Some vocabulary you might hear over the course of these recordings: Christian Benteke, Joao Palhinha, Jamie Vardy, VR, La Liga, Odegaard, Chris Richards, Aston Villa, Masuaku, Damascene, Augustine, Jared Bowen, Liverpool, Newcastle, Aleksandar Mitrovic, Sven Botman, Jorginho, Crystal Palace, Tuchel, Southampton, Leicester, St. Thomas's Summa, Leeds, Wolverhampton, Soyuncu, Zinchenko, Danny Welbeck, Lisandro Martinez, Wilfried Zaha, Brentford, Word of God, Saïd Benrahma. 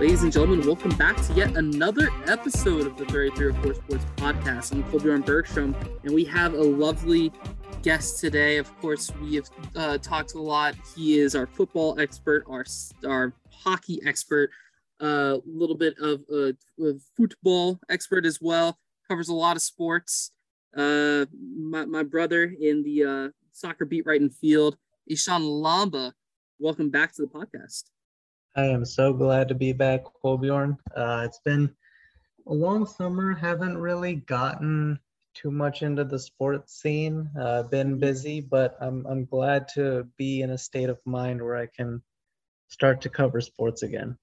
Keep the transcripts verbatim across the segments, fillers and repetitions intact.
Ladies and gentlemen, welcome back to yet another episode of the thirty-three oh four Sports Podcast. I'm Colbjorn Bergstrom, and we have a lovely guest today. Of course, we have uh, talked a lot. He is our football expert, our our hockey expert, a uh, little bit of a, a football expert as well. Covers a lot of sports. Uh, my, my brother in the uh, soccer beat right in field, Ishan Lamba. Welcome back to the podcast. I am so glad to be back, Colbjorn. Uh, it's been a long summer. Haven't really gotten too much into the sports scene. Uh, been busy, but I'm I'm glad to be in a state of mind where I can start to cover sports again.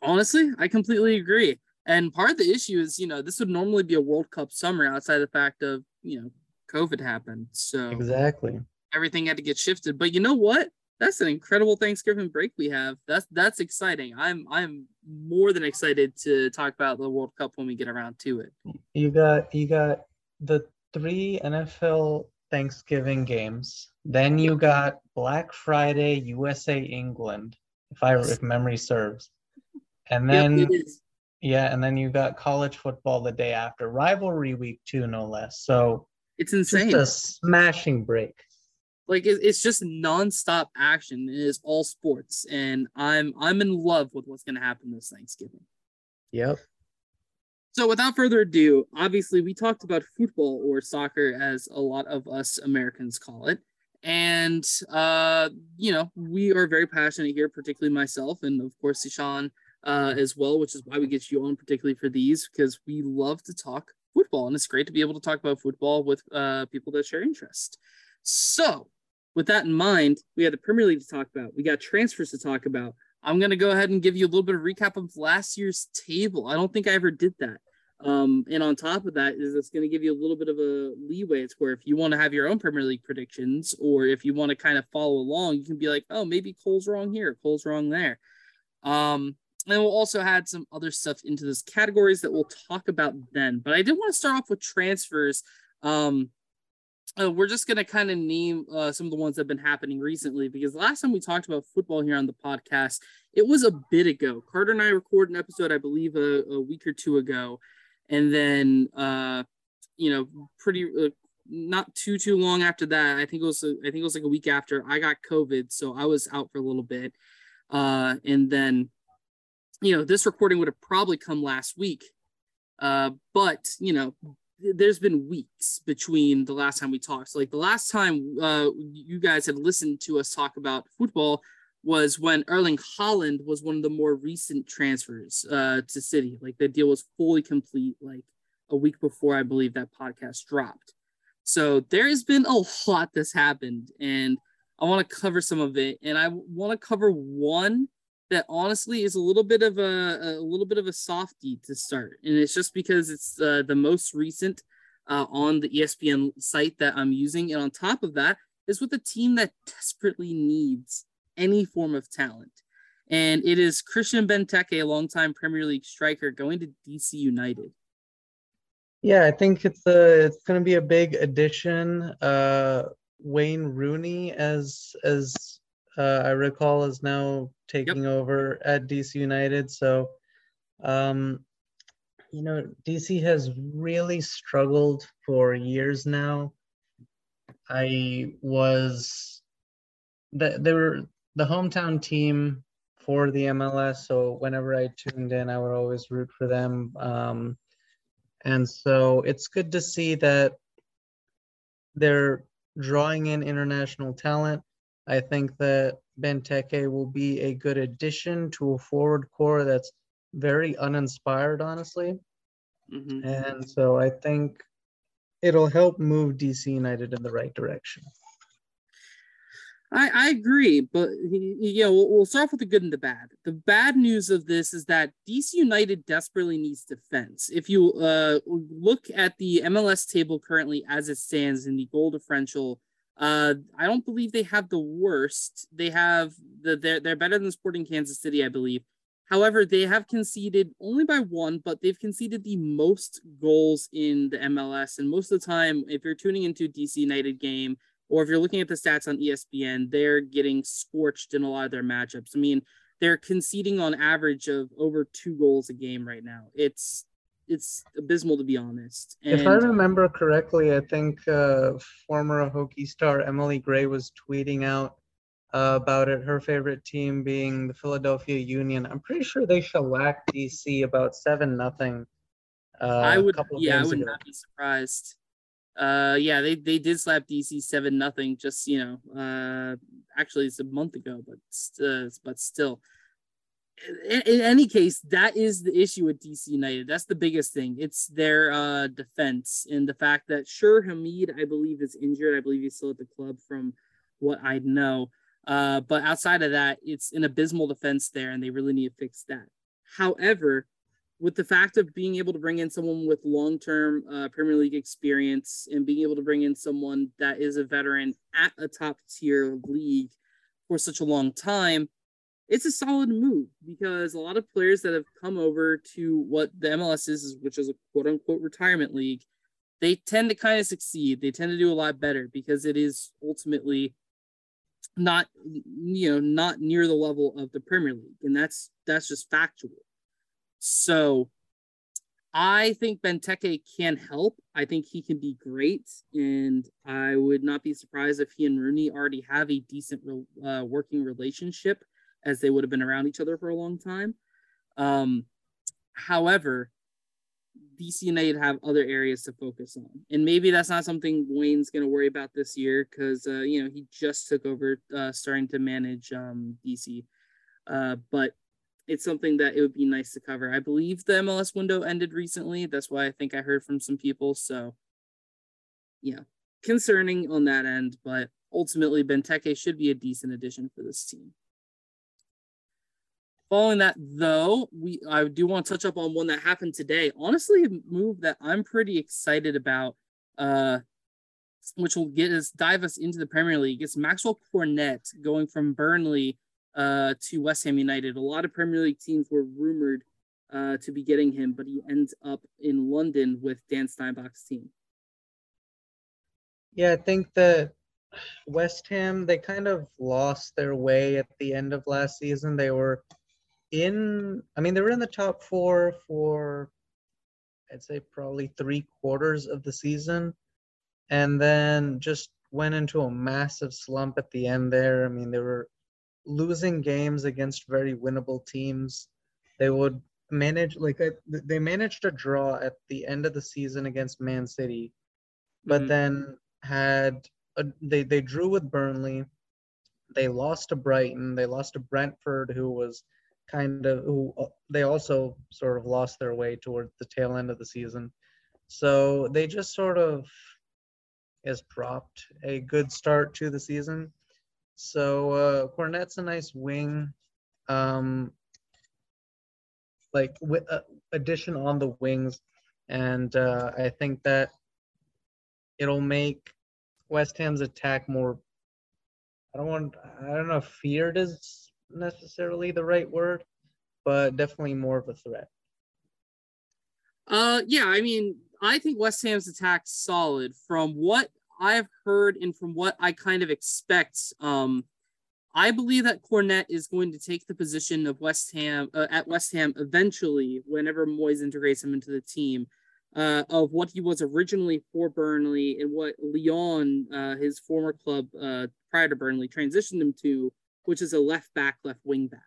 Honestly, I completely agree. And part of the issue is, you know, this would normally be a World Cup summer outside the fact of, you know, COVID happened. So exactly, everything had to get shifted. But you know what? That's an incredible Thanksgiving break we have. That's that's exciting. I'm I'm more than excited to talk about the World Cup when we get around to it. You got you got the three N F L Thanksgiving games. Then you got Black Friday, U S A England, if I if memory serves. And then yep, yeah, and then you got college football the day after, rivalry week two, no less. So it's insane. Just a smashing break. Like, it's just nonstop action. It is all sports, and I'm I'm in love with what's going to happen this Thanksgiving. Yep. So without further ado, obviously we talked about football or soccer, as a lot of us Americans call it, and uh, you know we are very passionate here, particularly myself, and of course Ishan uh, as well, which is why we get you on particularly for these, because we love to talk football, and it's great to be able to talk about football with uh, people that share interest. So, with that in mind, we had the Premier League to talk about. We got transfers to talk about. I'm going to go ahead and give you a little bit of recap of last year's table. I don't think I ever did that. Um, and on top of that is it's going to give you a little bit of a leeway. It's where if you want to have your own Premier League predictions, or if you want to kind of follow along, you can be like, oh, maybe Cole's wrong here, Cole's wrong there. Um, and we'll also add some other stuff into those categories that we'll talk about then. But I did want to start off with transfers. Um Uh, we're just going to kind of name uh, some of the ones that have been happening recently, because last time we talked about football here on the podcast, it was a bit ago. Carter and I recorded an episode, I believe, a, a week or two ago. And then, uh, you know, pretty uh, not too, too long after that. I think it was a, I think it was like a week after I got COVID. So I was out for a little bit. Uh, and then, you know, this recording would have probably come last week. Uh, but, you know, there's been weeks between the last time we talked. So like the last time uh, you guys had listened to us talk about football was when Erling Haaland was one of the more recent transfers uh, to City. Like the deal was fully complete, like a week before I believe that podcast dropped. So there has been a lot that's happened, and I want to cover some of it. And I want to cover one that honestly is a little bit of a, a little bit of a softie to start. And it's just because it's uh, the most recent uh, on the E S P N site that I'm using. And on top of that is with a team that desperately needs any form of talent. And it is Christian Benteke, a longtime Premier League striker, going to D C United. Yeah, I think it's a, it's going to be a big addition. Uh, Wayne Rooney, as, as, Uh, I recall, is now taking yep. over at D C United. So, um, you know, D C has really struggled for years now. I was the, they were the hometown team for the M L S. So whenever I tuned in, I would always root for them. Um, and so it's good to see that they're drawing in international talent. I think that Benteke will be a good addition to a forward core that's very uninspired, honestly. Mm-hmm. And so I think it'll help move D C United in the right direction. I, I agree, but you know, we'll, we'll start off with the good and the bad. The bad news of this is that D C United desperately needs defense. If you uh, look at the M L S table currently as it stands in the goal differential, Uh, I don't believe they have the worst. They have the they're they're better than Sporting Kansas City, I believe. However, they have conceded only by one, but they've conceded the most goals in the M L S. And most of the time, if you're tuning into a D C United game, or if you're looking at the stats on E S P N, they're getting scorched in a lot of their matchups. I mean, They're conceding on average of over two goals a game right now. It's it's abysmal, to be honest. And if I remember correctly, I think uh, former Hockey star Emily Gray was tweeting out uh, about it, her favorite team being the Philadelphia Union. I'm pretty sure they shellacked D C about seven nothing. Uh, I would, yeah, I would ago. not be surprised. Uh, yeah, they, they did slap D C seven nothing. Just you know, uh, actually it's a month ago, but uh, but still. In, in any case, that is the issue with D C United. That's the biggest thing. It's their uh, defense, and the fact that sure Hamid, I believe, is injured. I believe he's still at the club, from what I know. Uh, but outside of that, it's an abysmal defense there, and they really need to fix that. However, with the fact of being able to bring in someone with long-term uh, Premier League experience and being able to bring in someone that is a veteran at a top-tier league for such a long time, it's a solid move, because a lot of players that have come over to what the M L S is, which is a quote-unquote retirement league, they tend to kind of succeed. They tend to do a lot better because it is ultimately not, you know, not near the level of the Premier League, and that's that's just factual. So I think Benteke can help. I think he can be great, and I would not be surprised if he and Rooney already have a decent uh, working relationship, as they would have been around each other for a long time. Um, however, D C United have other areas to focus on. And maybe that's not something Wayne's going to worry about this year, because, uh, you know, he just took over uh, starting to manage um, D C. Uh, but it's something that it would be nice to cover. I believe the M L S window ended recently. That's why I think I heard from some people. So, yeah, concerning on that end. But ultimately, Benteke should be a decent addition for this team. Following that, though, we I do want to touch up on one that happened today. Honestly, a move that I'm pretty excited about, uh, which will get us dive us into the Premier League. It's Maxwell Cornet going from Burnley uh, to West Ham United. A lot of Premier League teams were rumored uh, to be getting him, but he ends up in London with Dan Steinbach's team. Yeah, I think that West Ham, they kind of lost their way at the end of last season. They were in, I mean, they were in the top four for, I'd say, probably three quarters of the season, and then just went into a massive slump at the end there. I mean, they were losing games against very winnable teams. They would manage, like, they managed a draw at the end of the season against Man City, but mm-hmm. then had, a, they, they drew with Burnley, they lost to Brighton, they lost to Brentford, who was kind of who they also sort of lost their way towards the tail end of the season. So they just sort of has dropped a good start to the season. So uh, Cornet's a nice wing, um, like with uh, addition on the wings. And uh, I think that it'll make West Ham's attack more, I don't want, I don't know if feared is necessarily the right word, but definitely more of a threat. Uh, yeah, I mean, I think West Ham's attack's solid. From what I've heard and from what I kind of expect, um, I believe that Cornet is going to take the position of West Ham uh, at West Ham eventually, whenever Moyes integrates him into the team, uh, of what he was originally for Burnley and what Lyon, uh, his former club uh, prior to Burnley, transitioned him to, which is a left back, left wing back.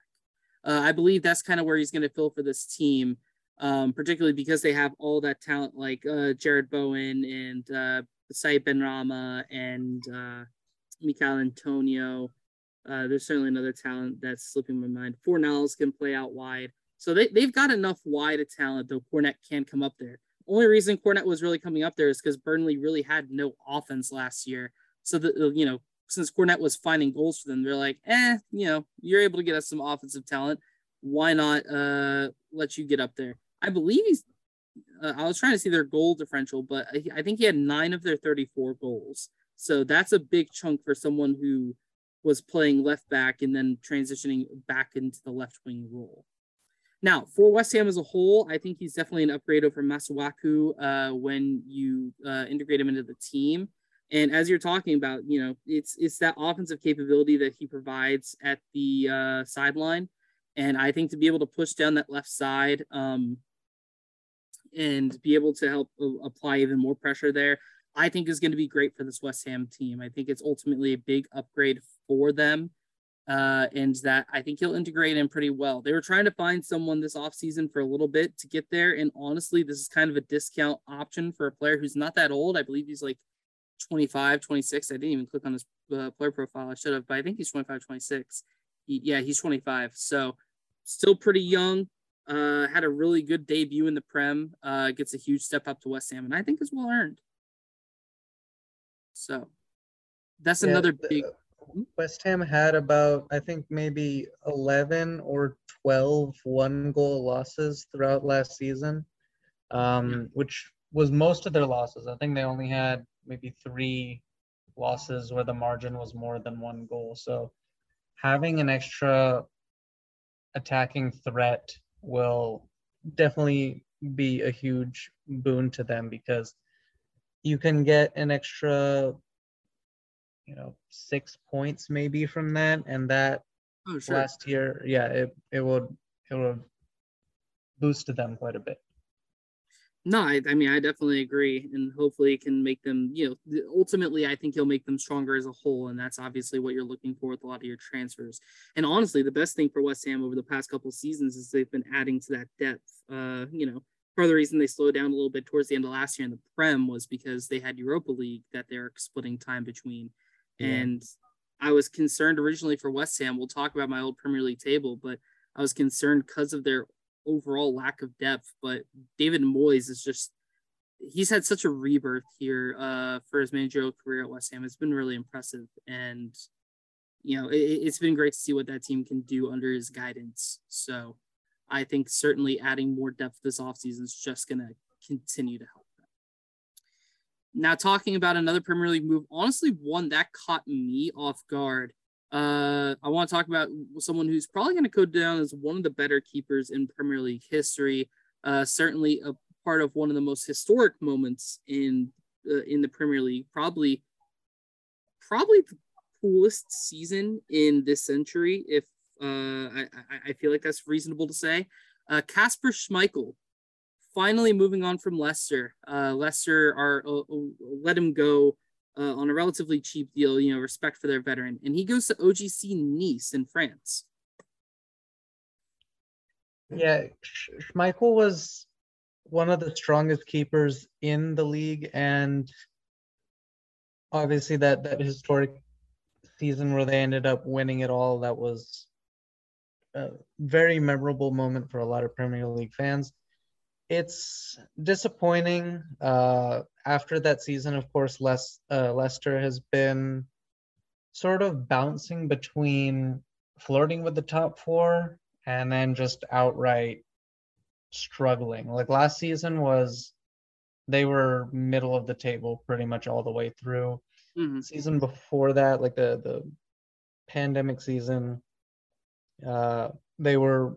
Uh, I believe that's kind of where he's going to fill for this team, um, particularly because they have all that talent like uh, Jared Bowen and uh, Saïd Benrahma and uh, Michail Antonio. Uh, there's certainly another talent that's slipping my mind. Fornals can play out wide. So they, they've got enough wide of talent, though Cornet can come up there. Only reason Cornet was really coming up there is because Burnley really had no offense last year. So, that you know, since Cornet was finding goals for them, they're like, eh, you know, you're able to get us some offensive talent. Why not uh, let you get up there? I believe he's, uh, I was trying to see their goal differential, but I, I think he had nine of their thirty-four goals. So that's a big chunk for someone who was playing left back and then transitioning back into the left wing role. Now, for West Ham as a whole, I think he's definitely an upgrade over Masuaku uh, when you uh, integrate him into the team. And as you're talking about, you know, it's it's that offensive capability that he provides at the uh, sideline. And I think to be able to push down that left side um, and be able to help apply even more pressure there, I think is going to be great for this West Ham team. I think it's ultimately a big upgrade for them. Uh, and that I think he'll integrate in pretty well. They were trying to find someone this offseason for a little bit to get there. And honestly, this is kind of a discount option for a player who's not that old. I believe he's like twenty-five, twenty-six. I didn't even click on his uh, player profile. I should have, but I think he's twenty-five, twenty-six. He, yeah, he's twenty-five. So still pretty young. Uh, had a really good debut in the Prem. Uh, gets a huge step up to West Ham, and I think is well earned. So that's yeah, another big... West Ham had about, I think, maybe eleven or twelve one-goal losses throughout last season, um, which was most of their losses. I think they only had maybe three losses where the margin was more than one goal. So having an extra attacking threat will definitely be a huge boon to them, because you can get an extra – you know, six points maybe from that, and that oh, sure. last year, yeah, it it would it would boosted them quite a bit. No, I, I mean, I definitely agree, and hopefully it can make them, you know, ultimately I think he'll make them stronger as a whole, and that's obviously what you're looking for with a lot of your transfers. And honestly, the best thing for West Ham over the past couple seasons is they've been adding to that depth. Uh, you know, part of the reason they slowed down a little bit towards the end of last year in the Prem was because they had Europa League that they're splitting time between. And I was concerned originally for West Ham. We'll talk about my old Premier League table, but I was concerned because of their overall lack of depth. But David Moyes is just, he's had such a rebirth here uh, for his managerial career at West Ham. It's been really impressive. And, you know, it, it's been great to see what that team can do under his guidance. So I think certainly adding more depth this offseason is just going to continue to help. Now, talking about another Premier League move, honestly, one that caught me off guard. Uh, I want to talk about someone who's probably going to go down as one of the better keepers in Premier League history. Uh, certainly a part of one of the most historic moments in uh, in the Premier League. Probably, probably the coolest season in this century, if uh, I, I feel like that's reasonable to say. Uh, Kasper Schmeichel. Finally, moving on from Leicester, uh, Leicester are uh, let him go uh, on a relatively cheap deal, you know, respect for their veteran. And he goes to O G C Nice in France. Yeah, Schmeichel was one of the strongest keepers in the league. And obviously that, that historic season where they ended up winning it all, that was a very memorable moment for a lot of Premier League fans. It's disappointing. Uh, after that season, of course, Les- uh, Leicester has been sort of bouncing between flirting with the top four and then just outright struggling. Like last season was, they were middle of the table pretty much all the way through. Mm-hmm. Season before that, like the, the pandemic season, uh, they were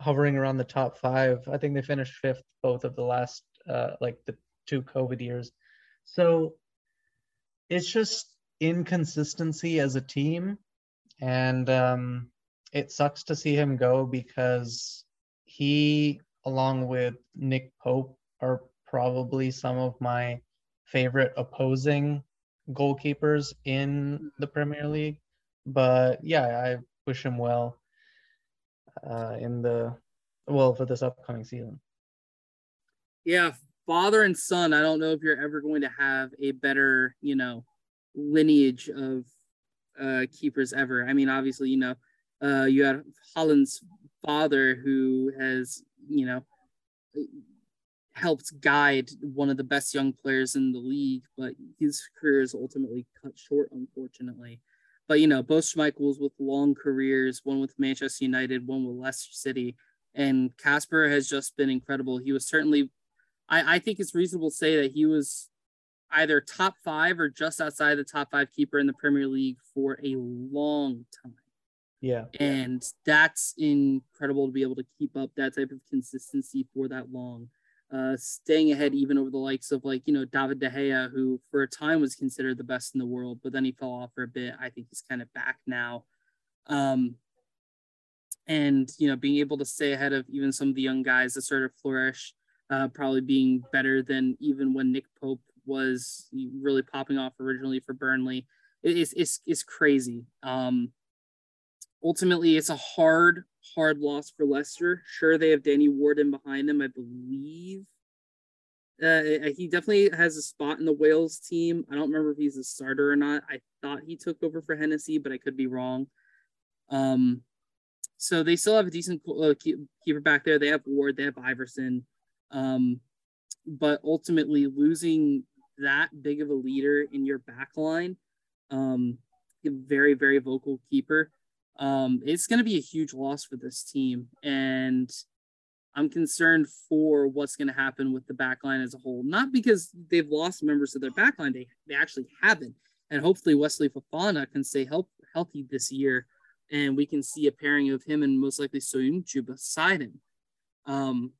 hovering around the top five. I think they finished fifth both of the last, uh, like the two COVID years. So it's just inconsistency as a team. And um, it sucks to see him go, because he, along with Nick Pope, are probably some of my favorite opposing goalkeepers in the Premier League. But yeah, I wish him well. Uh, in the well for this upcoming season. Yeah, father and son. I don't know if you're ever going to have a better, you know, lineage of uh, keepers ever. I mean, obviously, you know, uh, you had Haaland's father, who has, you know, helped guide one of the best young players in the league, but his career is ultimately cut short, unfortunately. But, you know, both Schmeichels with long careers, one with Manchester United, one with Leicester City. And Kasper has just been incredible. He was certainly, I, I think it's reasonable to say that he was either top five or just outside the top five keeper in the Premier League for a long time. Yeah. And that's incredible to be able to keep up that type of consistency for that long. Uh, staying ahead even over the likes of, like, you know, David De Gea, who for a time was considered the best in the world, but then he fell off for a bit. I think he's kind of back now. Um, and, you know, being able to stay ahead of even some of the young guys that sort of flourish, uh, probably being better than even when Nick Pope was really popping off originally for Burnley. It, it's, it's, it's crazy. Um, ultimately, it's a hard, hard loss for Leicester. Sure, they have Danny Warden behind them, I believe. Uh, he definitely has a spot in the Wales team. I don't remember if he's a starter or not. I thought he took over for Hennessy, but I could be wrong. Um, so they still have a decent uh, keeper back there. They have Ward, they have Iverson. Um, but ultimately losing that big of a leader in your back line, um, a very, very vocal keeper, um, it's going to be a huge loss for this team. And I'm concerned for what's going to happen with the backline as a whole, not because they've lost members of their backline. They, they actually haven't. And hopefully Wesley Fofana can stay help, healthy this year. And we can see a pairing of him and most likely Soyuncu beside him. Um,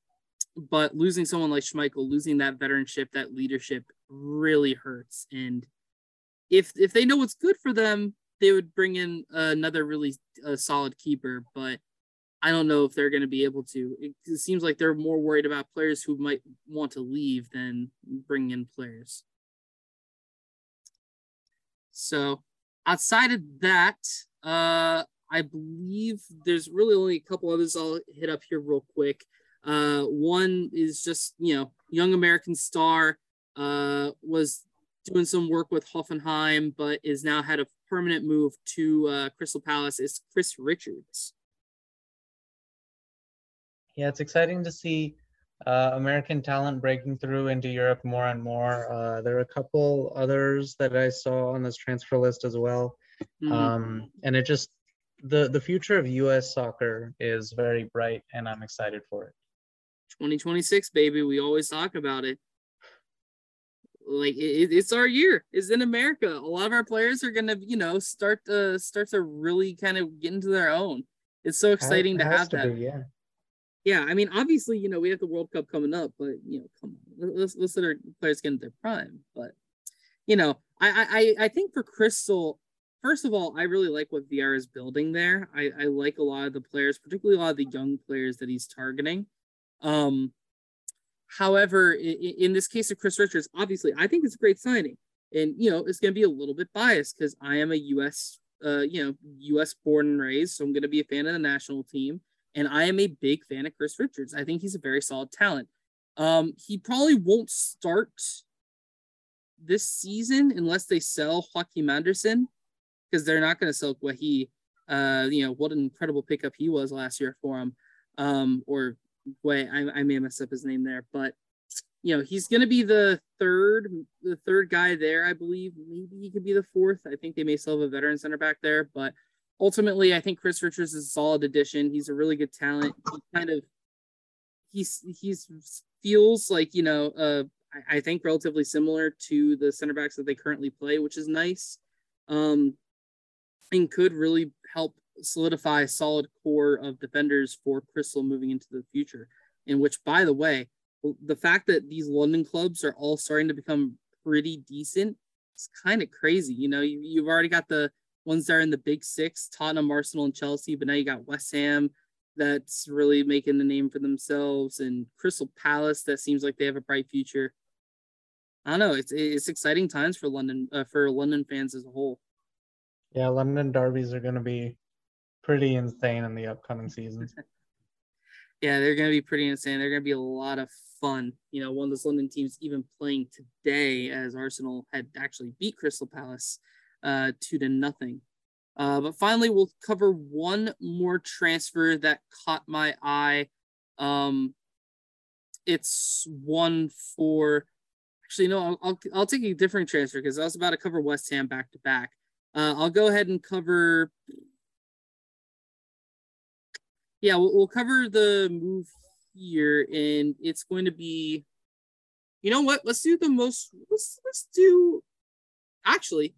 but losing someone like Schmeichel, losing that veteranship, that leadership really hurts. And if, if they know what's good for them, they would bring in another really uh, solid keeper, but I don't know if they're going to be able to. It, it seems like they're more worried about players who might want to leave than bring in players. So outside of that, uh, I believe there's really only a couple others I'll hit up here real quick. Uh, one is just, you know, young American star uh, was doing some work with Hoffenheim, but is now had a permanent move to uh, Crystal Palace. It's Chris Richards. Yeah, it's exciting to see uh, American talent breaking through into Europe more and more. Uh, there are a couple others that I saw on this transfer list as well. Mm-hmm. Um, and it just, the, the future of U S soccer is very bright, and I'm excited for it. twenty twenty-six, baby. We always talk about it. Like, it, it's our year. It's in America. A lot of our players are going to, you know, start to, start to really kind of get into their own. It's so exciting it, it to have to that. Be, yeah. Yeah, I mean, obviously, you know, we have the World Cup coming up, but, you know, come on, let's, let's let our players get into their prime. But, you know, I, I I think for Crystal, first of all, I really like what V R is building there. I, I like a lot of the players, particularly a lot of the young players that he's targeting. Um, however, in, in this case of Chris Richards, obviously, I think it's a great signing. And, you know, it's going to be a little bit biased because I am a U S, uh, you know, U S born and raised, so I'm going to be a fan of the national team. And I am a big fan of Chris Richards. I think he's a very solid talent. Um, he probably won't start this season unless they sell Joaquin Anderson, because they're not going to sell Guahi. Uh, you know, what an incredible pickup he was last year for him. Um, or Guay, I, I may mess up his name there. But, you know, he's going to be the third the third guy there, I believe. Maybe he could be the fourth. I think they may still have a veteran center back there, but ultimately, I think Chris Richards is a solid addition. He's a really good talent. He kind of, he's, he's feels like, you know, uh, I, I think relatively similar to the center backs that they currently play, which is nice. Um, and could really help solidify a solid core of defenders for Crystal moving into the future. In which, by the way, the fact that these London clubs are all starting to become pretty decent, it's kind of crazy. You know, you, you've already got the ones that are in the big six, Tottenham, Arsenal, and Chelsea, but now you got West Ham that's really making a name for themselves, and Crystal Palace that seems like they have a bright future. I don't know. It's it's exciting times for London uh, for London fans as a whole. Yeah, London derbies are going to be pretty insane in the upcoming seasons. Yeah, they're going to be pretty insane. They're going to be a lot of fun. You know, one of those London teams even playing today, as Arsenal had actually beat Crystal Palace Uh, two to nothing. Uh, but finally, we'll cover one more transfer that caught my eye. Um, it's one for, actually, no, I'll, I'll, I'll take a different transfer because I was about to cover West Ham back to back. Uh, I'll go ahead and cover, yeah, we'll, we'll cover the move here, and it's going to be, you know what, let's do the most, let's, let's do, actually,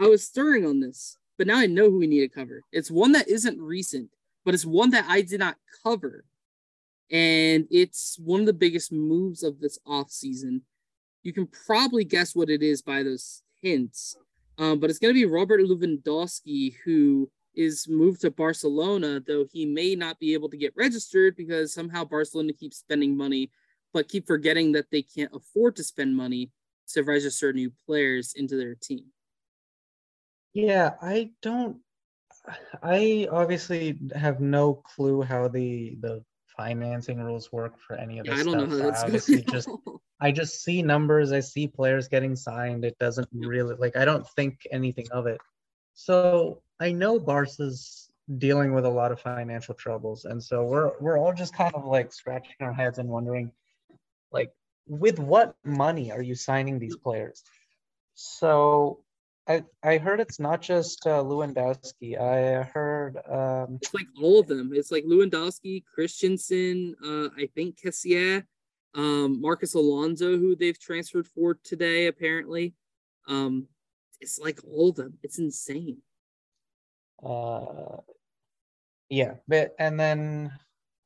I was stirring on this, but now I know who we need to cover. It's one that isn't recent, but it's one that I did not cover. And it's one of the biggest moves of this offseason. You can probably guess what it is by those hints, um, but it's going to be Robert Lewandowski, who is moved to Barcelona, though he may not be able to get registered because somehow Barcelona keeps spending money, but keep forgetting that they can't afford to spend money to register new players into their team. Yeah, I don't, I obviously have no clue how the, the financing rules work for any of this yeah, I don't stuff. Know how that's I obviously just, I just see numbers, I see players getting signed. It doesn't really, like, I don't think anything of it. So I know Barca's dealing with a lot of financial troubles, and so we're we're all just kind of like scratching our heads and wondering, like, with what money are you signing these players? So I I heard it's not just uh, Lewandowski. I heard um, it's like all of them. It's like Lewandowski, Christensen, uh, I think Kessié, um, Marcus Alonso, who they've transferred for today apparently. Um, it's like all of them. It's insane. Uh, yeah, but and then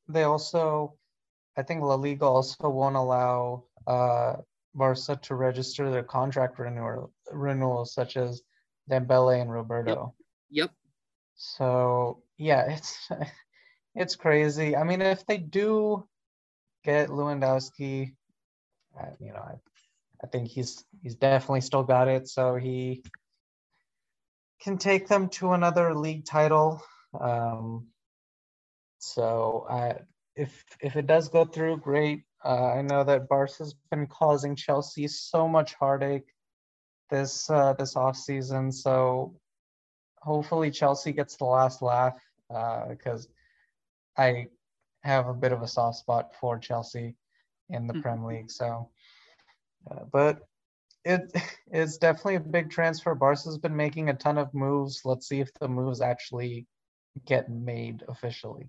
they also, I think La Liga also won't allow uh, Barca to register their contract renewal renewals, such as Dembele and Roberto. Yep. Yep. So yeah, it's it's crazy. I mean, if they do get Lewandowski, uh, you know, I, I think he's he's definitely still got it. So he can take them to another league title. Um, so I, if if it does go through, great. Uh, I know that Barca's been causing Chelsea so much heartache this uh, this offseason. So hopefully Chelsea gets the last laugh, because uh, I have a bit of a soft spot for Chelsea in the mm-hmm. Premier League. So, uh, but It is definitely a big transfer. Barca's been making a ton of moves. Let's see if the moves actually get made officially.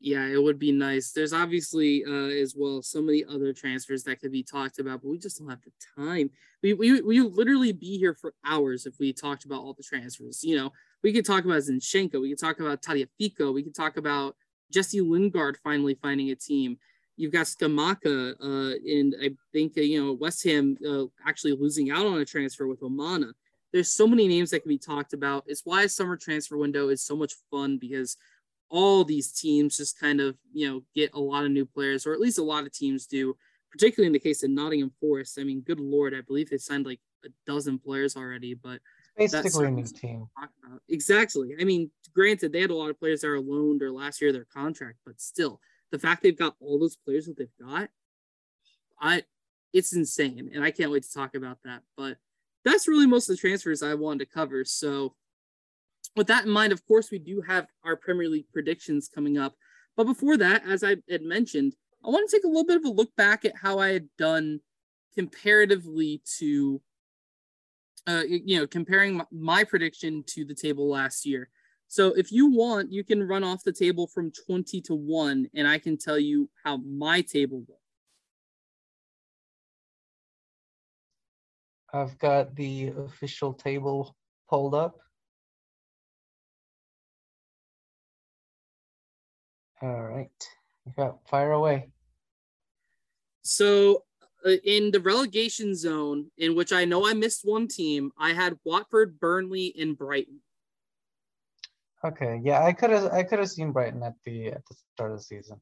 Yeah, it would be nice. There's obviously uh, as well so many other transfers that could be talked about, but we just don't have the time. We we we literally be here for hours if we talked about all the transfers. You know, we could talk about Zinchenko. We could talk about Tagliafico. We could talk about Jesse Lingard finally finding a team. You've got Scamacca, uh, and I think, uh, you know, West Ham uh, actually losing out on a transfer with Omana. There's so many names that can be talked about. It's why summer transfer window is so much fun, because all these teams just kind of, you know, get a lot of new players, or at least a lot of teams do, particularly in the case of Nottingham Forest. I mean, good Lord, I believe they signed like a dozen players already, but basically a new team. Exactly. I mean, granted, they had a lot of players that are loaned or last year their contract, but still. The fact they've got all those players that they've got, I, it's insane. And I can't wait to talk about that. But that's really most of the transfers I wanted to cover. So with that in mind, of course, we do have our Premier League predictions coming up. But before that, as I had mentioned, I want to take a little bit of a look back at how I had done comparatively to, uh, you know, comparing my prediction to the table last year. So if you want, you can run off the table from twenty to one, and I can tell you how my table goes. I've got the official table pulled up. All right. Yeah, fire away. So in the relegation zone, in which I know I missed one team, I had Watford, Burnley, and Brighton. Okay, yeah, I could have I could have seen Brighton at the at the start of the season.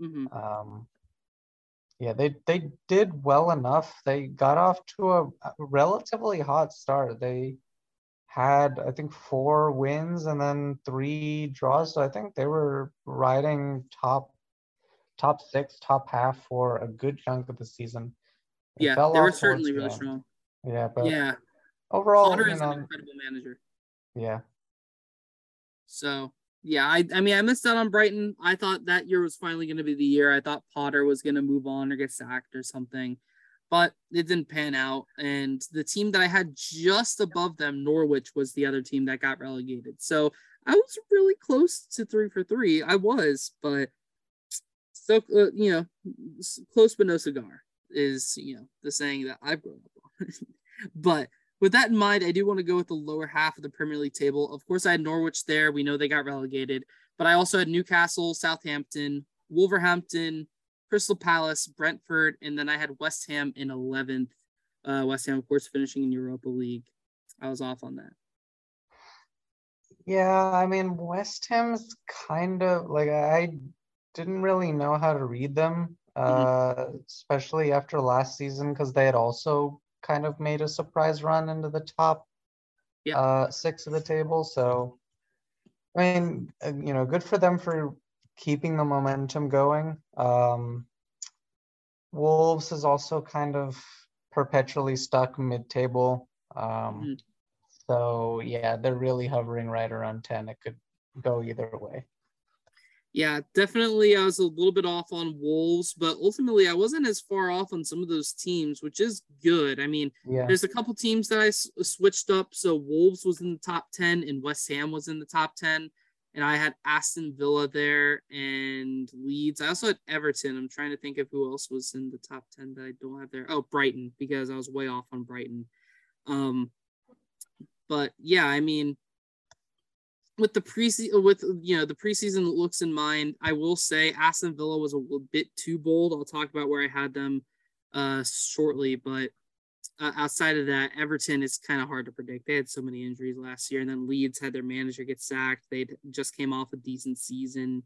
Mm-hmm. Um, yeah, they they did well enough. They got off to a relatively hot start. They had, I think, four wins and then three draws. So I think they were riding top top six, top half for a good chunk of the season. It yeah, they were certainly really strong. Yeah, but yeah, overall, Potter is an incredible manager. Yeah. So, yeah, I, I mean, I missed out on Brighton. I thought that year was finally going to be the year. I thought Potter was going to move on or get sacked or something, but it didn't pan out. And the team that I had just above them, Norwich, was the other team that got relegated. So I was really close to three for three. I was, but so, uh, you know, close but no cigar is, you know, the saying that I've grown up on. But with that in mind, I do want to go with the lower half of the Premier League table. Of course, I had Norwich there. We know they got relegated. But I also had Newcastle, Southampton, Wolverhampton, Crystal Palace, Brentford, and then I had West Ham in eleventh. Uh, West Ham, of course, finishing in Europa League. I was off on that. Yeah, I mean, West Ham's kind of, like, I didn't really know how to read them, mm-hmm. uh, especially after last season, because they had also kind of made a surprise run into the top yeah. uh, six of the table. So, I mean, you know, good for them for keeping the momentum going. Um, Wolves is also kind of perpetually stuck mid-table. Um, mm-hmm. So, yeah, they're really hovering right around ten. It could go either way. Yeah, definitely. I was a little bit off on Wolves, but ultimately I wasn't as far off on some of those teams, which is good. I mean, yeah. there's a couple teams that I s- switched up. So Wolves was in the top ten and West Ham was in the top ten. And I had Aston Villa there and Leeds. I also had Everton. I'm trying to think of who else was in the top ten that I don't have there. Oh, Brighton, because I was way off on Brighton. Um, but yeah, I mean, with the preseason, with you know the preseason looks in mind, I will say Aston Villa was a little bit too bold. I'll talk about where I had them uh, shortly, but uh, outside of that, Everton is kind of hard to predict. They had so many injuries last year, and then Leeds had their manager get sacked. They just came off a decent season,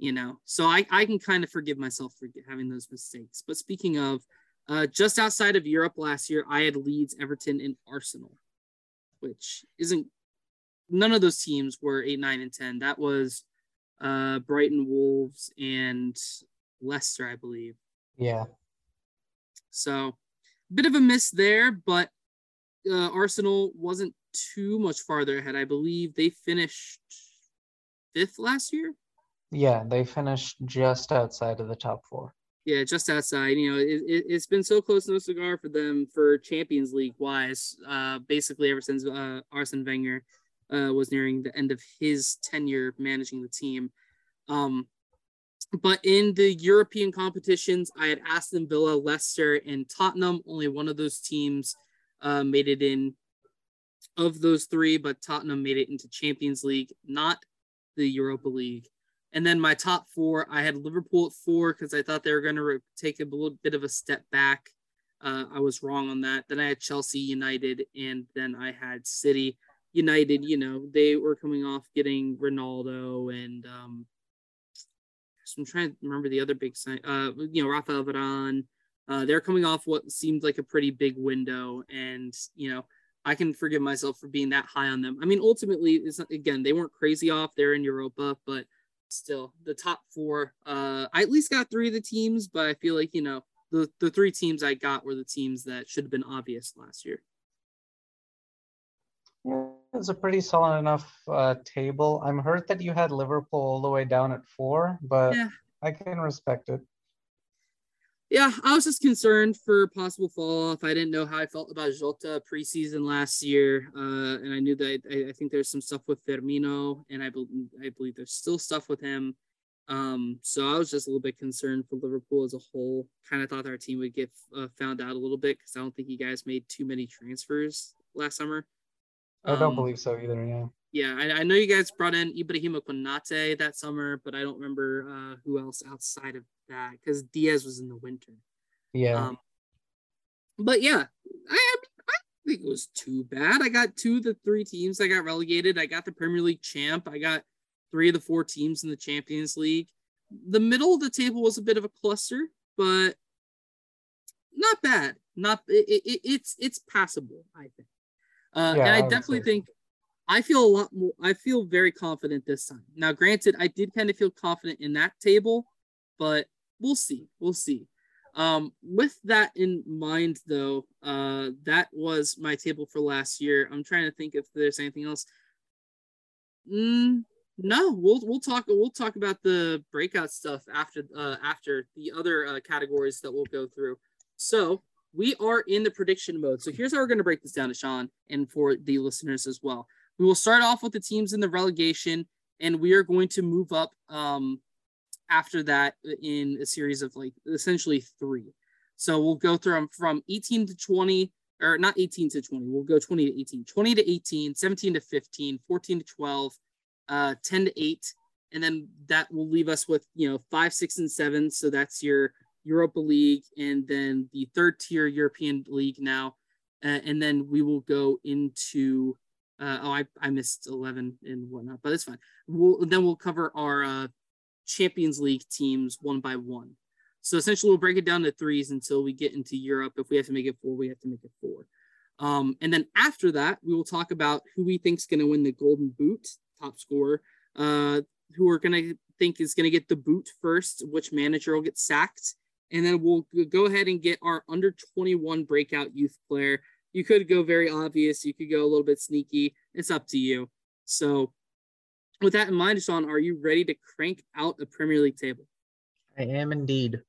you know. So I I can kind of forgive myself for having those mistakes. But speaking of, uh, just outside of Europe last year, I had Leeds, Everton, and Arsenal, which isn't, none of those teams were eight, nine, and ten. That was uh, Brighton, Wolves, and Leicester, I believe. Yeah. So, bit of a miss there, but uh, Arsenal wasn't too much farther ahead. I believe they finished fifth last year. Yeah, they finished just outside of the top four. Yeah, just outside. You know, it, it, it's been so close, no cigar for them for Champions League wise, uh, basically ever since uh, Arsene Wenger uh, was nearing the end of his tenure managing the team. Um, but in the European competitions, I had Aston Villa, Leicester, and Tottenham. Only one of those teams uh, made it in of those three, but Tottenham made it into Champions League, not the Europa League. And then my top four, I had Liverpool at four because I thought they were going to re- take a little bit of a step back. Uh, I was wrong on that. Then I had Chelsea, United, and then I had City. United, you know, they were coming off getting Ronaldo and um, I'm trying to remember the other big sign. Uh, you know, Rafael Varane. Uh, they're coming off what seemed like a pretty big window, and you know, I can forgive myself for being that high on them. I mean, ultimately, it's not, again, they weren't crazy off. They're in Europa, but still the top four, uh I at least got three of the teams, but I feel like, you know, the the three teams I got were the teams that should have been obvious last year. Yeah, it's a pretty solid enough uh table. I'm hurt that you had Liverpool all the way down at four, but yeah. I can respect it. Yeah, I was just concerned for possible fall off. I didn't know how I felt about Jota preseason last year, uh, and I knew that I, I think there's some stuff with Firmino, and I, be- I believe there's still stuff with him. Um, so I was just a little bit concerned for Liverpool as a whole. Kind of thought our team would get uh, found out a little bit because I don't think you guys made too many transfers last summer. I don't um, believe so either, yeah. Yeah, I, I know you guys brought in Ibrahima Konate that summer, but I don't remember uh, who else outside of that because Diaz was in the winter. Yeah. Um, but yeah, I I think it was too bad. I got two of the three teams that got relegated. I got the Premier League champ. I got three of the four teams in the Champions League. The middle of the table was a bit of a cluster, but not bad. Not it, it, it's it's passable, I think. Uh, yeah, and I, I definitely think. I feel a lot more, I feel very confident this time. Now, granted, I did kind of feel confident in that table, but we'll see. We'll see. Um, with that in mind, though, uh, that was my table for last year. I'm trying to think if there's anything else. Mm, no, we'll we'll talk we'll talk about the breakout stuff after uh, after the other uh, categories that we'll go through. So we are in the prediction mode. So here's how we're going to break this down, Ishan, and for the listeners as well. We will start off with the teams in the relegation, and we are going to move up um, after that in a series of like essentially three. So we'll go through them from eighteen to twenty, or not eighteen to twenty. We'll go twenty to eighteen, twenty to eighteen, seventeen to fifteen, fourteen to twelve, uh, ten to eight. And then that will leave us with, you know, five, six, and seven. So that's your Europa League and then the third tier European League now. Uh, and then we will go into Uh, oh, I, I missed eleven and whatnot, but it's fine. We'll, then we'll cover our uh, Champions League teams one by one. So essentially, we'll break it down to threes until we get into Europe. If we have to make it four, we have to make it four. Um, and then after that, we will talk about who we think is going to win the Golden Boot, top scorer, uh, who we're going to think is going to get the boot first, which manager will get sacked. And then we'll go ahead and get our under twenty-one breakout youth player. You could go very obvious. You could go a little bit sneaky. It's up to you. So with that in mind, Sean, are you ready to crank out a Premier League table? I am indeed.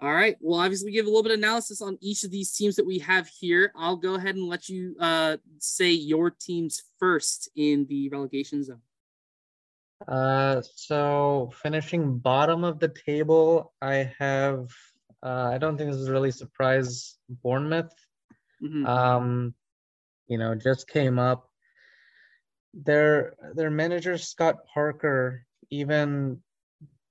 All right. Well, obviously, we give a little bit of analysis on each of these teams that we have here. I'll go ahead and let you uh, say your teams first in the relegation zone. Uh, so finishing bottom of the table, I have, uh, I don't think this is really a surprise, Bournemouth. Mm-hmm. Um, you know, just came up. Their, their manager, Scott Parker, even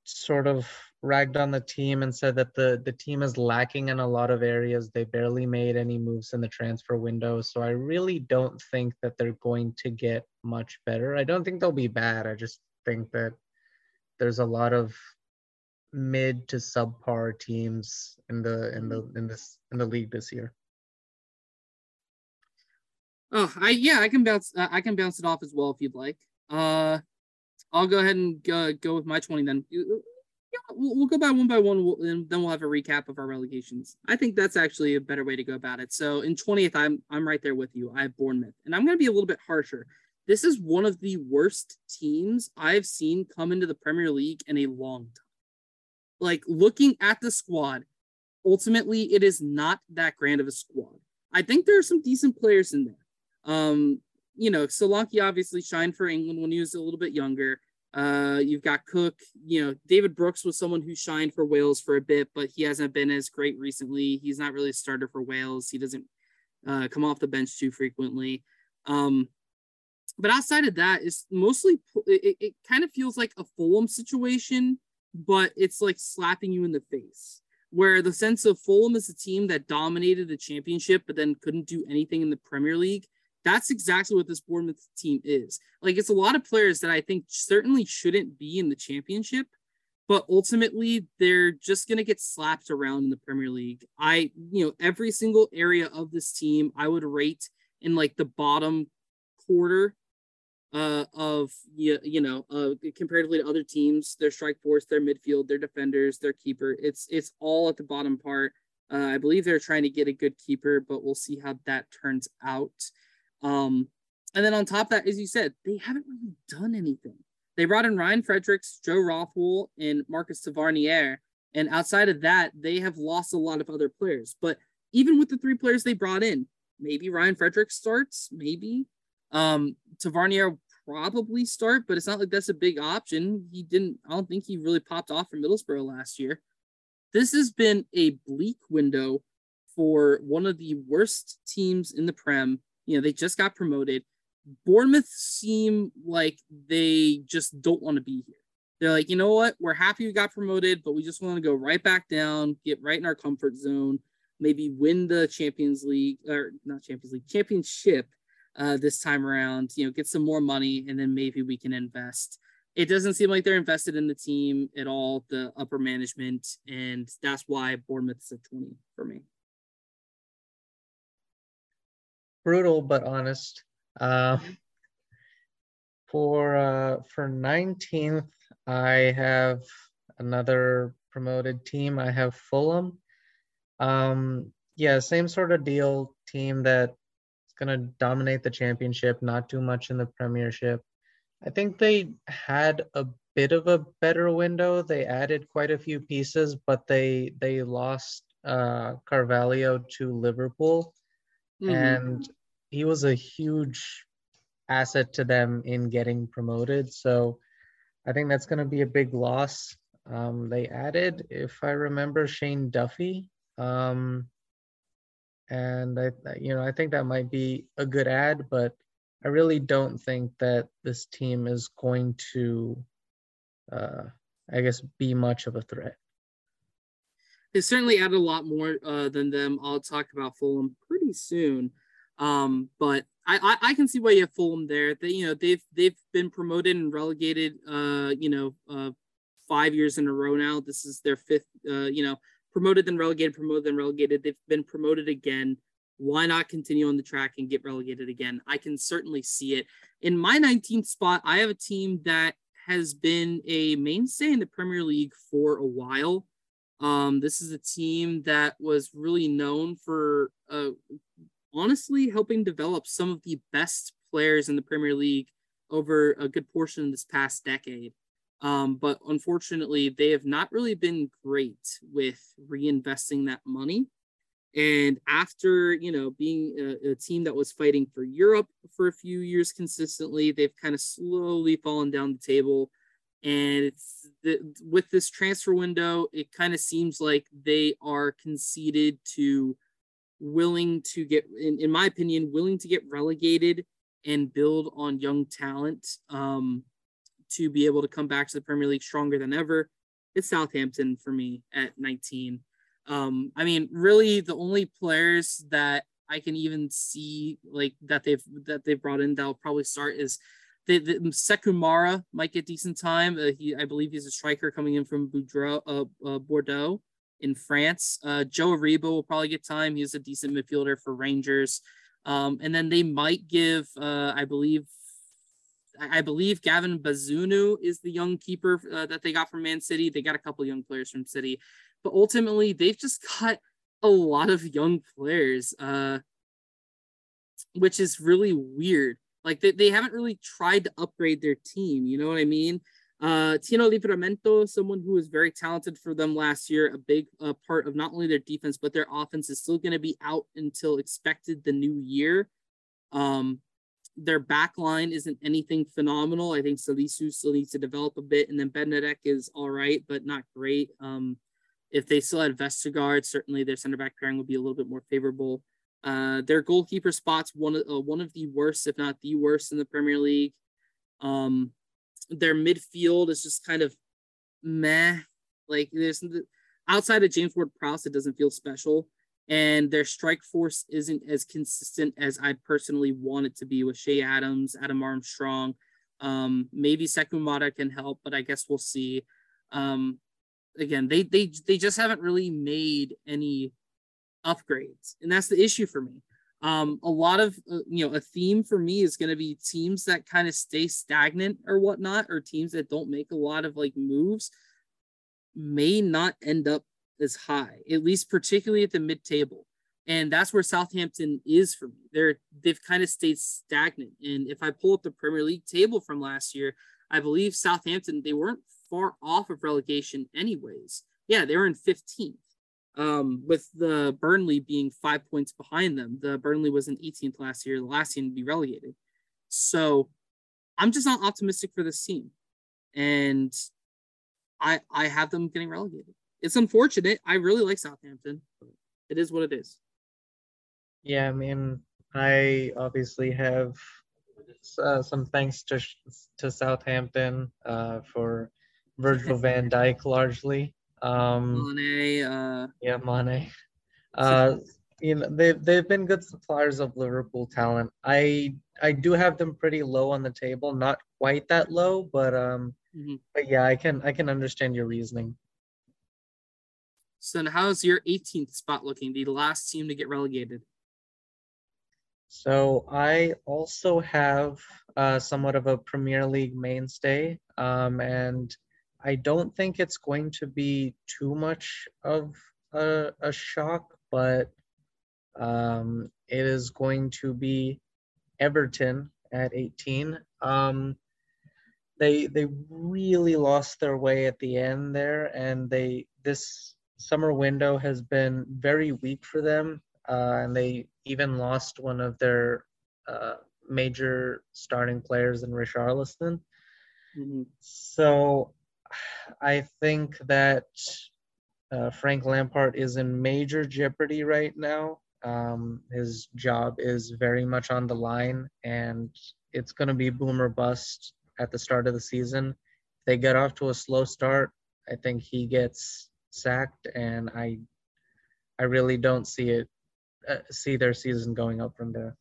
sort of ragged on the team and said that the, the team is lacking in a lot of areas. They barely made any moves in the transfer window. So I really don't think that they're going to get much better. I don't think they'll be bad. I just think that there's a lot of mid to subpar teams in the in the in this in the league this year. Oh, I yeah, I can bounce uh, I can bounce it off as well if you'd like. Uh, I'll go ahead and uh, go with my twenty then. Yeah, we'll, we'll go by one by one, we'll, and then we'll have a recap of our relegations. I think that's actually a better way to go about it. So in twentieth, I'm I'm right there with you. I have Bournemouth, and I'm going to be a little bit harsher. This is one of the worst teams I've seen come into the Premier League in a long time. Like, looking at the squad, ultimately, it is not that grand of a squad. I think there are some decent players in there. Um, you know, Solanke obviously shined for England when he was a little bit younger. Uh, you've got Cook, you know, David Brooks was someone who shined for Wales for a bit, but he hasn't been as great recently. He's not really a starter for Wales. He doesn't uh, come off the bench too frequently. Um, But outside of that, it's mostly, it, it kind of feels like a Fulham situation, but it's like slapping you in the face, where the sense of Fulham is a team that dominated the championship, but then couldn't do anything in the Premier League. That's exactly what this Bournemouth team is. Like, it's a lot of players that I think certainly shouldn't be in the championship, but ultimately they're just going to get slapped around in the Premier League. I, you know, every single area of this team, I would rate in like the bottom quarter Uh, of, you, you know, uh, comparatively to other teams, their strike force, their midfield, their defenders, their keeper, it's it's all at the bottom part. Uh, I believe they're trying to get a good keeper, but we'll see how that turns out. Um, and then on top of that, as you said, they haven't really done anything. They brought in Ryan Fredericks, Joe Rothwell, and Marcus Tavernier. And outside of that, they have lost a lot of other players. But even with the three players they brought in, maybe Ryan Fredericks starts, maybe. Um, Tavernier probably start, but it's not like that's a big option. He didn't, I don't think he really popped off for Middlesbrough last year. This has been a bleak window for one of the worst teams in the Prem. You know, they just got promoted. Bournemouth seem like they just don't want to be here. They're like, you know what? We're happy we got promoted, but we just want to go right back down, get right in our comfort zone, maybe win the Champions League, or not Champions League, championship. Uh, this time around, you know, get some more money, and then maybe we can invest. It doesn't seem like they're invested in the team at all, the upper management, and that's why Bournemouth is at twenty for me. Brutal, but honest. Uh, for uh, for nineteenth, I have another promoted team. I have Fulham. Um, yeah, same sort of deal, team that going to dominate the championship, not too much in the Premiership. I think they had a bit of a better window. They added quite a few pieces, but they they lost uh, Carvalho to Liverpool, mm-hmm. and he was a huge asset to them in getting promoted. So I think that's going to be a big loss. Um, they added, if I remember, Shane Duffy. Um, And I, you know, I think that might be a good ad, but I really don't think that this team is going to, uh, I guess, be much of a threat. They certainly added a lot more uh, than them. I'll talk about Fulham pretty soon. Um, but I, I can see why you have Fulham there. They, you know, they've they've been promoted and relegated, uh, you know, uh, five years in a row now. This is their fifth, uh, you know, promoted then relegated, promoted then relegated. They've been promoted again. Why not continue on the track and get relegated again? I can certainly see it. In my nineteenth spot, I have a team that has been a mainstay in the Premier League for a while. Um, this is a team that was really known for uh, honestly helping develop some of the best players in the Premier League over a good portion of this past decade. Um, but unfortunately, they have not really been great with reinvesting that money. And after, you know, being a, a team that was fighting for Europe for a few years consistently, they've kind of slowly fallen down the table. And it's the, with this transfer window, it kind of seems like they are conceded to willing to get, in, in my opinion, willing to get relegated and build on young talent um, to be able to come back to the Premier League stronger than ever. It's Southampton for me at nineteen. Um, I mean, really the only players that I can even see like that they've, that they've brought in that'll probably start is the, the Sekumara might get decent time. Uh, he, I believe he's a striker coming in from Boudreau, uh, uh, Bordeaux in France. Uh, Joe Aribo will probably get time. He's a decent midfielder for Rangers. Um, and then they might give, uh, I believe, I believe Gavin Bazunu is the young keeper uh, that they got from Man City. They got a couple young players from City. But ultimately, they've just got a lot of young players, uh, which is really weird. Like, they, they haven't really tried to upgrade their team, you know what I mean? Uh, Tino Livramento, someone who was very talented for them last year, a big uh, part of not only their defense, but their offense is still going to be out until expected the new year. Um, their back line isn't anything phenomenal. I think Salisu still needs to develop a bit, and then Benedek is all right, but not great. Um, If they still had Vestergaard, certainly their center back pairing would be a little bit more favorable. Uh, their goalkeeper spot's one of, uh, one of the worst, if not the worst, in the Premier League. Um, their midfield is just kind of meh. Like there's outside of James Ward-Prowse, it doesn't feel special. And their strike force isn't as consistent as I personally want it to be with Shea Adams, Adam Armstrong. Um, maybe Sekumata can help, but I guess we'll see. Um, Again, they they they just haven't really made any upgrades, and that's the issue for me. Um, a lot of uh, you know, a theme for me is going to be teams that kind of stay stagnant or whatnot, or teams that don't make a lot of like moves may not end up as high, at least particularly at the mid-table, and that's where Southampton is for me. They're they've kind of stayed stagnant, and if I pull up the Premier League table from last year, I believe Southampton they weren't far off of relegation anyways. Yeah, they were in fifteenth, um, with the Burnley being five points behind them. The Burnley was in eighteenth last year, the last team to be relegated. So I'm just not optimistic for this team. And I I have them getting relegated. It's unfortunate. I really like Southampton, but it is what it is. Yeah, I mean, I obviously have uh, some thanks to, to Southampton uh, for Virgil van Dijk largely. Um, Mane. Uh, yeah, Mane. Uh, you know, they've, they've been good suppliers of Liverpool talent. I I do have them pretty low on the table, not quite that low, but um, mm-hmm. but yeah, I can I can understand your reasoning. So then how's your eighteenth spot looking, the last team to get relegated? So I also have uh, somewhat of a Premier League mainstay, um, and I don't think it's going to be too much of a, a shock, but um, it is going to be Everton at eighteen. Um, they they really lost their way at the end there, and they this summer window has been very weak for them, uh, and they even lost one of their uh, major starting players in Richarlison. Mm-hmm. So I think that uh, Frank Lampard is in major jeopardy right now. Um, his job is very much on the line, and it's going to be boom or bust at the start of the season. If they get off to a slow start, I think he gets sacked, and I, I really don't see it uh, see their season going up from there.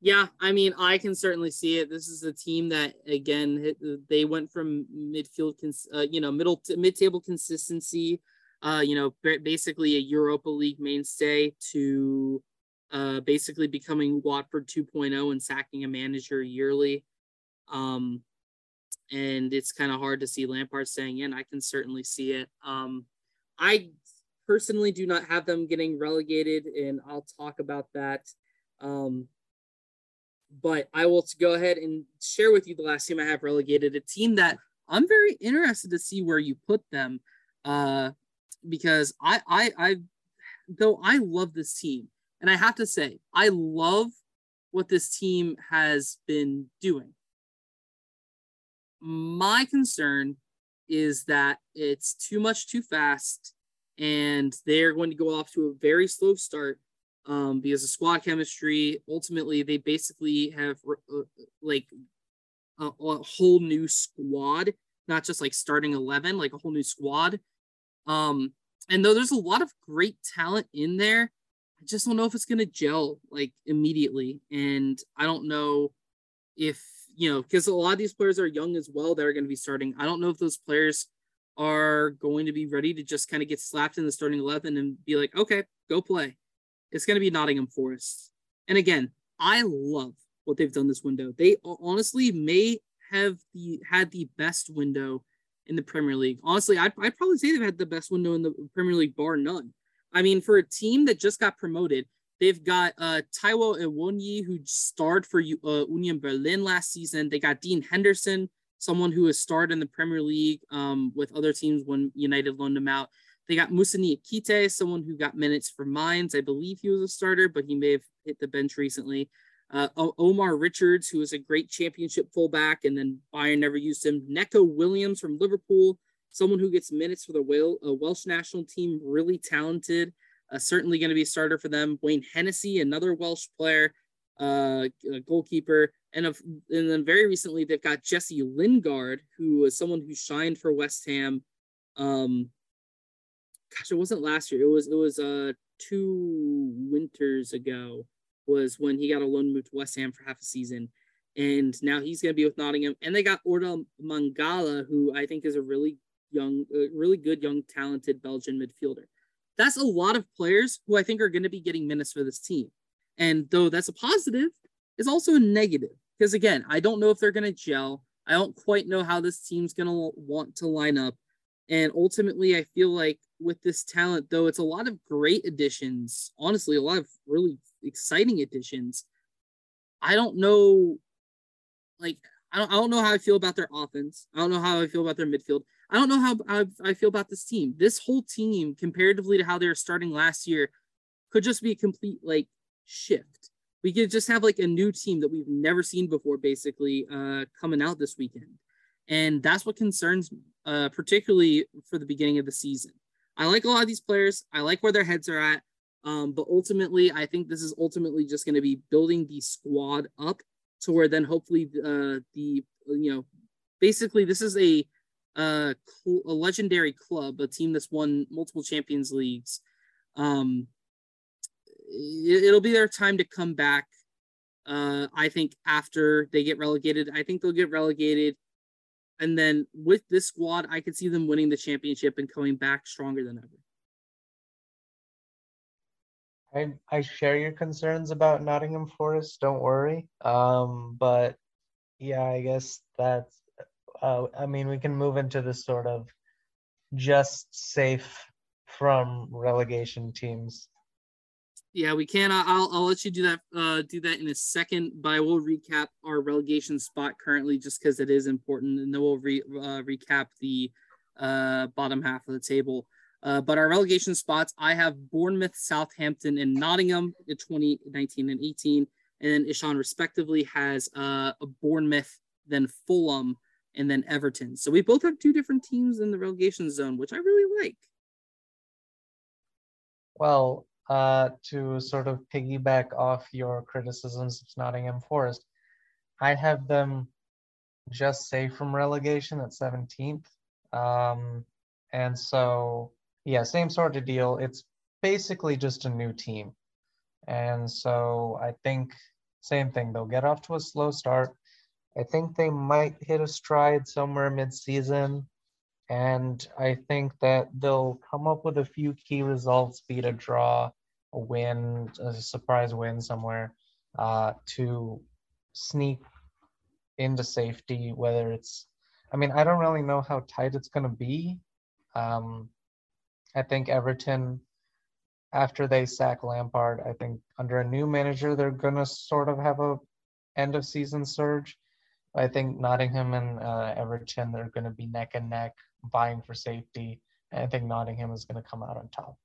Yeah, I mean, I can certainly see it. This is a team that, again, they went from midfield, cons- uh, you know, middle to mid-table consistency, uh, you know, basically a Europa League mainstay to uh, basically becoming Watford two point oh and sacking a manager yearly. Um, and it's kind of hard to see Lampard staying in. I can certainly see it. Um, I personally do not have them getting relegated, and I'll talk about that. Um, But I will go ahead and share with you the last team I have relegated, a team that I'm very interested to see where you put them, uh, because I, I, I, though I love this team, and I have to say, I love what this team has been doing. My concern is that it's too much too fast, and they're going to go off to a very slow start. Um, because of squad chemistry, ultimately they basically have uh, like a, a whole new squad, not just like starting eleven, like a whole new squad. Um, and though there's a lot of great talent in there, I just don't know if it's going to gel like immediately. And I don't know if, you know, because a lot of these players are young as well that are going to be starting. I don't know if those players are going to be ready to just kind of get slapped in the starting eleven and be like, okay, go play. It's going to be Nottingham Forest. And again, I love what they've done this window. They honestly may have the, had the best window in the Premier League. Honestly, I'd, I'd probably say they've had the best window in the Premier League, bar none. I mean, for a team that just got promoted, they've got uh, Taiwo Iwonyi, who starred for uh, Union Berlin last season. They got Dean Henderson, someone who has starred in the Premier League um, with other teams when United loaned him out. They got Musani Akite, someone who got minutes for Mines. I believe he was a starter, but he may have hit the bench recently. Uh, Omar Richards, who was a great championship fullback, and then Bayern never used him. Neko Williams from Liverpool, someone who gets minutes for the Wel- uh, Welsh national team, really talented, uh, certainly going to be a starter for them. Wayne Hennessy, another Welsh player, uh, goalkeeper. And, of, and then very recently, they've got Jesse Lingard, who was someone who shined for West Ham. Um, Gosh, it wasn't last year. It was it was uh two winters ago was when he got a loan move to West Ham for half a season, and now he's going to be with Nottingham. And they got Orda Mangala, who I think is a really young, uh, really good, young, talented Belgian midfielder. That's a lot of players who I think are going to be getting minutes for this team. And though that's a positive, it's also a negative because again, I don't know if they're going to gel. I don't quite know how this team's going to want to line up. And ultimately, I feel like with this talent, though, it's a lot of great additions. Honestly, a lot of really exciting additions. I don't know, like, I don't, I don't know how I feel about their offense. I don't know how I feel about their midfield. I don't know how I, I feel about this team. This whole team, comparatively to how they were starting last year, could just be a complete, like, shift. We could just have, like, a new team that we've never seen before, basically, uh, coming out this weekend. And that's what concerns me, uh, particularly for the beginning of the season. I like a lot of these players. I like where their heads are at. Um, but ultimately, I think this is ultimately just going to be building the squad up to where then hopefully uh, the, you know, basically this is a, uh, cl- a legendary club, a team that's won multiple Champions Leagues. Um, it- it'll be their time to come back. Uh, I think after they get relegated, I think they'll get relegated. And then with this squad, I could see them winning the championship and coming back stronger than ever. I, I share your concerns about Nottingham Forest. Don't worry. Um, but yeah, I guess that's, uh, I mean, we can move into this sort of just safe from relegation teams. Yeah, we can. I'll I'll let you do that uh, do that in a second, but I will recap our relegation spot currently just because it is important, and then we'll re, uh, recap the uh, bottom half of the table. Uh, but our relegation spots, I have Bournemouth, Southampton, and Nottingham in twenty nineteen and eighteen, and then Ishan respectively has uh, a Bournemouth, then Fulham, and then Everton. So we both have two different teams in the relegation zone, which I really like. Well, Uh, to sort of piggyback off your criticisms of Nottingham Forest, I have them just safe from relegation at seventeenth. Um, and so, yeah, same sort of deal. It's basically just a new team. And so I think same thing, they'll get off to a slow start. I think they might hit a stride somewhere mid-season, and I think that they'll come up with a few key results, beat a draw, a win, a surprise win somewhere, uh, to sneak into safety, whether it's, I mean, I don't really know how tight it's going to be. Um, I think Everton, after they sack Lampard, I think under a new manager, they're going to sort of have a end-of-season surge. I think Nottingham and uh, Everton, they're going to be neck and neck, vying for safety. And I think Nottingham is going to come out on top.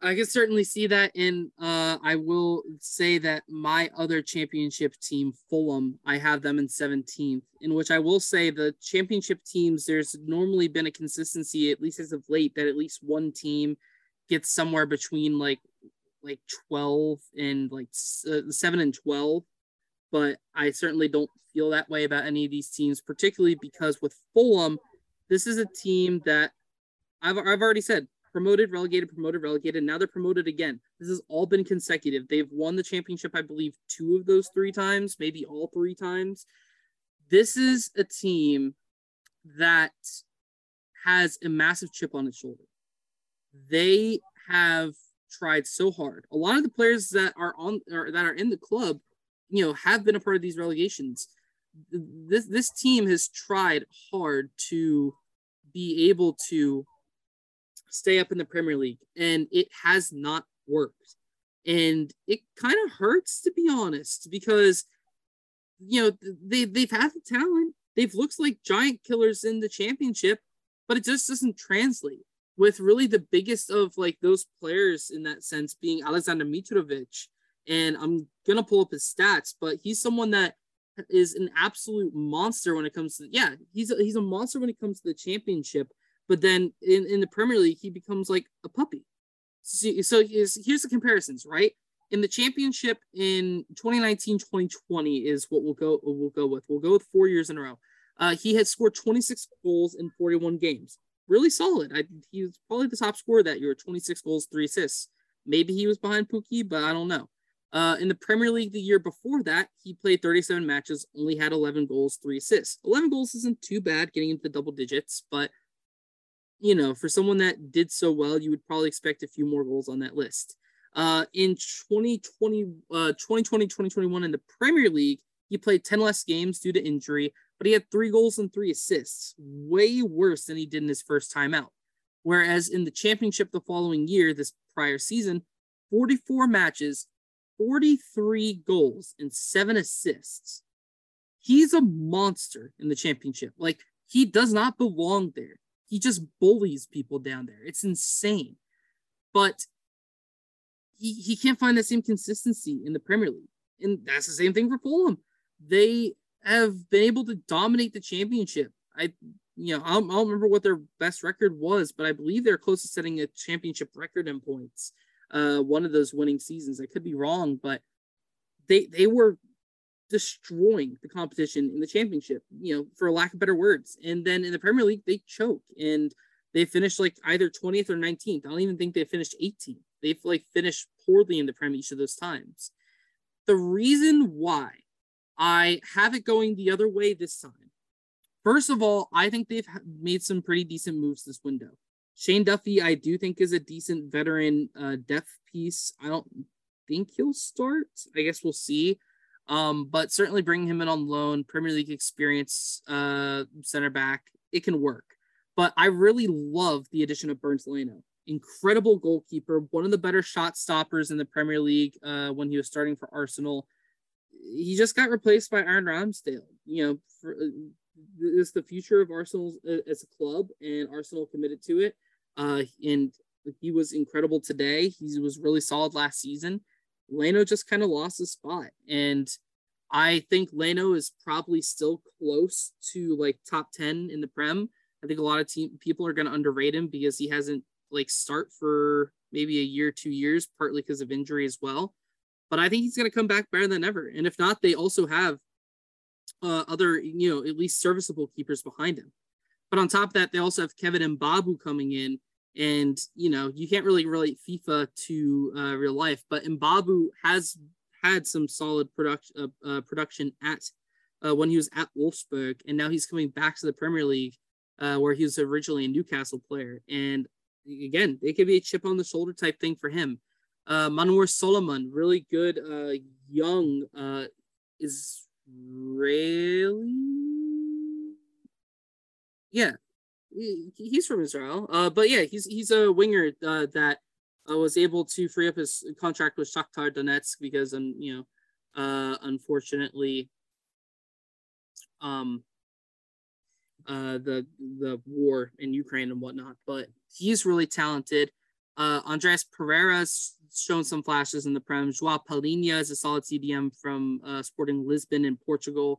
I can certainly see that, and uh, I will say that my other championship team, Fulham, I have them in seventeenth, in which I will say the championship teams, there's normally been a consistency, at least as of late, that at least one team gets somewhere between like like twelve and like uh, seven and twelve, but I certainly don't feel that way about any of these teams, particularly because with Fulham, this is a team that I've I've already said, promoted, relegated, promoted, relegated. Now they're promoted again. This has all been consecutive. They've won the championship, I believe, two of those three times, maybe all three times. This is a team that has a massive chip on its shoulder. They have tried so hard. A lot of the players that are on or that are in the club, you know, have been a part of these relegations. This this team has tried hard to be able to stay up in the Premier League, and it has not worked, and it kind of hurts, to be honest, because, you know, they, they've had the talent, they've looked like giant killers in the championship, but it just doesn't translate, with really the biggest of like those players in that sense being Aleksandar Mitrovic. And I'm gonna pull up his stats, but he's someone that is an absolute monster when it comes to yeah he's a, he's a monster when it comes to the championship. But then in, in the Premier League, he becomes like a puppy. So, so here's, here's the comparisons, right? In the championship in twenty nineteen twenty twenty is what we'll go we'll go with. We'll go with four years in a row. Uh, he had scored twenty-six goals in forty-one games. Really solid. I, he was probably the top scorer that year, twenty-six goals, three assists. Maybe he was behind Pukki, but I don't know. Uh, in the Premier League the year before that, he played thirty-seven matches, only had eleven goals, three assists. eleven goals isn't too bad, getting into the double digits, but you know, for someone that did so well, you would probably expect a few more goals on that list. Uh, in twenty twenty, twenty twenty, twenty twenty-one in the Premier League, he played ten less games due to injury, but he had three goals and three assists, way worse than he did in his first time out. Whereas in the championship the following year, this prior season, forty-four matches, forty-three goals, and seven assists. He's a monster in the championship. Like, he does not belong there. He just bullies people down there. It's insane. But he, he can't find that same consistency in the Premier League. And that's the same thing for Fulham. They have been able to dominate the championship. I you know, I don't, I don't remember what their best record was, but I believe they're close to setting a championship record in points uh, one of those winning seasons. I could be wrong, but they they were destroying the competition in the championship, you know, for lack of better words. And then in the Premier League, they choke, and they finished like either twentieth or nineteenth. I don't even think they finished eighteenth. They've like finished poorly in the Premier each of those times. The reason why I have it going the other way this time, first of all, I think they've made some pretty decent moves this window. Shane Duffy, I do think, is a decent veteran uh, depth piece. I don't think he'll start. I guess we'll see. Um, but certainly bringing him in on loan, Premier League experience, uh, center back, it can work. But I really love the addition of Burns Leno. Incredible goalkeeper, one of the better shot stoppers in the Premier League uh, when he was starting for Arsenal. He just got replaced by Aaron Ramsdale. You know, for, uh, this is the future of Arsenal as a club, and Arsenal committed to it. Uh, and he was incredible today. He was really solid last season. Leno just kind of lost his spot, and I think Leno is probably still close to like top ten in the Prem. I think a lot of team people are going to underrate him because he hasn't like start for maybe a year, two years, partly because of injury as well. But I think he's going to come back better than ever. And if not, they also have uh, other, you know, at least serviceable keepers behind him. But on top of that, they also have Kevin Mbabu coming in. And, you know, you can't really relate FIFA to uh, real life, but Mbabu has had some solid production uh, uh, production at uh, when he was at Wolfsburg, and now he's coming back to the Premier League, uh, where he was originally a Newcastle player. And again, it could be a chip on the shoulder type thing for him. Uh, Manor Solomon, really good uh, young uh, Israeli. Yeah, he's from Israel. Uh, but yeah, he's he's a winger uh, that uh, was able to free up his contract with Shakhtar Donetsk because, um, you know, uh, unfortunately, um, uh, the the war in Ukraine and whatnot. But he's really talented. Uh, Andres Pereira's shown some flashes in the Prem. Joao Palinha is a solid C D M from uh, Sporting Lisbon in Portugal.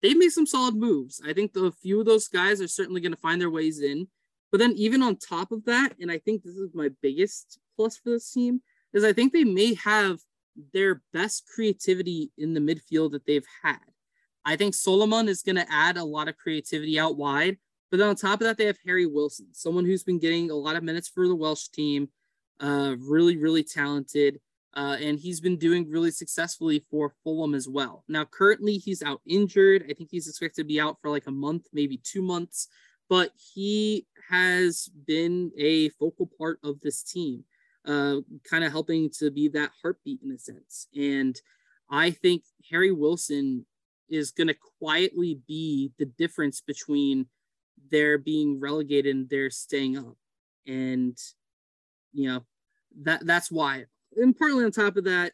They've made some solid moves. I think a few of those guys are certainly going to find their ways in. But then even on top of that, and I think this is my biggest plus for this team, is I think they may have their best creativity in the midfield that they've had. I think Solomon is going to add a lot of creativity out wide. But then on top of that, they have Harry Wilson, someone who's been getting a lot of minutes for the Welsh team. Uh, really, really talented. Uh, and he's been doing really successfully for Fulham as well. Now, currently he's out injured. I think he's expected to be out for like a month, maybe two months, but he has been a focal part of this team, uh, kind of helping to be that heartbeat in a sense. And I think Harry Wilson is going to quietly be the difference between they're being relegated and they're staying up. And, you know, that that's why. And partly on top of that,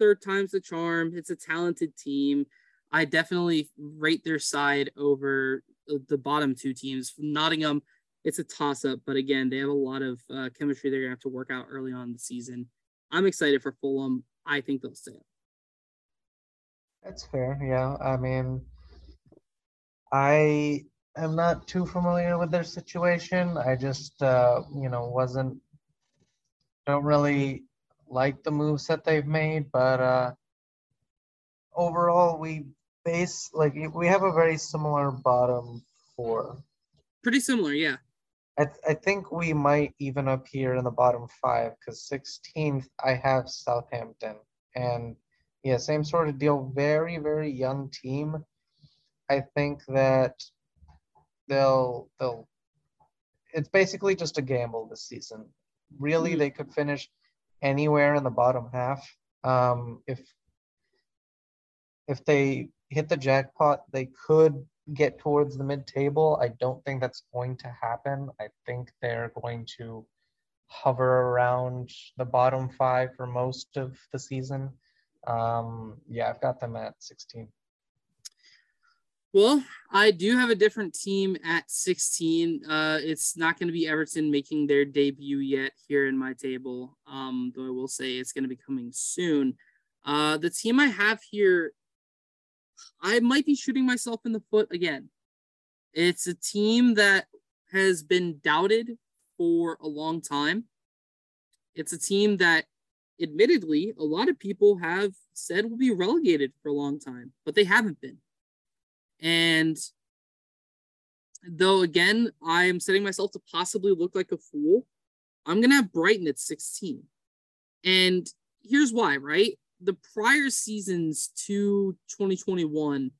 third time's the charm. It's a talented team. I definitely rate their side over the bottom two teams. Nottingham, it's a toss-up, but again, they have a lot of uh, chemistry they're going to have to work out early on in the season. I'm excited for Fulham. I think they'll stay up. That's fair, yeah. I mean, I am not too familiar with their situation. I just, uh, you know, wasn't, don't really... like the moves that they've made, but uh, overall we base like we have a very similar bottom four. Pretty similar, yeah. I th- I think we might even appear in the bottom five because sixteenth I have Southampton, and yeah, same sort of deal. Very very young team. I think that they'll they'll. It's basically just a gamble this season. Really, mm-hmm. They could finish anywhere in the bottom half. Um, if if they hit the jackpot, they could get towards the mid-table. I don't think that's going to happen. I think they're going to hover around the bottom five for most of the season. Um, yeah, I've got them at sixteen. Well, I do have a different team at sixteen. Uh, it's not going to be Everton making their debut yet here in my table, um, though I will say it's going to be coming soon. Uh, the team I have here, I might be shooting myself in the foot again. It's a team that has been doubted for a long time. It's a team that, admittedly, a lot of people have said will be relegated for a long time, but they haven't been. And though, again, I'm setting myself to possibly look like a fool, I'm going to have Brighton at sixteen. And here's why, right? The prior seasons to twenty twenty-one,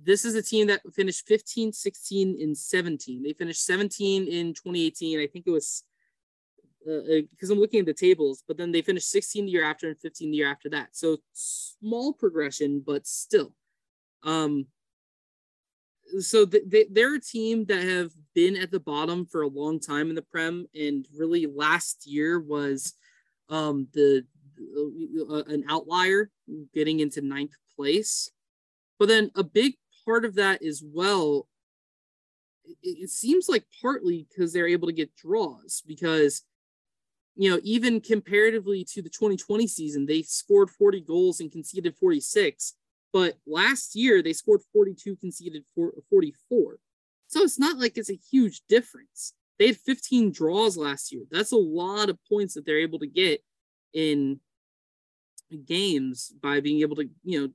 this is a team that finished fifteen, sixteen, and seventeen. They finished seventeen in twenty eighteen. I think it was because uh, I'm looking at the tables, but then they finished sixteen the year after and fifteen the year after that. So small progression, but still. Um, So they're a team that have been at the bottom for a long time in the Prem, and really last year was um, the uh, an outlier getting into ninth place. But then a big part of that as well, it seems like partly because they're able to get draws because, you know, even comparatively to the twenty twenty season, they scored forty goals and conceded forty-six. But last year, they scored forty-two, conceded forty-four. So it's not like it's a huge difference. They had fifteen draws last year. That's a lot of points that they're able to get in games by being able to, you know,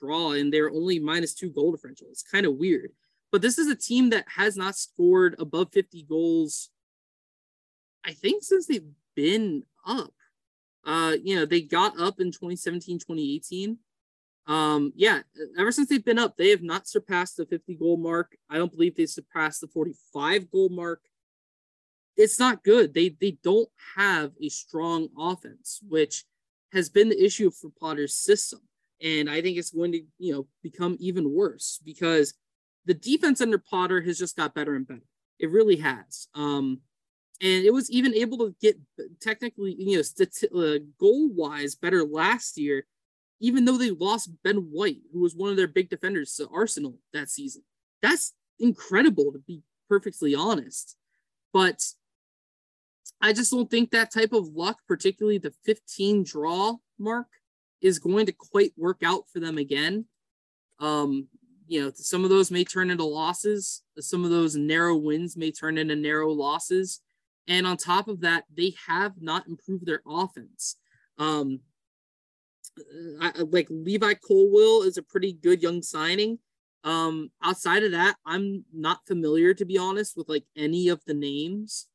draw. And they're only minus two goal differential. It's kind of weird. But this is a team that has not scored above fifty goals, I think, since they've been up. Uh, you know, they got up in twenty seventeen, twenty eighteen. Um, yeah, ever since they've been up, they have not surpassed the fifty-goal mark. I don't believe they surpassed the forty-five-goal mark. It's not good. They they don't have a strong offense, which has been the issue for Potter's system. And I think it's going to, you know, become even worse because the defense under Potter has just got better and better. It really has. Um, and it was even able to get technically, you know, stati- uh, goal-wise better last year, even though they lost Ben White, who was one of their big defenders, to Arsenal that season. That's incredible, to be perfectly honest. But I just don't think that type of luck, particularly the fifteen draw mark, is going to quite work out for them again. Um, you know, some of those may turn into losses. Some of those narrow wins may turn into narrow losses. And on top of that, they have not improved their offense. Um, I, like Levi Colwill is a pretty good young signing. Um, outside of that, I'm not familiar, to be honest, with like any of the names.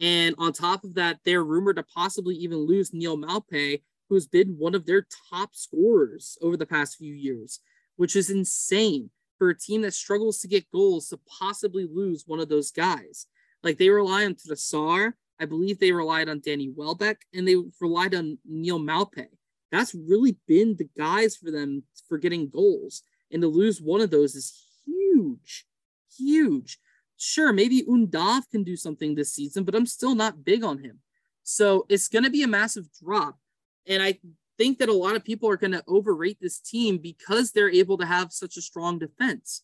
And on top of that, they're rumored to possibly even lose Neal Maupay, who's been one of their top scorers over the past few years, which is insane for a team that struggles to get goals to possibly lose one of those guys. Like, they rely on Trossard. I believe they relied on Danny Welbeck, and they relied on Neal Maupay. That's really been the guys for them for getting goals. And to lose one of those is huge, huge. Sure, maybe Undav can do something this season, but I'm still not big on him. So it's going to be a massive drop. And I think that a lot of people are going to overrate this team because they're able to have such a strong defense.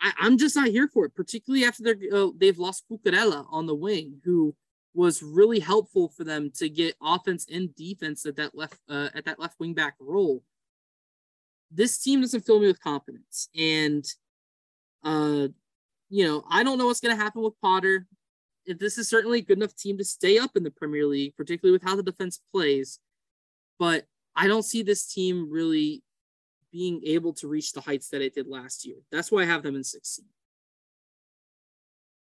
I, I'm just not here for it, particularly after they're, uh, they've lost Cucurella on the wing, who was really helpful for them to get offense and defense at that left uh, at that left wing back role. This team doesn't fill me with confidence. And, uh, you know, I don't know what's going to happen with Potter. This is certainly a good enough team to stay up in the Premier League, particularly with how the defense plays. But I don't see this team really being able to reach the heights that it did last year. That's why I have them in sixth seed.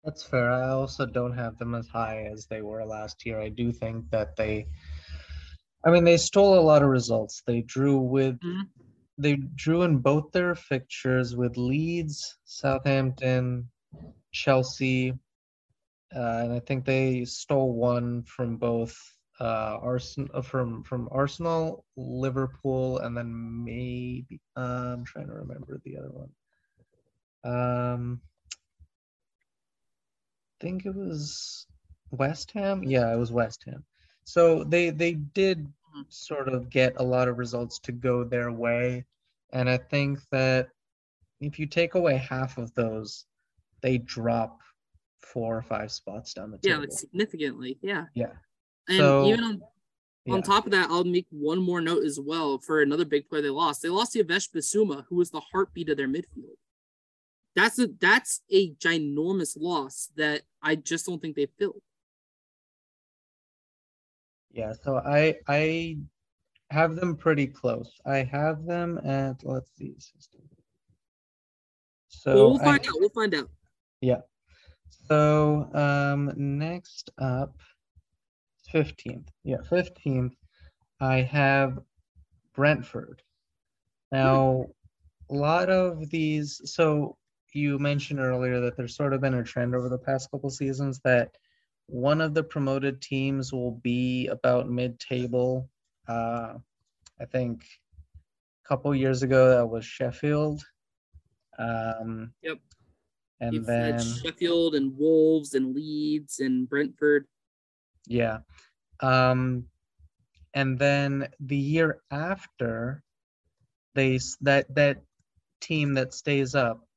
That's fair. I also don't have them as high as they were last year. I do think that they, I mean, they stole a lot of results. They drew with... Mm-hmm. They drew in both their fixtures with Leeds, Southampton, Chelsea, uh, and I think they stole one from both uh, Arsenal, from from Arsenal, Liverpool, and then maybe uh, I'm trying to remember the other one. Um, I think it was West Ham. Yeah, it was West Ham. So they they did sort of get a lot of results to go their way. And I think that if you take away half of those, they drop four or five spots down the table. Yeah, like significantly. Yeah. Yeah. And so, even on, yeah. on top of that, I'll make one more note as well for another big player they lost. They lost Yves Bissouma, who was the heartbeat of their midfield. That's a, that's a ginormous loss that I just don't think they filled. Yeah, so I I have them pretty close. I have them at, let's see. So well, we'll find I, out. We'll find out. Yeah. So um, next up, fifteenth. Yeah, fifteenth. I have Brentford. Now, a lot of these. So you mentioned earlier that there's sort of been a trend over the past couple seasons that one of the promoted teams will be about mid-table. Uh, I think a couple years ago that was Sheffield. Um, yep. And You've then Sheffield and Wolves and Leeds and Brentford. Yeah. Um, and then the year after, they that that team that stays up,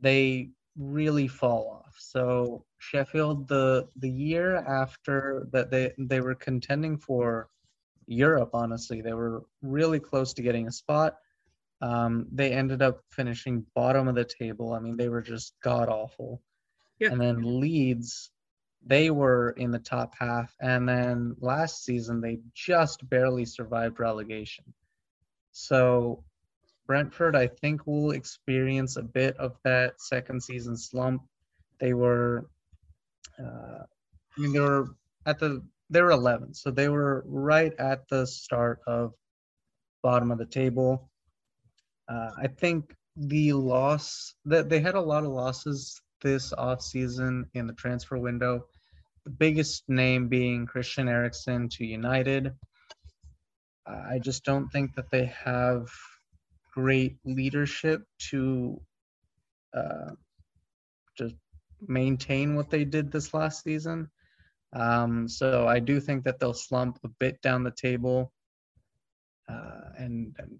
they really fall off. So Sheffield, the the year after that, they they were contending for Europe. Honestly, they were really close to getting a spot. Um, they ended up finishing bottom of the table. I mean, they were just god awful. Yeah. And then Leeds, they were in the top half. And then last season, they just barely survived relegation. So Brentford, I think, will experience a bit of that second season slump. They were, uh, I mean, they were at the, they were eleven, so they were right at the start of bottom of the table. Uh, I think the loss that they had a lot of losses this offseason in the transfer window. The biggest name being Christian Eriksen to United. I just don't think that they have great leadership to uh, just maintain what they did this last season. Um, so I do think that they'll slump a bit down the table. Uh, and, and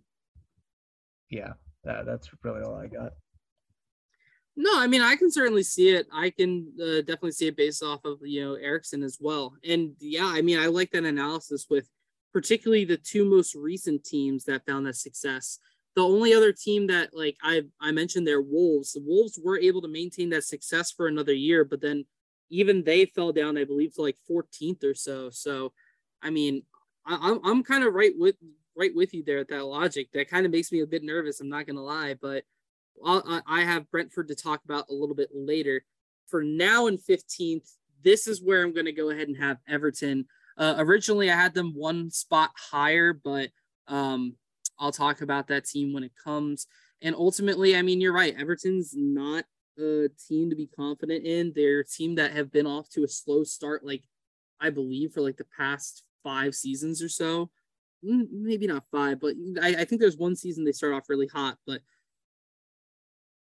yeah, that, that's really all I got. No, I mean, I can certainly see it. I can uh, definitely see it based off of, you know, Ericsson as well. And yeah, I mean, I like that analysis with particularly the two most recent teams that found that success. The only other team that, like I, I mentioned there, Wolves. The Wolves were able to maintain that success for another year, but then even they fell down, I believe, to like fourteenth or so. So, I mean, I, I'm I'm kind of right with right with you there at that logic. That kind of makes me a bit nervous. I'm not going to lie, but I'll, I have Brentford to talk about a little bit later. For now in fifteenth, this is where I'm going to go ahead and have Everton. Uh, originally, I had them one spot higher, but um, I'll talk about that team when it comes. And ultimately, I mean, you're right. Everton's not a team to be confident in. They're a team that have been off to a slow start, like I believe for like the past five seasons or so. Maybe not five, but I, I think there's one season they start off really hot, but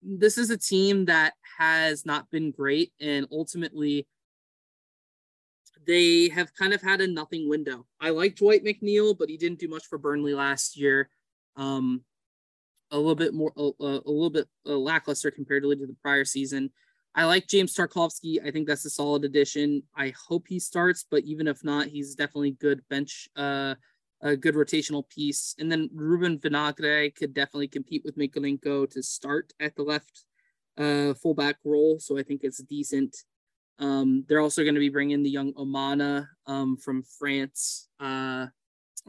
this is a team that has not been great, and ultimately they have kind of had a nothing window. I like Dwight McNeil, but he didn't do much for Burnley last year. Um, a little bit more, a, a little bit lackluster compared to the prior season. I like James Tarkowski. I think that's a solid addition. I hope he starts, but even if not, he's definitely good bench, uh, a good rotational piece. And then Ruben Vinagre could definitely compete with Mikolenko to start at the left uh, fullback role. So I think it's decent. Um, they're also going to be bringing the young Omana um, from France, uh,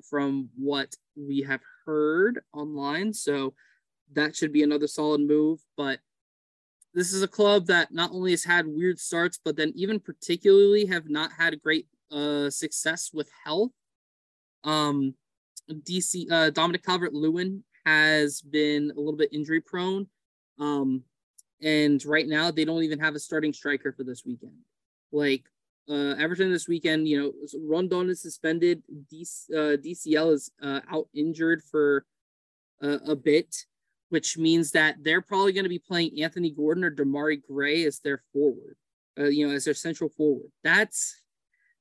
from what we have heard online. So that should be another solid move. But this is a club that not only has had weird starts, but then even particularly have not had great uh, success with health. Um, D C, uh, Dominic Calvert-Lewin has been a little bit injury prone. Um, and right now they don't even have a starting striker for this weekend. Like, uh, Everton this weekend, you know, Rondon is suspended. D C, uh, D C L is, uh, out injured for uh, a bit, which means that they're probably going to be playing Anthony Gordon or Damari Gray as their forward, uh, you know, as their central forward. That's,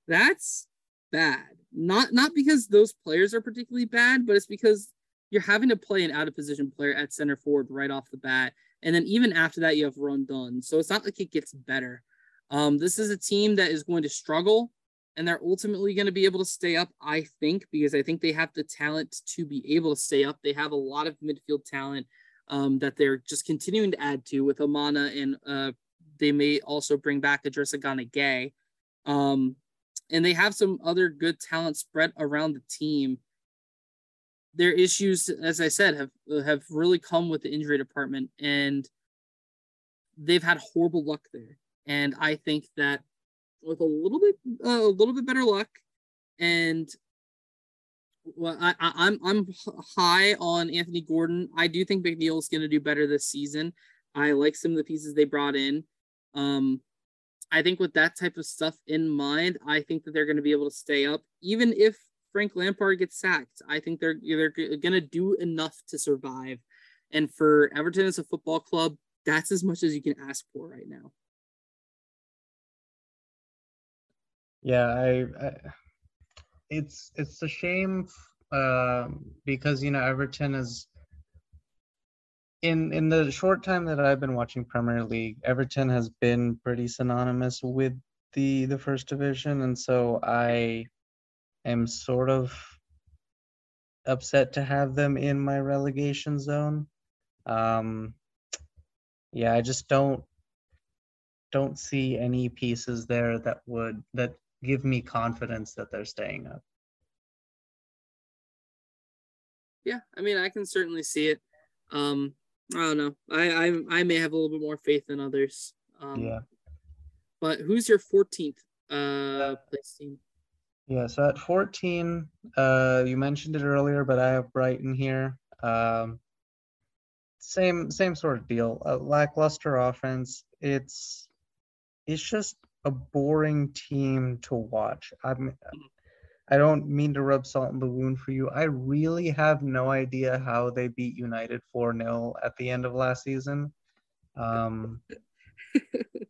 that's bad. Not not because those players are particularly bad, but it's because you're having to play an out-of-position player at center forward right off the bat. And then even after that, you have Rondon. So it's not like it gets better. Um, this is a team that is going to struggle, and they're ultimately going to be able to stay up, I think, because I think they have the talent to be able to stay up. They have a lot of midfield talent um, that they're just continuing to add to with Omana, and uh, they may also bring back Idrissa Gana Um And they have some other good talent spread around the team. Their issues, as I said, have have really come with the injury department, and they've had horrible luck there. And I think that with a little bit uh, a little bit better luck, and well, I, I, I'm I'm high on Anthony Gordon. I do think McNeil is going to do better this season. I like some of the pieces they brought in. Um, I think with that type of stuff in mind, I think that they're going to be able to stay up. Even if Frank Lampard gets sacked, I think they're, they're going to do enough to survive. And for Everton as a football club, that's as much as you can ask for right now. Yeah, I, I it's it's a shame uh, because, you know, Everton is In in the short time that I've been watching Premier League, Everton has been pretty synonymous with the, the First Division, and so I am sort of upset to have them in my relegation zone. Um, yeah, I just don't don't see any pieces there that would that give me confidence that they're staying up. Yeah, I mean, I can certainly see it. Um, I don't know. I, I I may have a little bit more faith than others. Um, yeah. But who's your fourteenth uh, place team? Yes, at fourteen, uh, you mentioned it earlier, but I have Brighton here. Um, same same sort of deal. A lackluster offense. It's it's just a boring team to watch. I'm, I don't mean to rub salt in the wound for you. I really have no idea how they beat United four nil at the end of last season. Um,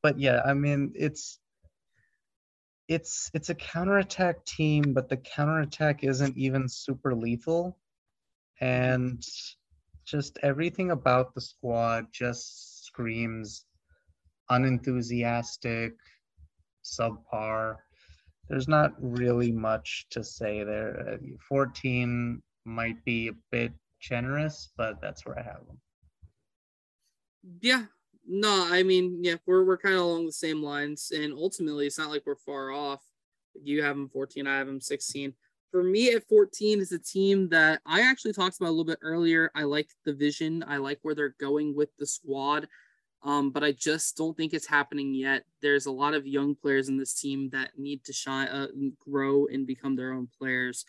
but yeah, I mean, it's it's it's a counterattack team, but the counterattack isn't even super lethal. And just everything about the squad just screams unenthusiastic, subpar. There's not really much to say there. fourteen might be a bit generous, but that's where I have them. Yeah. No, I mean, yeah, we're we're kind of along the same lines. And ultimately, it's not like we're far off. You have them fourteen, I have them sixteen. For me, at fourteen is a team that I actually talked about a little bit earlier. I like the vision. I like where they're going with the squad. Um, but I just don't think it's happening yet. There's a lot of young players in this team that need to shine, uh, grow and become their own players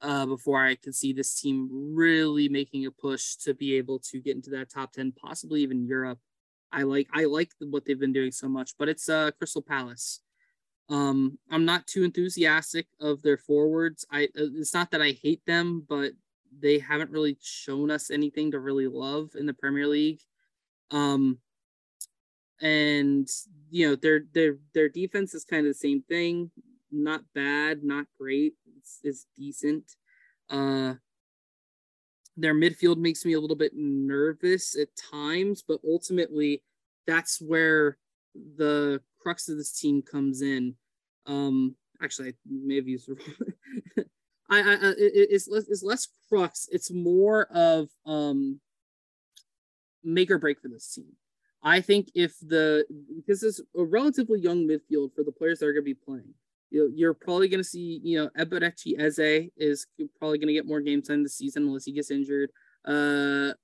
uh, before I can see this team really making a push to be able to get into that top ten, possibly even Europe. I like I like what they've been doing so much, but it's uh, Crystal Palace. Um, I'm not too enthusiastic of their forwards. I It's not that I hate them, but they haven't really shown us anything to really love in the Premier League. Um, And, you know, their their their defense is kind of the same thing. Not bad, not great. It's, it's decent. Uh, their midfield makes me a little bit nervous at times, but ultimately that's where the crux of this team comes in. Um, actually, I may have used the wrong I, I, it, it's, less, it's less crux. It's more of um, make or break for this team. I think if the because it's a relatively young midfield for the players that are going to be playing, you, you're probably going to see, you know, Eberechi Eze is probably going to get more game time this season unless he gets injured. Uh,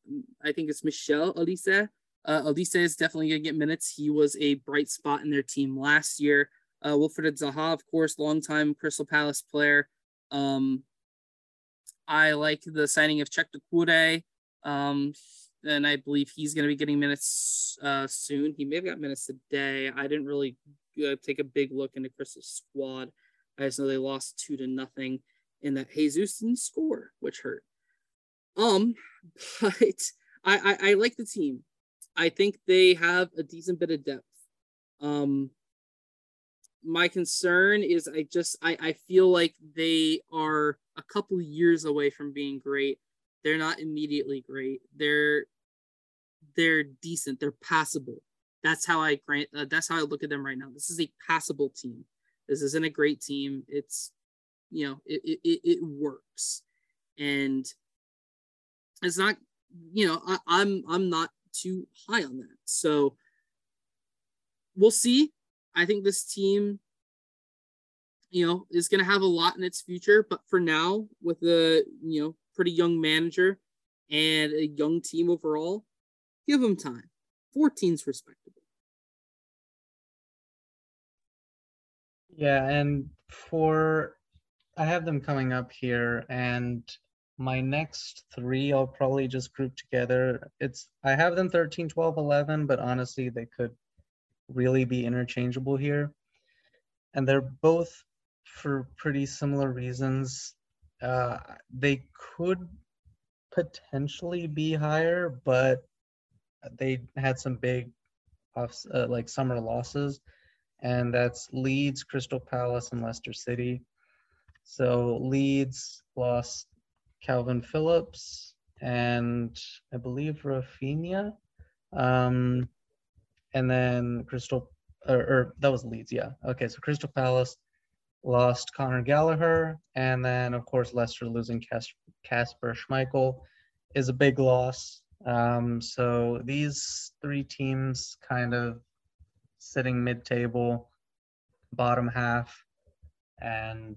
I think it's Michel Olise. Uh, Olise is definitely going to get minutes. He was a bright spot in their team last year. Uh, Wilfried Zaha, of course, longtime Crystal Palace player. Um, I like the signing of Cheick Doucouré. Um And I believe he's going to be getting minutes uh, soon. He may have got minutes today. I didn't really uh, take a big look into Crystal's squad. I just know they lost two to nothing, and that Jesus didn't score, which hurt. Um, but I, I I like the team. I think they have a decent bit of depth. Um, my concern is I just I I feel like they are a couple years away from being great. They're not immediately great. They're They're decent. They're passable. That's how I grant. Uh, that's how I look at them right now. This is a passable team. This isn't a great team. It's, you know, it it it works, and it's not. You know, I, I'm I'm not too high on that. So we'll see. I think this team, you know, is going to have a lot in its future. But for now, with a you know pretty young manager and a young team overall. Give them time. fourteen's respectable. Yeah, and for... I have them coming up here, and my next three I'll probably just group together. It's I have them thirteen, twelve, eleven, but honestly, they could really be interchangeable here. And they're both, for pretty similar reasons, uh, they could potentially be higher, but they had some big offs, uh, like summer losses, and that's Leeds, Crystal Palace, and Leicester City. So Leeds lost Calvin Phillips and I believe Rafinha. Um, and then Crystal, or, or that was Leeds, yeah. Okay, so Crystal Palace lost Conor Gallagher, and then of course Leicester losing Kas- Kasper Schmeichel is a big loss. Um, so these three teams kind of sitting mid-table, bottom half, and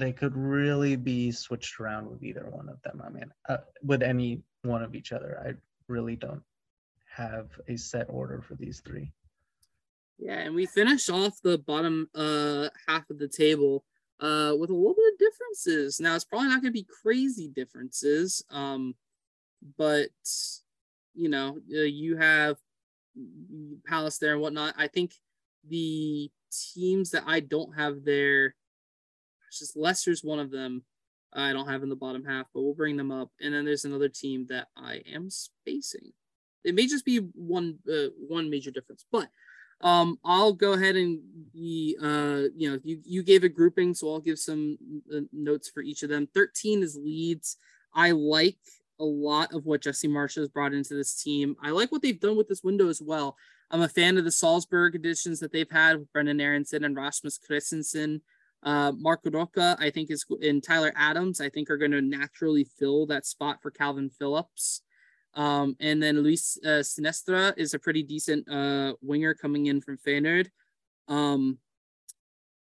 they could really be switched around with either one of them. I mean, uh, with any one of each other. I really don't have a set order for these three. Yeah, and we finish off the bottom uh, half of the table uh, with a little bit of differences. Now, it's probably not going to be crazy differences, um, but, you know, you have Palace there and whatnot. I think the teams that I don't have there, it's just Leicester's one of them. I don't have in the bottom half, but we'll bring them up. And then there's another team that I am spacing. It may just be one uh, one major difference, but um, I'll go ahead and be, uh, you know, you, you gave a grouping, so I'll give some uh, notes for each of them. thirteen is Leeds. I like a lot of what Jesse Marsch has brought into this team. I like what they've done with this window as well. I'm a fan of the Salzburg additions that they've had with Brendan Aronson and Rasmus Christensen. Uh, Marco Roca, I think, is and Tyler Adams, I think, are going to naturally fill that spot for Calvin Phillips. Um, and then Luis uh, Sinestra is a pretty decent uh, winger coming in from Feyenoord. Um,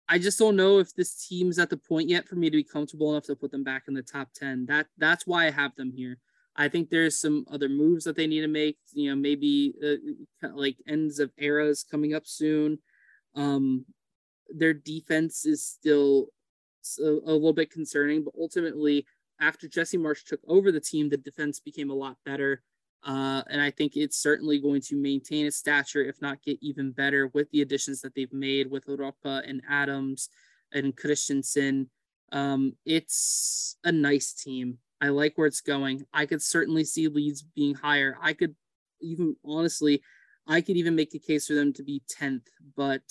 I just don't know if this team's at the point yet for me to be comfortable enough to put them back in the top ten. That That's why I have them here. I think there's some other moves that they need to make, you know, maybe uh, like ends of eras coming up soon. Um, their defense is still a, a little bit concerning, but ultimately, after Jesse Marsch took over the team, the defense became a lot better. Uh, and I think it's certainly going to maintain its stature, if not get even better, with the additions that they've made with Europa and Adams and Christensen. Um, it's a nice team. I like where it's going. I could certainly see Leeds being higher. I could even, honestly, I could even make a case for them to be tenth, but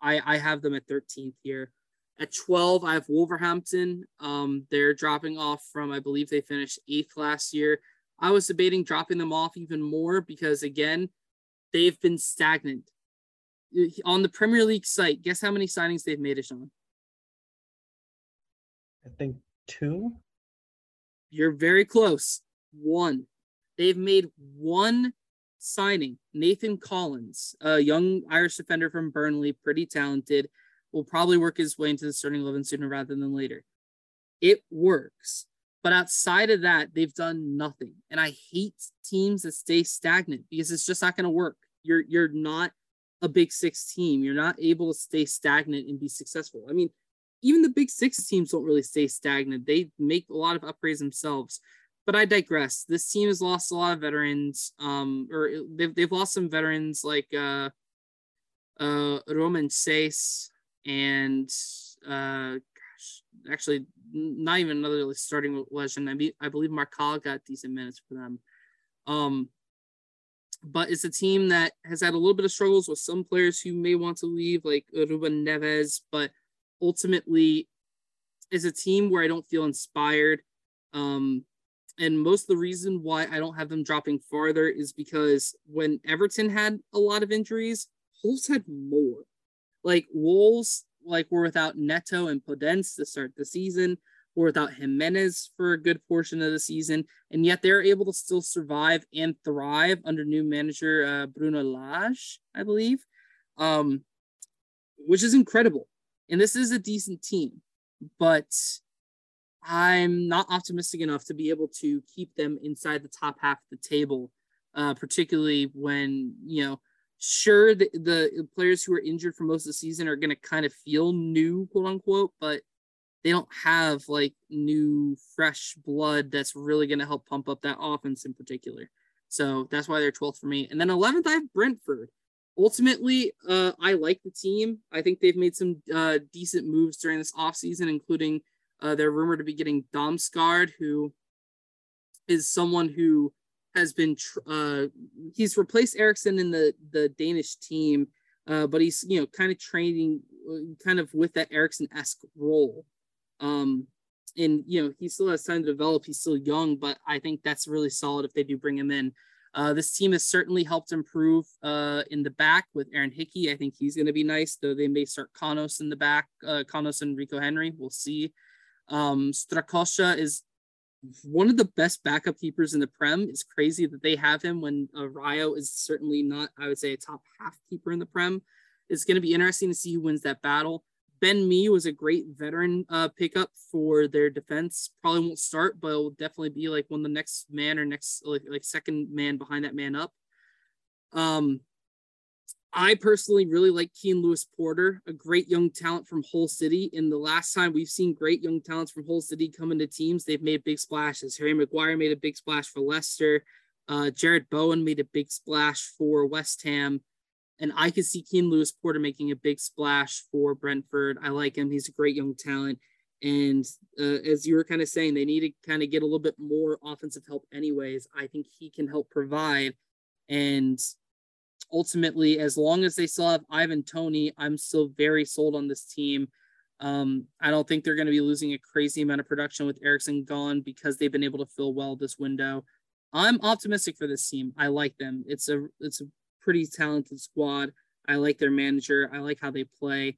I, I have them at thirteenth here. At twelve, I have Wolverhampton. Um, they're dropping off from, I believe they finished eighth last year. I was debating dropping them off even more because, again, they've been stagnant. On the Premier League site, guess how many signings they've made, Ishan? I think two. You're very close. One. They've made one signing. Nathan Collins, a young Irish defender from Burnley, pretty talented. Will probably work his way into the starting eleven sooner rather than later. It works. But outside of that, they've done nothing. And I hate teams that stay stagnant because it's just not going to work. You're you're not a Big Six team. You're not able to stay stagnant and be successful. I mean, even the Big Six teams don't really stay stagnant. They make a lot of upgrades themselves. But I digress. This team has lost a lot of veterans, um, or they've, they've lost some veterans like uh, uh, Roman Seiss, and uh gosh, actually not even another starting legend. I be, I believe Marcal got decent minutes for them. Um but it's a team that has had a little bit of struggles with some players who may want to leave, like Ruben Neves, but ultimately is a team where I don't feel inspired. Um and most of the reason why I don't have them dropping farther is because when Everton had a lot of injuries, Wolves had more. Like Wolves, like we're without Neto and Podence to start the season. We're without Jimenez for a good portion of the season, and yet they're able to still survive and thrive under new manager uh, Bruno Lage, I believe, um, which is incredible. And this is a decent team, but I'm not optimistic enough to be able to keep them inside the top half of the table, uh, particularly when, you know, sure, the, the players who are injured for most of the season are going to kind of feel new, quote unquote, but they don't have like new, fresh blood that's really going to help pump up that offense in particular. So that's why they're twelfth for me. And then eleventh, I have Brentford. Ultimately, uh, I like the team. I think they've made some uh, decent moves during this offseason, including uh, they're rumored to be getting Damsgaard, who is someone who has been, uh, he's replaced Eriksson in the, the Danish team, uh, but he's, you know, kind of training kind of with that Eriksson-esque role. Um, and, you know, he still has time to develop. He's still young, but I think that's really solid if they do bring him in. Uh, this team has certainly helped improve uh, in the back with Aaron Hickey. I think he's going to be nice, though they may start Konos in the back, uh, Konos and Rico Henry. We'll see. Um, Strakosha is one of the best backup keepers in the Prem. It's crazy that they have him when uh, Rayo is certainly not, I would say, a top half keeper in the Prem. It's going to be interesting to see who wins that battle. Ben Mee was a great veteran uh, pickup for their defense. Probably won't start, but will definitely be like one of the next man or next like, like second man behind that man up. Um, I personally really like Keane Lewis Porter, a great young talent from Hull City. And the last time we've seen great young talents from Hull City come into teams, they've made big splashes. Harry Maguire made a big splash for Leicester. Uh, Jared Bowen made a big splash for West Ham. And I could see Keane Lewis Porter making a big splash for Brentford. I like him. He's a great young talent. And uh, as you were kind of saying, they need to kind of get a little bit more offensive help anyways. I think he can help provide. And ultimately, as long as they still have Ivan Toney, I'm still very sold on this team. Um, I don't think they're going to be losing a crazy amount of production with Eriksson gone because they've been able to fill well this window. I'm optimistic for this team. I like them. It's a it's a pretty talented squad. I like their manager. I like how they play.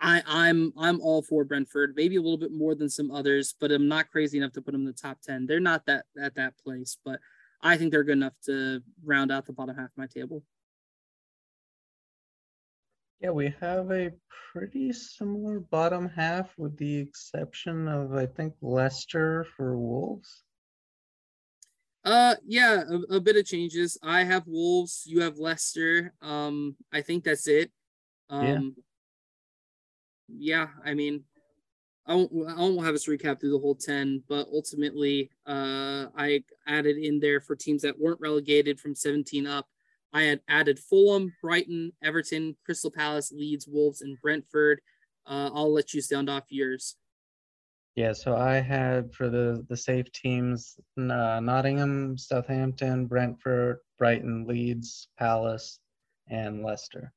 I, I'm I'm all for Brentford, maybe a little bit more than some others, but I'm not crazy enough to put them in the top ten. They're not that at that place, but I think they're good enough to round out the bottom half of my table. Yeah, we have a pretty similar bottom half with the exception of, I think, Leicester for Wolves. Uh, yeah, a, a bit of changes. I have Wolves, you have Leicester. Um, I think that's it. Um, yeah. yeah, I mean, I won't, I won't have us recap through the whole ten, but ultimately uh, I added in there for teams that weren't relegated from seventeen up. I had added Fulham, Brighton, Everton, Crystal Palace, Leeds, Wolves, and Brentford. Uh, I'll let you sound off yours. Yeah, so I had for the, the safe teams, uh, Nottingham, Southampton, Brentford, Brighton, Leeds, Palace, and Leicester.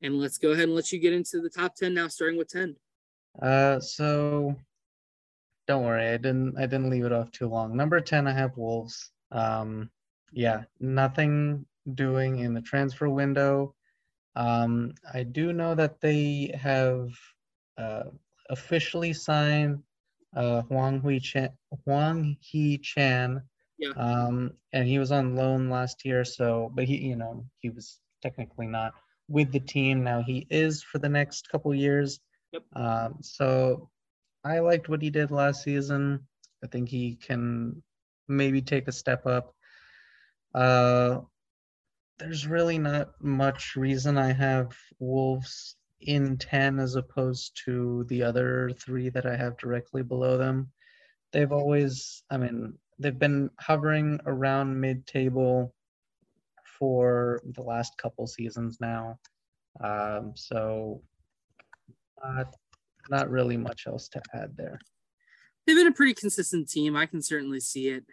And let's go ahead and let you get into the top ten now, starting with ten. Uh, so don't worry, I didn't, I didn't leave it off too long. Number ten, I have Wolves. Um, yeah, nothing doing in the transfer window. Um, I do know that they have, uh, officially signed, uh, Hwang Hui Chan, Hwang Hee Chan. Yeah. Um, and he was on loan last year. So, but he, you know, he was technically not with the team. Now he is for the next couple years. Yep. Um, so I liked what he did last season. I think he can maybe take a step up. Uh, there's really not much reason I have Wolves in ten as opposed to the other three that I have directly below them. They've always, I mean, they've been hovering around mid-table for the last couple seasons now. Um, so... Uh, not really much else to add there. They've been a pretty consistent team. I can certainly see it.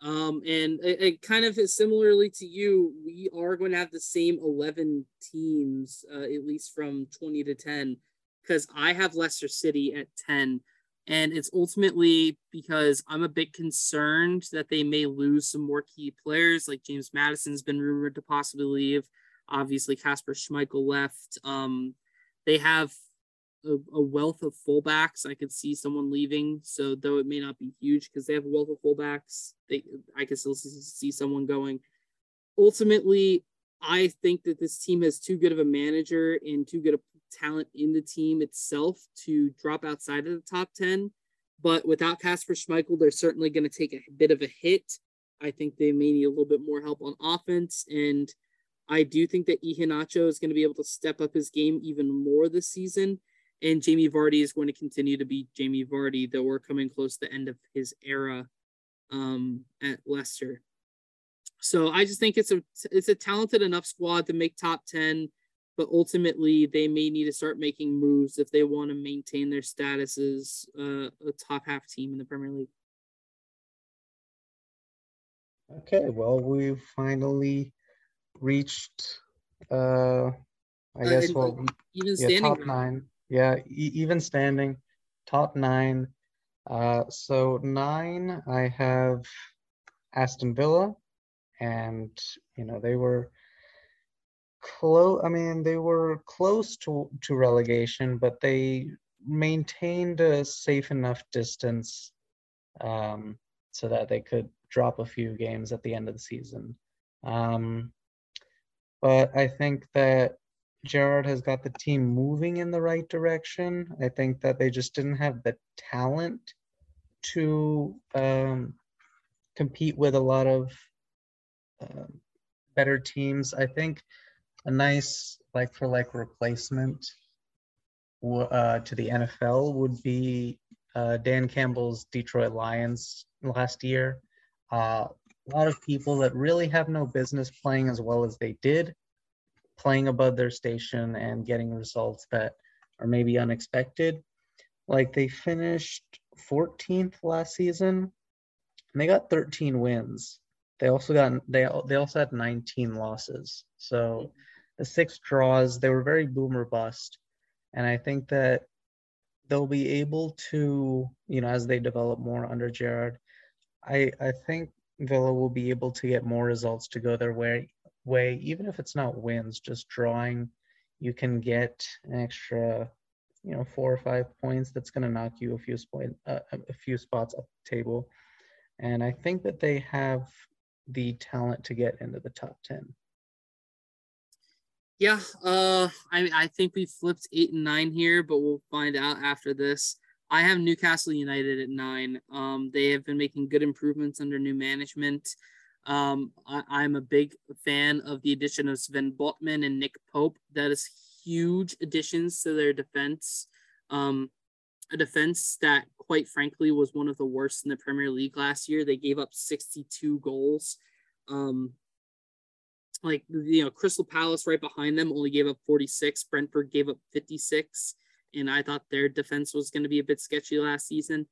Um, and it, it kind of is similarly to you. We are going to have the same eleven teams, uh, at least from twenty to ten, because I have Leicester City at ten. And it's ultimately because I'm a bit concerned that they may lose some more key players, like James Madison's been rumored to possibly leave. Obviously, Kasper Schmeichel left. Um, they have A, a wealth of fullbacks. I could see someone leaving, so though it may not be huge because they have a wealth of fullbacks, they I could still see, see someone going. Ultimately, I think that this team has too good of a manager and too good of talent in the team itself to drop outside of the top ten, but without Kasper Schmeichel, they're certainly going to take a bit of a hit. I think they may need a little bit more help on offense, and I do think that Iheanacho is going to be able to step up his game even more this season. And Jamie Vardy is going to continue to be Jamie Vardy, though we're coming close to the end of his era um, at Leicester. So I just think it's a it's a talented enough squad to make top ten, but ultimately they may need to start making moves if they want to maintain their status as uh, a top half team in the Premier League. Okay, well, we finally reached, uh, I uh, guess, well, even yeah, standing top nine. Yeah, e- even standing, top nine. Uh, so nine, I have Aston Villa, and you know they were close. I mean, they were close to to relegation, but they maintained a safe enough distance um, so that they could drop a few games at the end of the season. Um, but I think that Gerrard has got the team moving in the right direction. I think that they just didn't have the talent to um, compete with a lot of uh, better teams. I think a nice like for like replacement uh, to the N F L would be uh, Dan Campbell's Detroit Lions last year. Uh, a lot of people that really have no business playing as well as they did, playing above their station and getting results that are maybe unexpected. Like they finished fourteenth last season, and they got thirteen wins. They also got they they also had nineteen losses. So the six draws, they were very boom or bust. And I think that they'll be able to, you know, as they develop more under Gerrard, I I think Villa will be able to get more results to go their way. way, even if it's not wins, just drawing, you can get an extra, you know, four or five points that's going to knock you a few, spo- uh, a few spots up the table. And I think that they have the talent to get into the top ten. Yeah, uh, I, I think we flipped eight and nine here, but we'll find out after this. I have Newcastle United at nine. Um, they have been making good improvements under new management. Um, I, I'm a big fan of the addition of Sven Botman and Nick Pope. That is huge additions to their defense, um, a defense that, quite frankly, was one of the worst in the Premier League last year. They gave up sixty-two goals. Um, like, you know, Crystal Palace right behind them only gave up forty-six. Brentford gave up fifty-six, and I thought their defense was going to be a bit sketchy last season.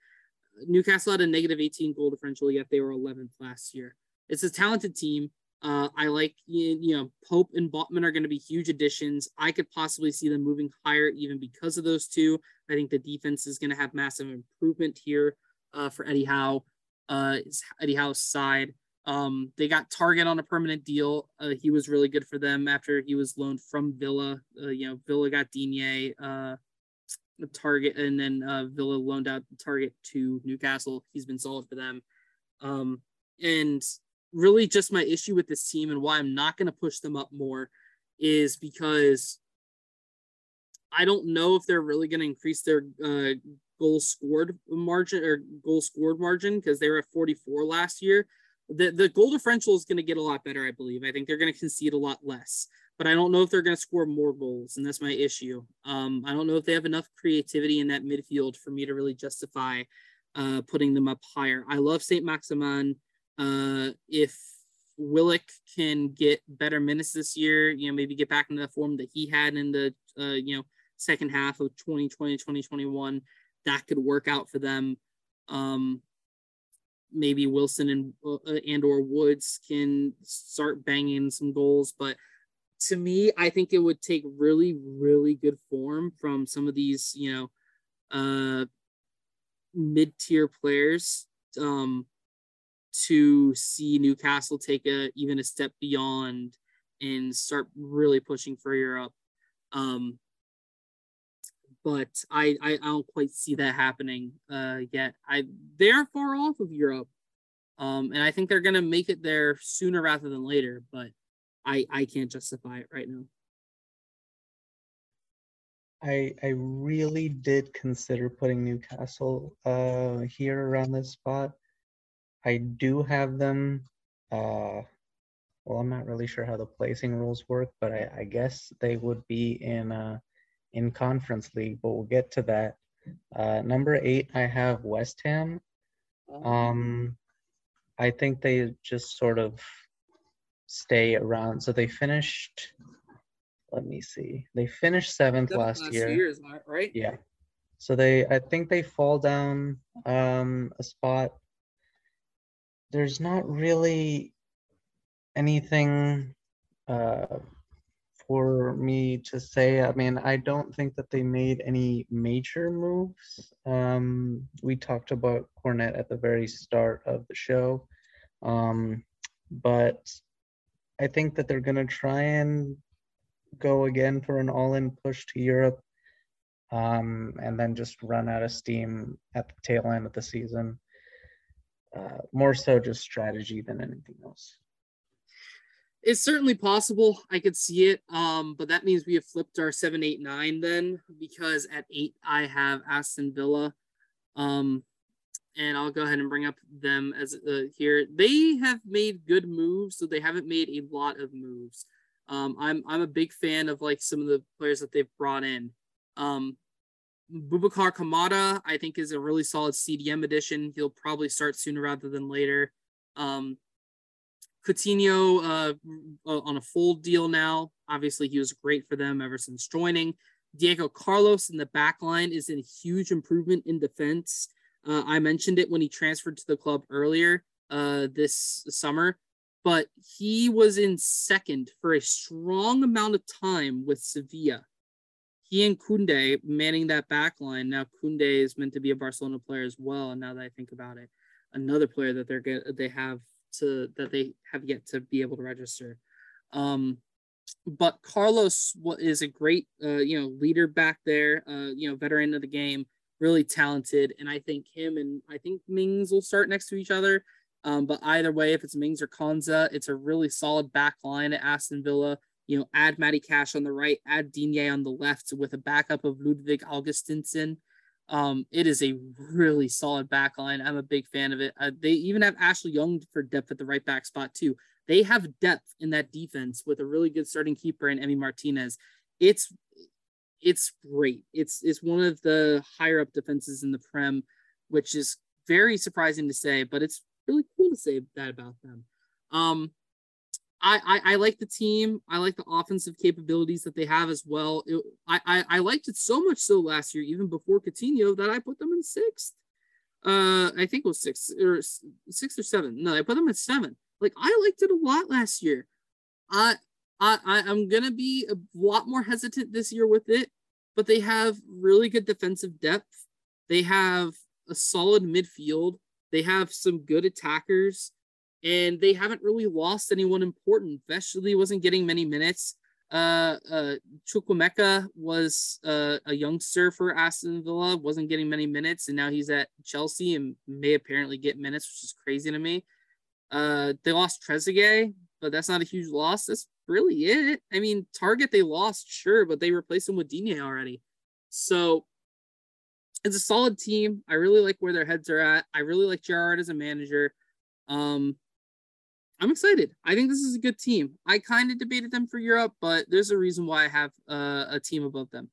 Newcastle had a negative eighteen goal differential, yet they were eleventh last year. It's a talented team. Uh, I like, you know, Pope and Botman are going to be huge additions. I could possibly see them moving higher even because of those two. I think the defense is going to have massive improvement here uh, for Eddie Howe, uh, Eddie Howe's side. Um, they got Target on a permanent deal. Uh, he was really good for them after he was loaned from Villa. Uh, you know, Villa got Digne, uh, Target, and then uh, Villa loaned out Target to Newcastle. He's been solid for them. Um, and really just my issue with this team and why I'm not going to push them up more is because I don't know if they're really going to increase their uh, goal scored margin or goal scored margin because they were at forty-four last year. The, the goal differential is going to get a lot better, I believe. I think they're going to concede a lot less, but I don't know if they're going to score more goals, and that's my issue. Um, I don't know if they have enough creativity in that midfield for me to really justify uh, putting them up higher. I love Saint-Maximin. Uh, if Willock can get better minutes this year, you know, maybe get back into the form that he had in the, uh, you know, second half of twenty twenty, twenty twenty-one, that could work out for them. Um, maybe Wilson and, uh, and or Woods can start banging some goals. But to me, I think it would take really, really good form from some of these, you know, uh, mid-tier players, um, to see Newcastle take a even a step beyond and start really pushing for Europe. Um, but I, I, I don't quite see that happening uh, yet. I they aren't far off of Europe. Um, and I think they're going to make it there sooner rather than later, but I, I can't justify it right now. I, I really did consider putting Newcastle uh, here around this spot. I do have them, uh, well, I'm not really sure how the placing rules work, but I, I guess they would be in uh, in Conference League, but we'll get to that. Uh, number eight, I have West Ham. Um, I think they just sort of stay around. So they finished, let me see, they finished seventh last, last year. Last year, is that right? Yeah. So they, I think they fall down um, a spot. There's not really anything uh, for me to say. I mean, I don't think that they made any major moves. Um, we talked about Cornet at the very start of the show, um, but I think that they're going to try and go again for an all-in push to Europe um, and then just run out of steam at the tail end of the season. Uh, more so just strategy than anything else. It's certainly possible. I could see it. Um, but that means we have flipped our seven, eight, nine then, because at eight, I have Aston Villa. Um, and I'll go ahead and bring up them as uh, here. They have made good moves, so they haven't made a lot of moves. Um, I'm I'm a big fan of like some of the players that they've brought in. Um, Boubacar Kamara, I think, is a really solid C D M addition. He'll probably start sooner rather than later. Um, Coutinho uh, on a full deal now. Obviously, he was great for them ever since joining. Diego Carlos in the back line is a huge improvement in defense. Uh, I mentioned it when he transferred to the club earlier uh, this summer, but he was in second for a strong amount of time with Sevilla. He and Koundé manning that back line. Now Koundé is meant to be a Barcelona player as well. And now that I think about it, another player that they're get, they have to that they have yet to be able to register. Um, but Carlos is a great uh, you know leader back there. Uh, you know, veteran of the game. Really talented, and I think him and I think Mings will start next to each other. Um, but either way, if it's Mings or Konza, it's a really solid back line at Aston Villa. You know, add Matty Cash on the right, add Digne on the left with a backup of Ludwig Augustinsson. Um, it is a really solid back line. I'm a big fan of it. Uh, they even have Ashley Young for depth at the right back spot too. They have depth in that defense with a really good starting keeper in Emi Martinez. It's It's great. It's it's one of the higher up defenses in the Prem, which is very surprising to say, but it's really cool to say that about them. Um, I, I I like the team. I like the offensive capabilities that they have as well. It, I, I I liked it so much so last year, even before Coutinho, that I put them in sixth. Uh, I think it was sixth or sixth or seventh. No, I put them at seven. Like I liked it a lot last year. I. I, I'm going to be a lot more hesitant this year with it, but they have really good defensive depth. They have a solid midfield. They have some good attackers, and they haven't really lost anyone important. Vesely wasn't getting many minutes. Uh, uh, Chukwuemeka was uh, a youngster for Aston Villa, wasn't getting many minutes, and now he's at Chelsea and may apparently get minutes, which is crazy to me. Uh, they lost Trezeguet, but that's not a huge loss. That's really it. I mean, Target they lost, sure, but they replaced him with Digne already. So it's a solid team. I really like where their heads are at. I really like Gerrard as a manager. Um, I'm excited. I think this is a good team. I kind of debated them for Europe, but there's a reason why I have uh, a team above them.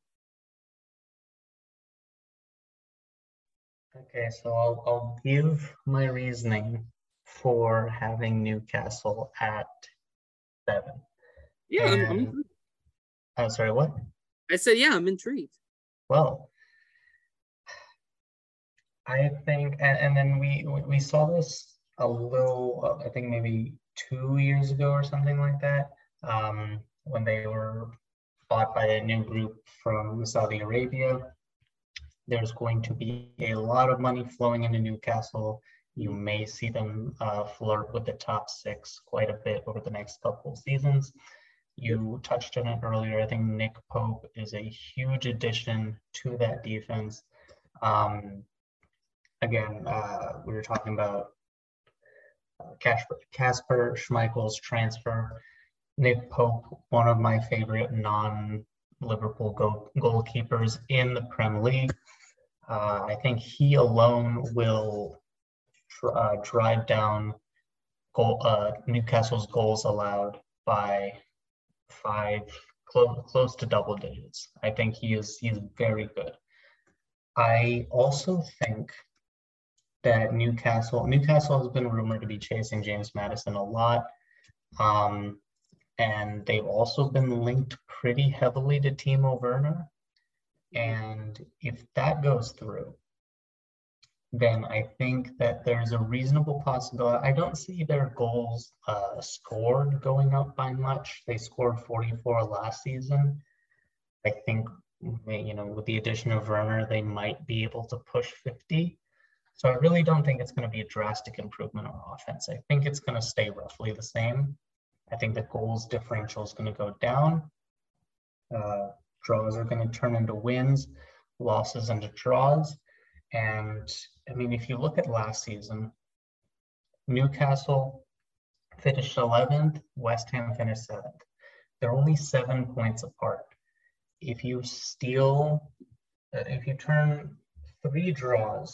Okay, so I'll, I'll give my reasoning for having Newcastle at seven. Yeah, and, I'm, I'm intrigued. Oh, sorry, what? I said, yeah, I'm intrigued. Well, I think, and, and then we we saw this a little, I think maybe two years ago or something like that, um, when they were bought by a new group from Saudi Arabia. There's going to be a lot of money flowing into Newcastle. You may see them uh, flirt with the top six quite a bit over the next couple of seasons. You touched on it earlier. I think Nick Pope is a huge addition to that defense. Um, again, uh, we were talking about uh, Kasper, Kasper Schmeichel's transfer. Nick Pope, one of my favorite non-Liverpool goal, goalkeepers in the Premier League. Uh, I think he alone will Uh, drive down goal, uh, Newcastle's goals allowed by five, close, close to double digits. I think he is he's very good. I also think that Newcastle Newcastle has been rumored to be chasing James Maddison a lot, um, and they've also been linked pretty heavily to Timo Werner. And if that goes through, then I think that there's a reasonable possibility. I don't see their goals uh, scored going up by much. They scored forty-four last season. I think, you know, with the addition of Werner, they might be able to push fifty. So I really don't think it's going to be a drastic improvement on offense. I think it's going to stay roughly the same. I think the goals differential is going to go down. Uh, draws are going to turn into wins, losses into draws. And I mean, if you look at last season, Newcastle finished eleventh, West Ham finished seventh. They're only seven points apart. If you steal, if you turn three draws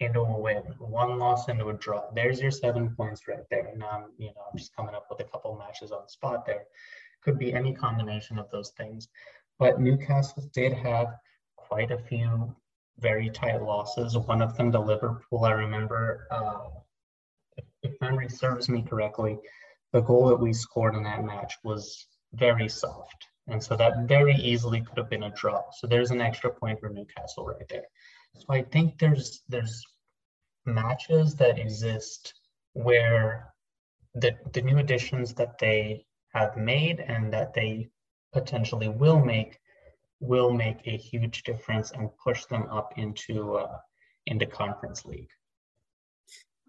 and a win, one loss and a draw. There's your seven points right there. And I'm, you know, I'm just coming up with a couple matches on the spot there. Could be any combination of those things. But Newcastle did have quite a few very tight losses. One of them to Liverpool, I remember, uh, if memory serves me correctly, the goal that we scored in that match was very soft. And so that very easily could have been a draw. So there's an extra point for Newcastle right there. So I think there's there's matches that exist where the, the new additions that they have made and that they potentially will make will make a huge difference and push them up into uh, into Conference League.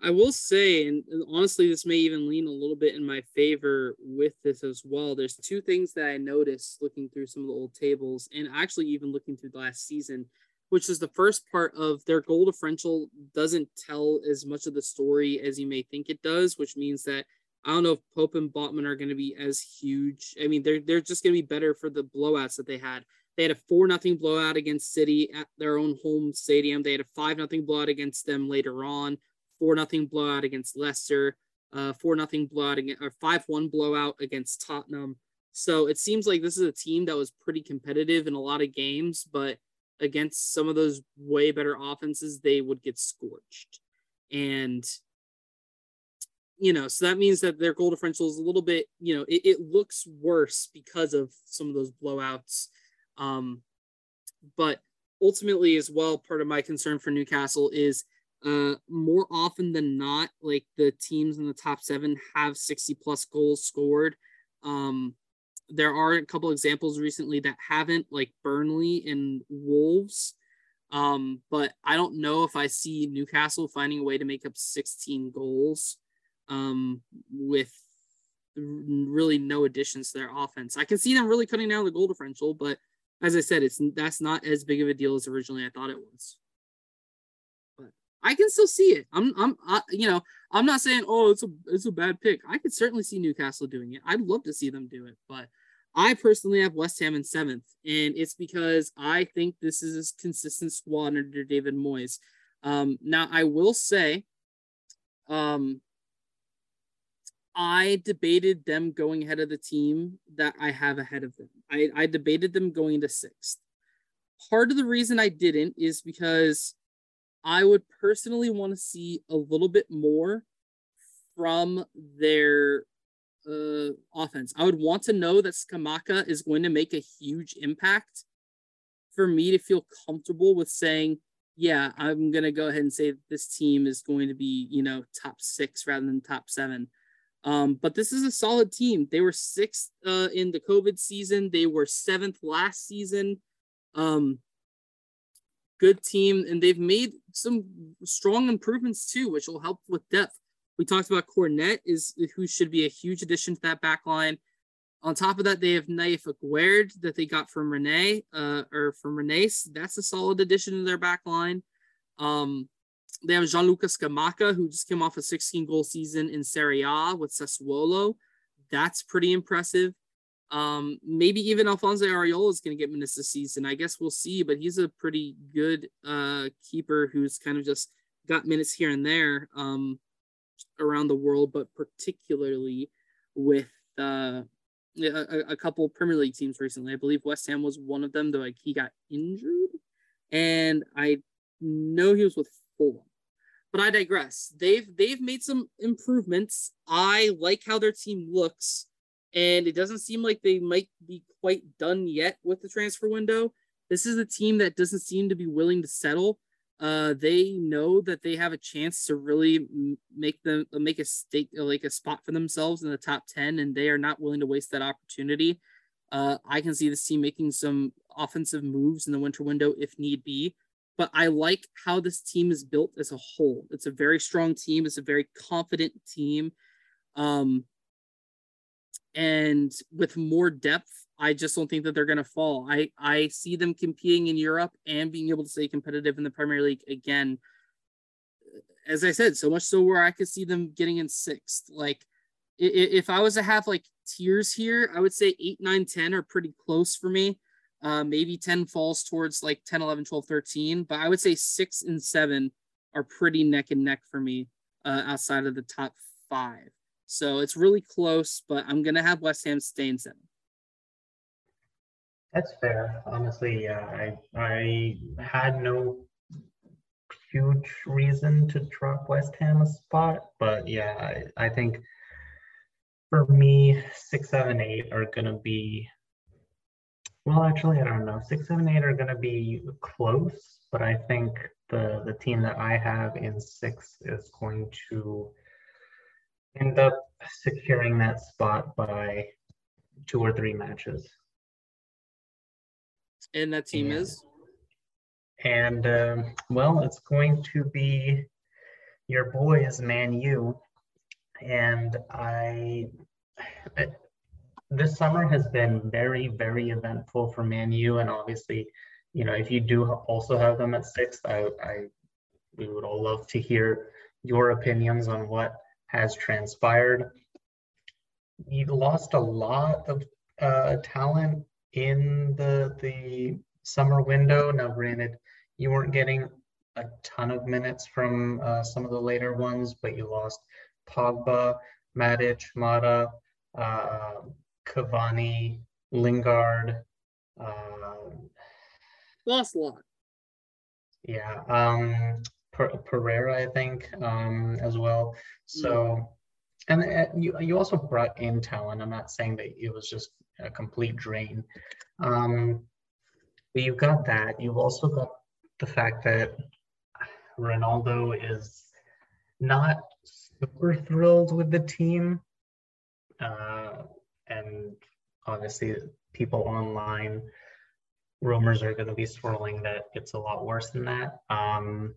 I will say, and honestly, this may even lean a little bit in my favor with this as well. There's two things that I noticed looking through some of the old tables and actually even looking through the last season, which is the first part of their goal differential doesn't tell as much of the story as you may think it does, which means that I don't know if Pope and Botman are going to be as huge. I mean, they're, they're just going to be better for the blowouts that they had. They had a four nothing blowout against City at their own home stadium. They had a five nothing blowout against them later on. four nothing blowout against Leicester, uh, four nothing blowout, against, or five one blowout against Tottenham. So it seems like this is a team that was pretty competitive in a lot of games, but against some of those way better offenses, they would get scorched. And, you know, so that means that their goal differential is a little bit, you know, it, it looks worse because of some of those blowouts. Um, but ultimately as well, part of my concern for Newcastle is Uh, more often than not, like the teams in the top seven have sixty plus goals scored. Um, there are a couple examples recently that haven't, like Burnley and Wolves. Um, but I don't know if I see Newcastle finding a way to make up sixteen goals um, with really no additions to their offense. I can see them really cutting down the goal differential, but as I said, it's that's not as big of a deal as originally I thought it was. I can still see it. I'm, I'm, I, you know, I'm not saying, oh, it's a, it's a bad pick. I could certainly see Newcastle doing it. I'd love to see them do it, but I personally have West Ham in seventh, and it's because I think this is a consistent squad under David Moyes. Um, now I will say, um, I debated them going ahead of the team that I have ahead of them. I, I debated them going into sixth. Part of the reason I didn't is because I would personally want to see a little bit more from their uh, offense. I would want to know that Skamaka is going to make a huge impact for me to feel comfortable with saying, yeah, I'm going to go ahead and say that this team is going to be, you know, top six rather than top seven. Um, but this is a solid team. They were sixth uh, in the COVID season. They were seventh last season. Um, Good team, and they've made some strong improvements too, which will help with depth. We talked about Cornet is who should be a huge addition to that back line. On top of that, they have Naif Aguerd that they got from Rennes, uh, or from Rennes. That's a solid addition to their back line. Um, they have Gianluca Scamacca, who just came off a sixteen-goal season in Serie A with Sassuolo. That's pretty impressive. Um, maybe even Alphonso Areola is going to get minutes this season. I guess we'll see, but he's a pretty good uh, keeper who's kind of just got minutes here and there um, around the world, but particularly with uh, a, a couple Premier League teams recently. I believe West Ham was one of them, though like, he got injured, and I know he was with Fulham. But I digress. They've they've made some improvements. I like how their team looks. And it doesn't seem like they might be quite done yet with the transfer window. This is a team that doesn't seem to be willing to settle. Uh, they know that they have a chance to really make them make a stake, like a spot for themselves in the top ten, and they are not willing to waste that opportunity. Uh, I can see this team making some offensive moves in the winter window if need be. But I like how this team is built as a whole. It's a very strong team. It's a very confident team. Um, And with more depth, I just don't think that they're going to fall. I, I see them competing in Europe and being able to stay competitive in the Premier League again. As I said, so much so where I could see them getting in sixth. Like, if I was to have, like, tiers here, I would say eight, nine, ten are pretty close for me. Uh, maybe ten falls towards, like, ten, eleven, twelve, thirteen. But I would say six and seven are pretty neck and neck for me uh, outside of the top five. So it's really close, but I'm going to have West Ham staying seven. That's fair. Honestly, yeah, I, I had no huge reason to drop West Ham a spot, but yeah, I, I think for me, six, seven, eight are going to be, well, actually, I don't know. Six, seven, eight are going to be close, but I think the, the team that I have in six is going to end up securing that spot by two or three matches. And that team and, is? And, um, well, it's going to be your boys, Man U. And I, I, this summer has been very, very eventful for Man U. And obviously, you know, if you do also have them at sixth, I, I we would all love to hear your opinions on what has transpired. You've lost a lot of uh, talent in the the summer window. Now, granted, you weren't getting a ton of minutes from uh, some of the later ones, but you lost Pogba, Matic, Mata, uh, Cavani, Lingard. Uh, lost a lot. Yeah, um, per- Pereira, I think, um, as well. So, yeah. and uh, you you also brought in talent. I'm not saying that it was just a complete drain. Um, but you've got that. You've also got the fact that Ronaldo is not super thrilled with the team. Uh, and obviously people online, rumors are gonna be swirling that it's a lot worse than that. Um,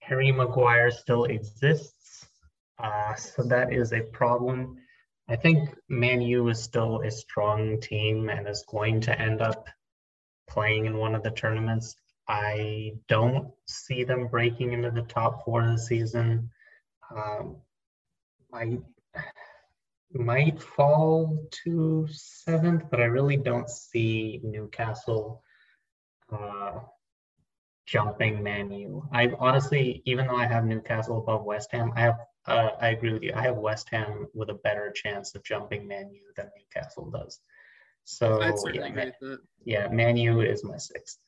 Harry Maguire still exists. Uh, so that is a problem. I think Man U is still a strong team and is going to end up playing in one of the tournaments. I don't see them breaking into the top four of the season. Um, I might fall to seventh, but I really don't see Newcastle uh, jumping Man U. I honestly, even though I have Newcastle above West Ham, I have Uh, I agree with you. I have West Ham with a better chance of jumping Man U than Newcastle does. So yeah Man, yeah, Man U is my sixth.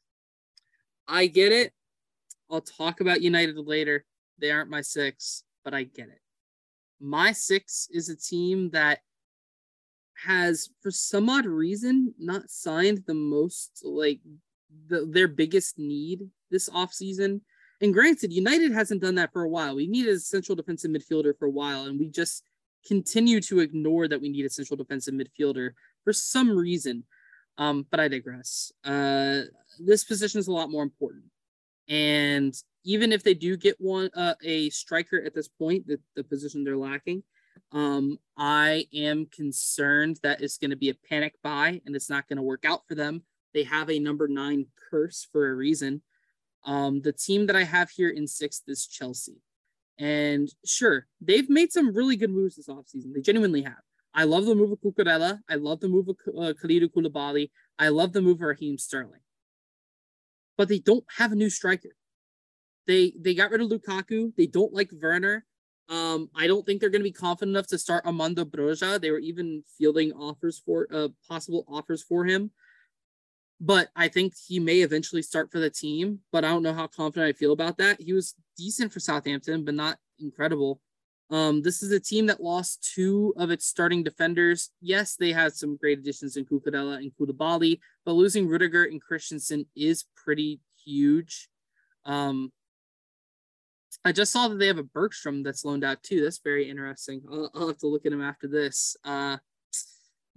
I get it. I'll talk about United later. They aren't my six, but I get it. My six is a team that has, for some odd reason, not signed the most, like the, their biggest need this offseason. And granted, United hasn't done that for a while. We needed a central defensive midfielder for a while, and we just continue to ignore that we need a central defensive midfielder for some reason. Um, but I digress. Uh, this position is a lot more important. And even if they do get one uh, a striker at this point, the, the position they're lacking, um, I am concerned that it's going to be a panic buy, and it's not going to work out for them. They have a number nine curse for a reason. Um, the team that I have here in sixth is Chelsea. And sure, they've made some really good moves this offseason. They genuinely have. I love the move of Cucurella. I love the move of uh, Kalidou Koulibaly. I love the move of Raheem Sterling. But they don't have a new striker. They they got rid of Lukaku. They don't like Werner. Um, I don't think they're going to be confident enough to start Armando Broja. They were even fielding offers for uh, possible offers for him. But I think he may eventually start for the team, but I don't know how confident I feel about that. He was decent for Southampton, but not incredible. Um, this is a team that lost two of its starting defenders. Yes, they had some great additions in Cucurella and Koulibaly, but losing Rudiger and Christensen is pretty huge. Um, I just saw that they have a Bergstrom that's loaned out too. That's very interesting. I'll, I'll have to look at him after this. Uh,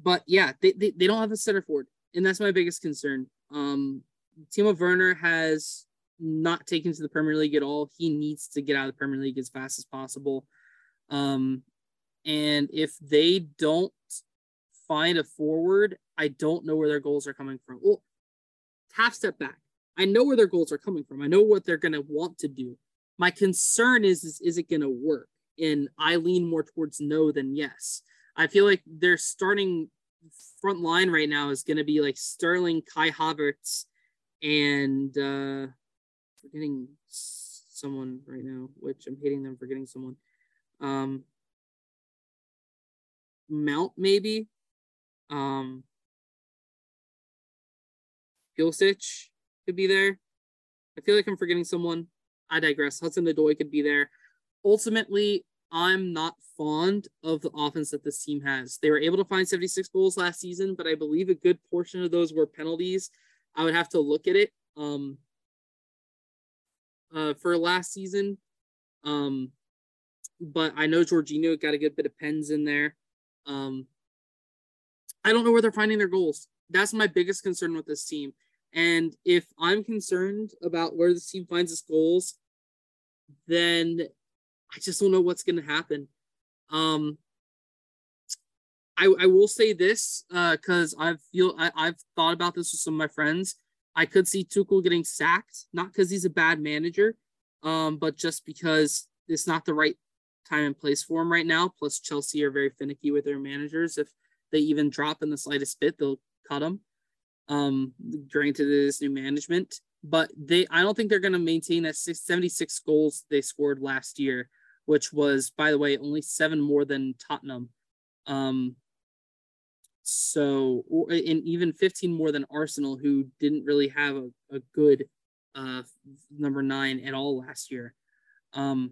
but yeah, they, they, they don't have a center forward. And that's my biggest concern. Um, Timo Werner has not taken to the Premier League at all. He needs to get out of the Premier League as fast as possible. Um, and if they don't find a forward, I don't know where their goals are coming from. Well, half step back. I know where their goals are coming from. I know what they're going to want to do. My concern is, is, is it going to work? And I lean more towards no than yes. I feel like they're starting front line right now is going to be like Sterling, Kai Havertz, and uh, forgetting someone right now, which I'm hating them for getting someone. Um, Mount, maybe. Um, Pulisic could be there. I feel like I'm forgetting someone. I digress. Hudson-Odoi could be there. Ultimately, I'm not fond of the offense that this team has. They were able to find seventy-six goals last season, but I believe a good portion of those were penalties. I would have to look at it. Um, uh, for last season, um, but I know Jorginho got a good bit of pens in there. Um, I don't know where they're finding their goals. That's my biggest concern with this team. And if I'm concerned about where this team finds its goals, then I just don't know what's going to happen. Um, I, I will say this because uh, I feel I, I've thought about this with some of my friends. I could see Tuchel getting sacked, not because he's a bad manager, um, but just because it's not the right time and place for him right now. Plus, Chelsea are very finicky with their managers. If they even drop in the slightest bit, they'll cut them. Um, granted, this new management, but they, I don't think they're going to maintain that seventy-six goals they scored last year, which was, by the way, only seven more than Tottenham. Um, so, or, and even fifteen more than Arsenal, who didn't really have a, a good, uh, number nine at all last year. Um,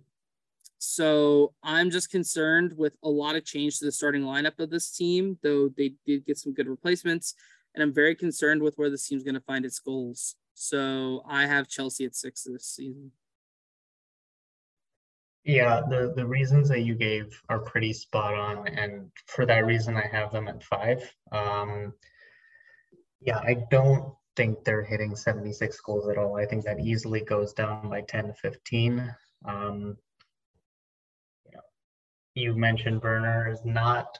so I'm just concerned with a lot of change to the starting lineup of this team, though they did get some good replacements. And I'm very concerned with where this team's going to find its goals. So I have Chelsea at six this season. Yeah, the, the reasons that you gave are pretty spot on. And for that reason, I have them at five. Um, yeah, I don't think they're hitting seventy-six goals at all. I think that easily goes down by ten to fifteen. Um, you know, you mentioned Werner is not...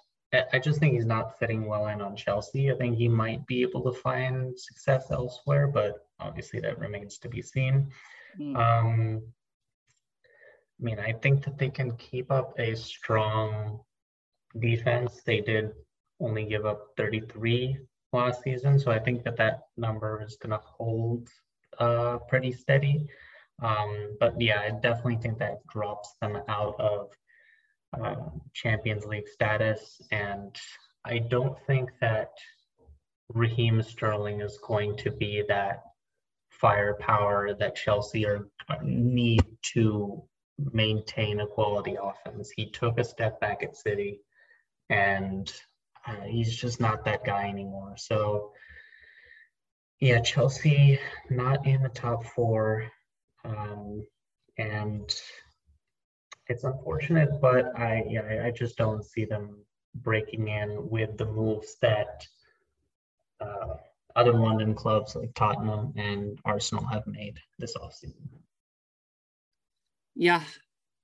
I just think he's not fitting well in on Chelsea. I think he might be able to find success elsewhere, but obviously that remains to be seen. Mm. Um, I mean, I think that they can keep up a strong defense. They did only give up thirty-three last season, so I think that that number is going to hold uh, pretty steady. Um, but yeah, I definitely think that drops them out of Uh, Champions League status, and I don't think that Raheem Sterling is going to be that firepower that Chelsea are, need to maintain a quality offense. He took a step back at City, and uh, he's just not that guy anymore. So, yeah, Chelsea not in the top four, um, and it's unfortunate, but I yeah, I just don't see them breaking in with the moves that uh, other London clubs like Tottenham and Arsenal have made this offseason. Yeah,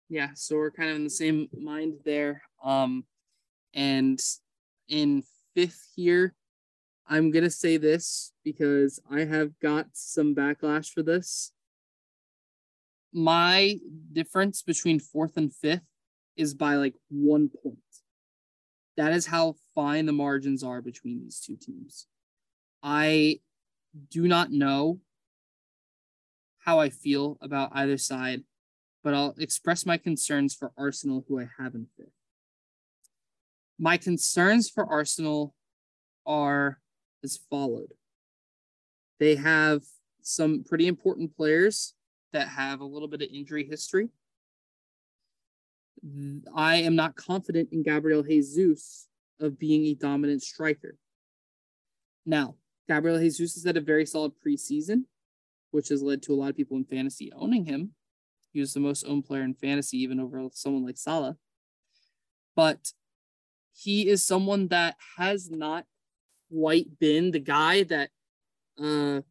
yeah. So we're kind of in the same mind there. Um, and in fifth here, I'm going to say this because I have got some backlash for this. My difference between fourth and fifth is by like one point. That is how fine the margins are between these two teams. I do not know how I feel about either side, but I'll express my concerns for Arsenal, who I have in fifth. My concerns for Arsenal are as followed. They have some pretty important players that have a little bit of injury history. I am not confident in Gabriel Jesus of being a dominant striker. Now, Gabriel Jesus has had a very solid preseason, which has led to a lot of people in fantasy owning him. He was the most owned player in fantasy, even over someone like Salah. But he is someone that has not quite been the guy that, uh,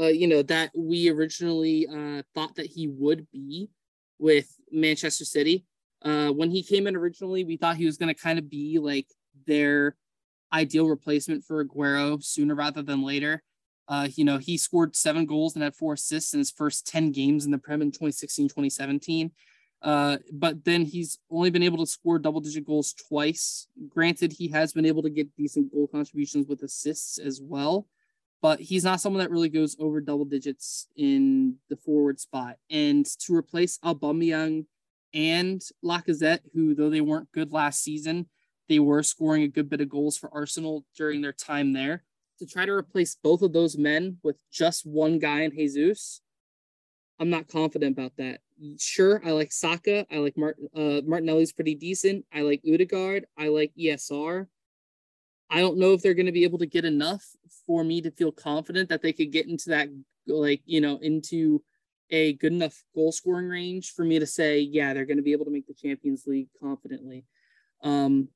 Uh, you know, that we originally uh, thought that he would be with Manchester City. Uh, when he came in originally, we thought he was going to kind of be like their ideal replacement for Aguero sooner rather than later. Uh, you know, he scored seven goals and had four assists in his first ten games in the Prem in twenty sixteen twenty seventeen. Uh, but then he's only been able to score double-digit goals twice. Granted, he has been able to get decent goal contributions with assists as well. but he's not someone that really goes over double digits in the forward spot. And to replace Aubameyang and Lacazette, who, though they weren't good last season, they were scoring a good bit of goals for Arsenal during their time there. To try to replace both of those men with just one guy in Jesus, I'm not confident about that. Sure, I like Saka. I like Mart- uh, Martinelli's pretty decent. I like Udegaard. I like E S R. I don't know if they're going to be able to get enough for me to feel confident that they could get into that, like, you know, into a good enough goal scoring range for me to say, yeah, they're going to be able to make the Champions League confidently. Um,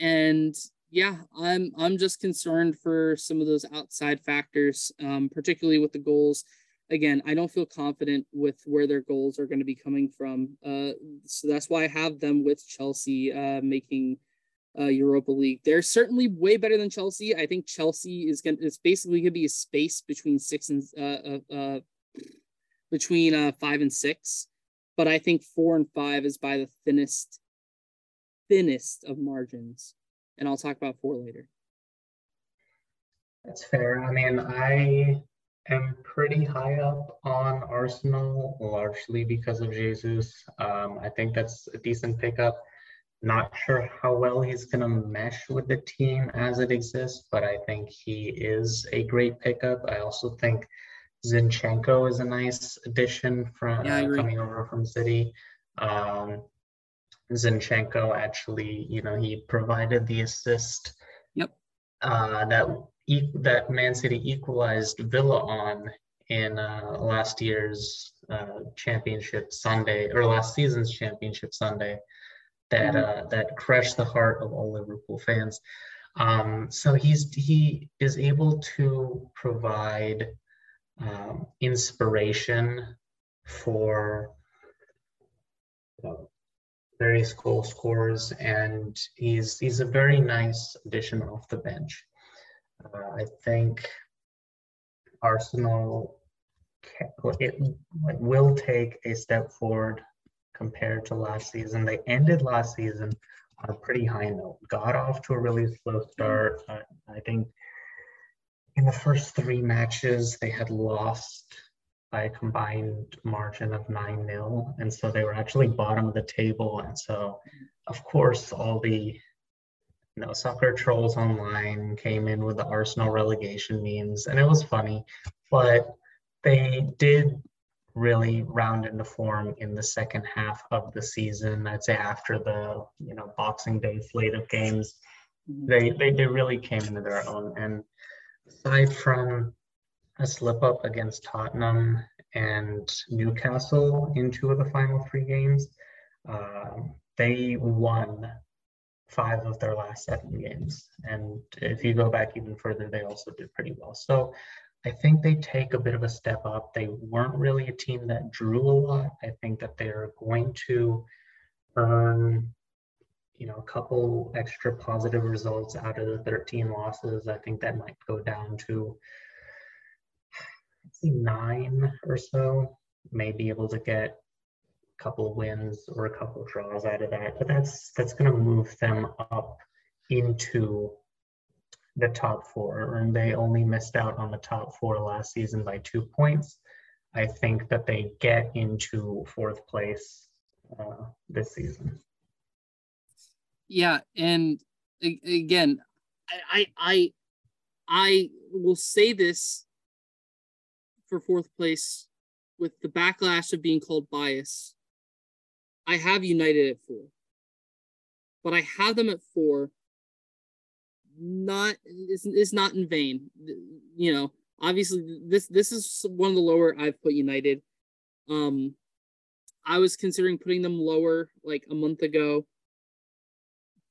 and yeah, I'm, I'm just concerned for some of those outside factors, um, particularly with the goals. Again, I don't feel confident with where their goals are going to be coming from. Uh, so that's why I have them with Chelsea uh, making Uh, Europa League. They're certainly way better than Chelsea. I think Chelsea is going to, it's basically going to be a space between six and uh, uh, between uh, five and six. But I think four and five is by the thinnest, thinnest of margins. And I'll talk about four later. That's fair. I mean, I am pretty high up on Arsenal, largely because of Jesus. Um, I think that's a decent pickup. Not sure how well he's going to mesh with the team as it exists, but I think he is a great pickup. I also think Zinchenko is a nice addition from yeah, uh, coming over from City. Um, Zinchenko actually, you know, he provided the assist yep. uh, that e- that Man City equalized Villa on in uh, last year's uh, championship Sunday, or last season's championship Sunday. That uh, that crushed the heart of all Liverpool fans. Um, so he's he is able to provide um, inspiration for uh, various goal scorers, and he's he's a very nice addition off the bench. Uh, I think Arsenal can, it, it will take a step forward. Compared to last season, they ended last season on a pretty high note. Got off to a really slow start. Uh, I think in the first three matches, they had lost by a combined margin of nine nil. And so they were actually bottom of the table. And so, of course, all the you know, soccer trolls online came in with the Arsenal relegation memes. And it was funny, but they did really round into form in the second half of the season. I'd say after the you know Boxing Day slate of games, they they, they really came into their own. And aside from a slip up against Tottenham and Newcastle in two of the final three games, uh, they won five of their last seven games. And if you go back even further, they also did pretty well. So I think they take a bit of a step up. They weren't really a team that drew a lot. I think that they're going to earn, you know, a couple extra positive results out of the thirteen losses. I think that might go down to nine or so, may be able to get a couple wins or a couple draws out of that. But that's that's going to move them up into the top four, and they only missed out on the top four last season by two points. I think that they get into fourth place uh, this season. Yeah, and again, I, I I will say this for fourth place with the backlash of being called bias. I have United at four, but I have them at four. Not it's, it's not in vain, you know. Obviously, this this is one of the lower I've put United. Um, I was considering putting them lower like a month ago,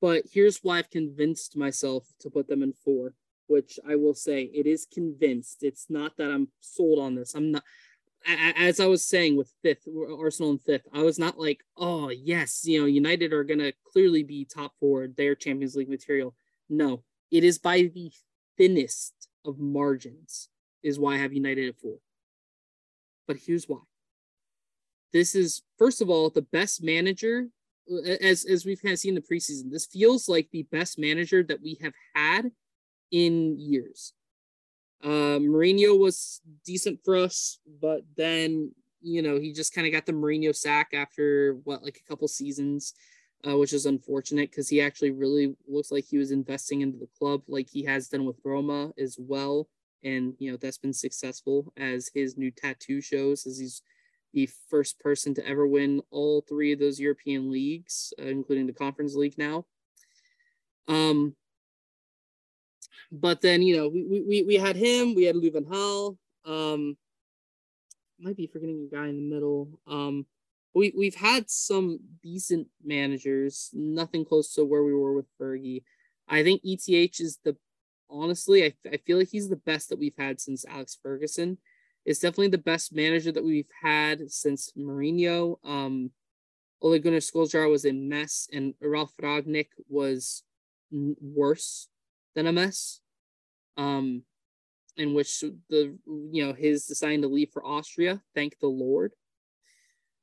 but here's why I've convinced myself to put them in four. Which I will say, it is convinced. It's not that I'm sold on this. I'm not. As I was saying with fifth, Arsenal in fifth, I was not like, oh yes, you know, United are gonna clearly be top four. They're Champions League material. No. It is by the thinnest of margins is why I have United at four. But here's why. This is, first of all, the best manager, as, as we've kind of seen in the preseason, this feels like the best manager that we have had in years. Uh, Mourinho was decent for us, but then, you know, he just kind of got the Mourinho sack after, what, like a couple seasons, uh, which is unfortunate because he actually really looks like he was investing into the club like he has done with Roma as well. And, you know, that's been successful, as his new tattoo shows, as he's the first person to ever win all three of those European leagues, uh, including the Conference League now. Um, But then, you know, we we we had him, we had Louis van Gaal. Um, might be forgetting a guy in the middle. Um, we, we've had some decent managers, nothing close to where we were with Fergie. I think E T H is the, honestly, I, I feel like he's the best that we've had since Alex Ferguson. It's definitely the best manager that we've had since Mourinho. Um, Ole Gunnar Solskjaer was a mess, and Ralf Rangnick was worse than a mess, um, in which the, you know, his deciding to leave for Austria, thank the Lord.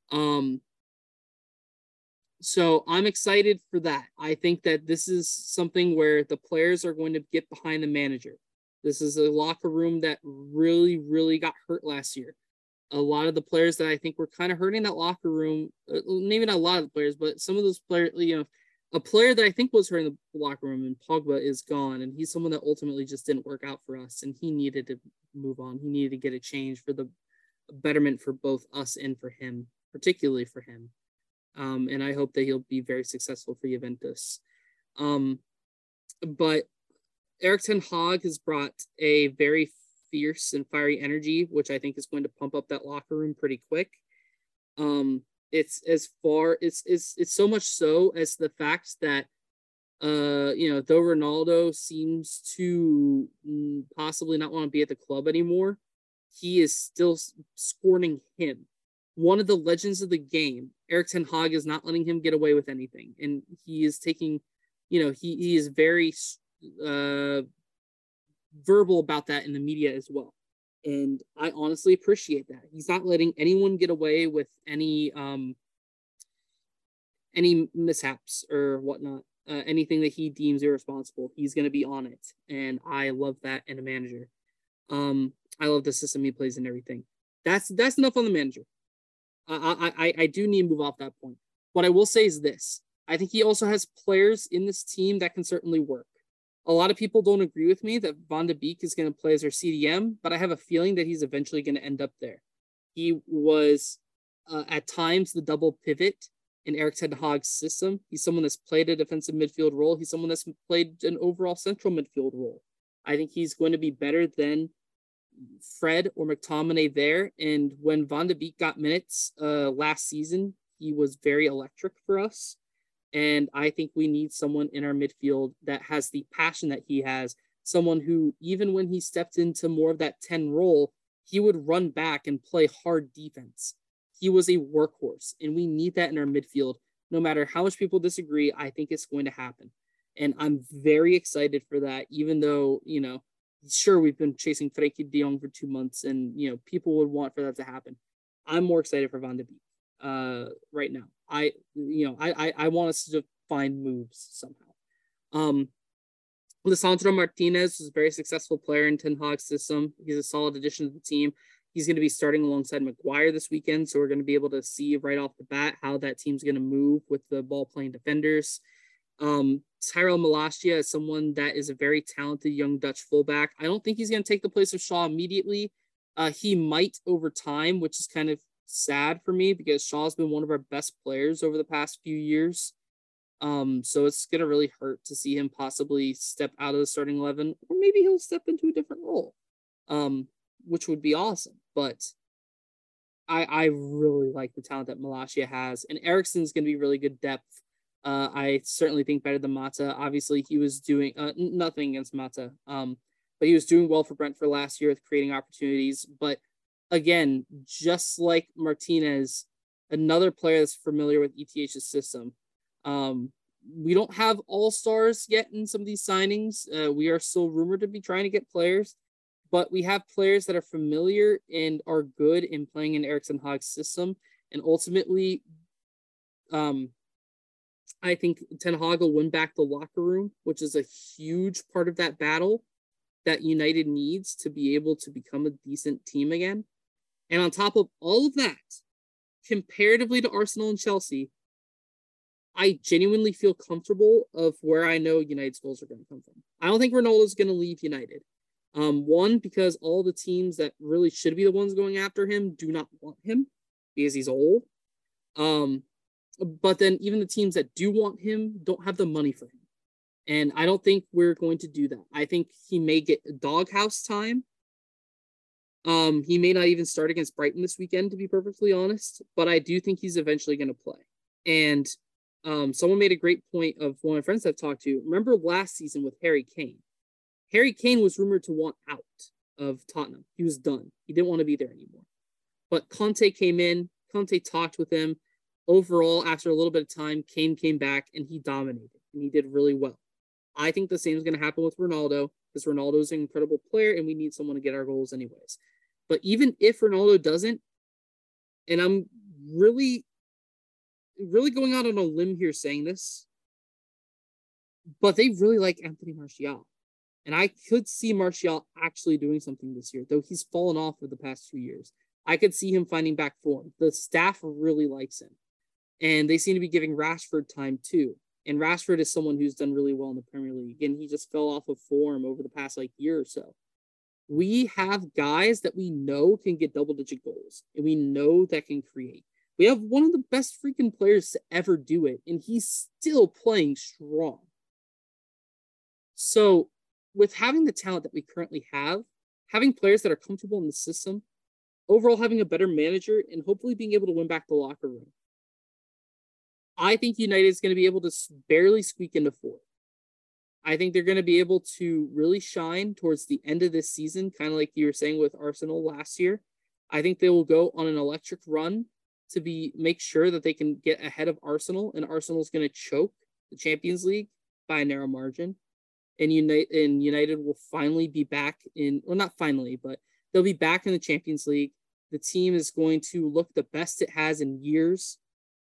Um, so I'm excited for that. I think that this is something where the players are going to get behind the manager. This is a locker room that really, really got hurt last year. A lot of the players that I think were kind of hurting that locker room, maybe not a lot of the players, but some of those players, you know, a player that I think was hurt in the locker room, and Pogba, is gone. And he's someone that ultimately just didn't work out for us. And he needed to move on. He needed to get a change for the betterment for both us and for him, particularly for him. Um, and I hope that he'll be very successful for Juventus. Um, but Erik ten Hag has brought a very fierce and fiery energy, which I think is going to pump up that locker room pretty quick. Um, It's as far it's it's it's so much so as the fact that, uh, you know, though Ronaldo seems to possibly not want to be at the club anymore, he is still scorning him. One of the legends of the game, Erik ten Hag, is not letting him get away with anything, and he is taking, you know, he he is very uh, verbal about that in the media as well. And I honestly appreciate that. He's not letting anyone get away with any um, any mishaps or whatnot, uh, anything that he deems irresponsible. He's going to be on it. And I love that in a manager. Um, I love the system he plays and everything. That's that's enough on the manager. I, I, I, I do need to move off that point. What I will say is this. I think he also has players in this team that can certainly work. A lot of people don't agree with me that Van de Beek is going to play as our C D M, but I have a feeling that he's eventually going to end up there. He was, uh, at times, the double pivot in Erik ten Hag's system. He's someone that's played a defensive midfield role. He's someone that's played an overall central midfield role. I think he's going to be better than Fred or McTominay there. And when Van de Beek got minutes uh, last season, he was very electric for us. And I think we need someone in our midfield that has the passion that he has, someone who, even when he stepped into more of that ten role, he would run back and play hard defense. He was a workhorse, and we need that in our midfield. No matter how much people disagree, I think it's going to happen. And I'm very excited for that, even though, you know, sure, we've been chasing Frankie de Jong for two months and, you know, people would want for that to happen. I'm more excited for Van de Beek uh right now. I you know I I, I want us to find moves somehow. Um Lisandro Martinez is a very successful player in Ten Hag's system. He's a solid addition to the team. He's going to be starting alongside Maguire this weekend, so we're going to be able to see right off the bat how that team's going to move with the ball playing defenders. Um Tyrell Malacia is someone that is a very talented young Dutch fullback. I don't think he's going to take the place of Shaw immediately. Uh he might over time, which is kind of sad for me because Shaw's been one of our best players over the past few years. Um, so it's going to really hurt to see him possibly step out of the starting eleven, or maybe he'll step into a different role, um, which would be awesome. But I, I really like the talent that Malacia has, and Eriksen's going to be really good depth. Uh, I certainly think better than Mata. Obviously, he was doing uh, nothing against Mata, um, but he was doing well for Brentford last year with creating opportunities. But again, just like Martinez, another player that's familiar with E T H's system. Um, we don't have all-stars yet in some of these signings. Uh, we are still rumored to be trying to get players, but we have players that are familiar and are good in playing in Erik ten Hag's system. And ultimately, um, I think ten Hag will win back the locker room, which is a huge part of that battle. that United needs to be able to become a decent team again. And on top of all of that, comparatively to Arsenal and Chelsea, I genuinely feel comfortable of where I know United's goals are going to come from. I don't think Ronaldo's going to leave United. Um, one, because all the teams that really should be the ones going after him do not want him because he's old. Um, but then even the teams that do want him don't have the money for him. And I don't think we're going to do that. I think he may get doghouse time. Um, he may not even start against Brighton this weekend, to be perfectly honest, but I do think he's eventually going to play. And um, someone made a great point of one of my friends I've talked to. Remember last season with Harry Kane? Harry Kane was rumored to want out of Tottenham. He was done. He didn't want to be there anymore. But Conte came in. Conte talked with him. Overall, after a little bit of time, Kane came back and he dominated and he did really well. I think the same is going to happen with Ronaldo because Ronaldo is an incredible player and we need someone to get our goals anyways. But even if Ronaldo doesn't, and I'm really, really going out on a limb here saying this, but they really like Anthony Martial. And I could see Martial actually doing something this year, though he's fallen off for the past two years. I could see him finding back form. The staff really likes him. And they seem to be giving Rashford time too. And Rashford is someone who's done really well in the Premier League. And he just fell off of form over the past like year or so. We have guys that we know can get double-digit goals. And we know that can create. We have one of the best freaking players to ever do it. And he's still playing strong. So with having the talent that we currently have, having players that are comfortable in the system, overall having a better manager, and hopefully being able to win back the locker room, I think United is going to be able to barely squeak into fourth. I think they're going to be able to really shine towards the end of this season, kind of like you were saying with Arsenal last year. I think they will go on an electric run to be make sure that they can get ahead of Arsenal, and Arsenal's going to choke the Champions League by a narrow margin. And United, and United will finally be back in, well, not finally, but they'll be back in the Champions League. The team is going to look the best it has in years.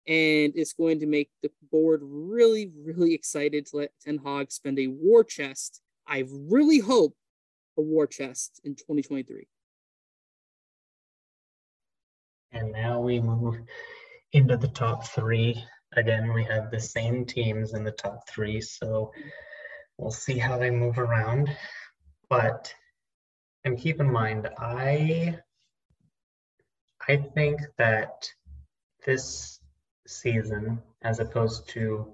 And it's going to make the board really, really excited to let Ten Hag spend a war chest. I really hope a war chest in twenty twenty-three. And now we move into the top three. Again, we have the same teams in the top three. So we'll see how they move around. But, and keep in mind, I, I think that this season, as opposed to,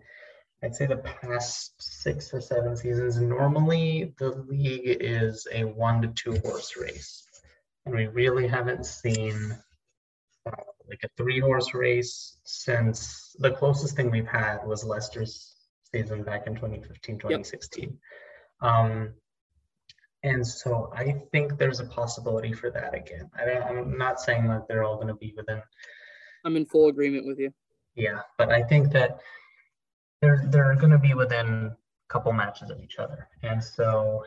I'd say, the past six or seven seasons, normally the league is a one to two horse race, and we really haven't seen uh, like a three horse race since the closest thing we've had was Leicester's season back in twenty fifteen twenty sixteen. Yep. um and so I think there's a possibility for that again. I don't, I'm not saying that they're all going to be within, I'm in full agreement with you. Yeah, but I think that they're, they're going to be within a couple matches of each other. And so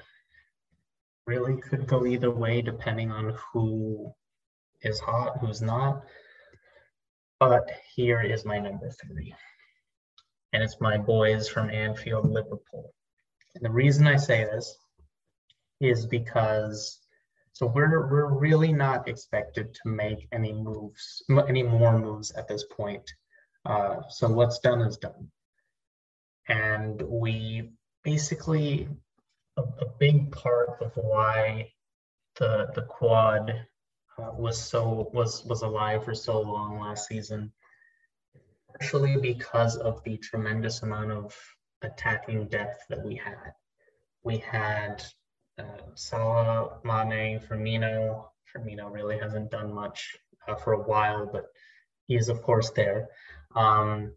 really could go either way depending on who is hot, who's not. But here is my number three. And it's my boys from Anfield, Liverpool. And the reason I say this is because so we're we're really not expected to make any moves, any more moves at this point. Uh, so what's done is done. And we basically, a, a big part of why the the quad uh, was so was was alive for so long last season, partially because of the tremendous amount of attacking depth that we had. We had uh, Salah, Mane, Firmino. Firmino really hasn't done much uh, for a while, but he is of course there. Um,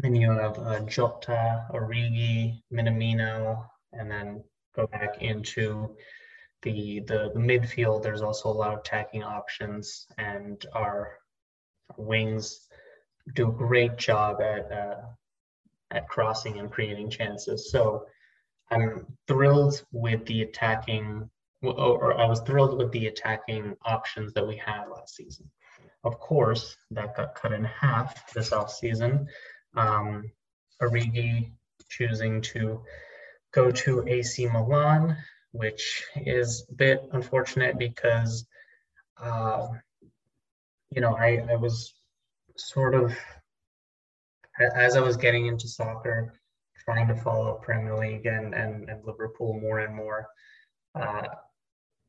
then you have uh, Jota, Origi, Minamino, and then go back into the, the the midfield. There's also a lot of attacking options, and our wings do a great job at uh, at crossing and creating chances. So I'm thrilled with the attacking, or I was thrilled with the attacking options that we had last season. Of course, that got cut in half this offseason. Um, Origi choosing to go to A C Milan, which is a bit unfortunate because, uh, you know, I, I was sort of, as I was getting into soccer, trying to follow Premier League and, and, and Liverpool more and more. Uh,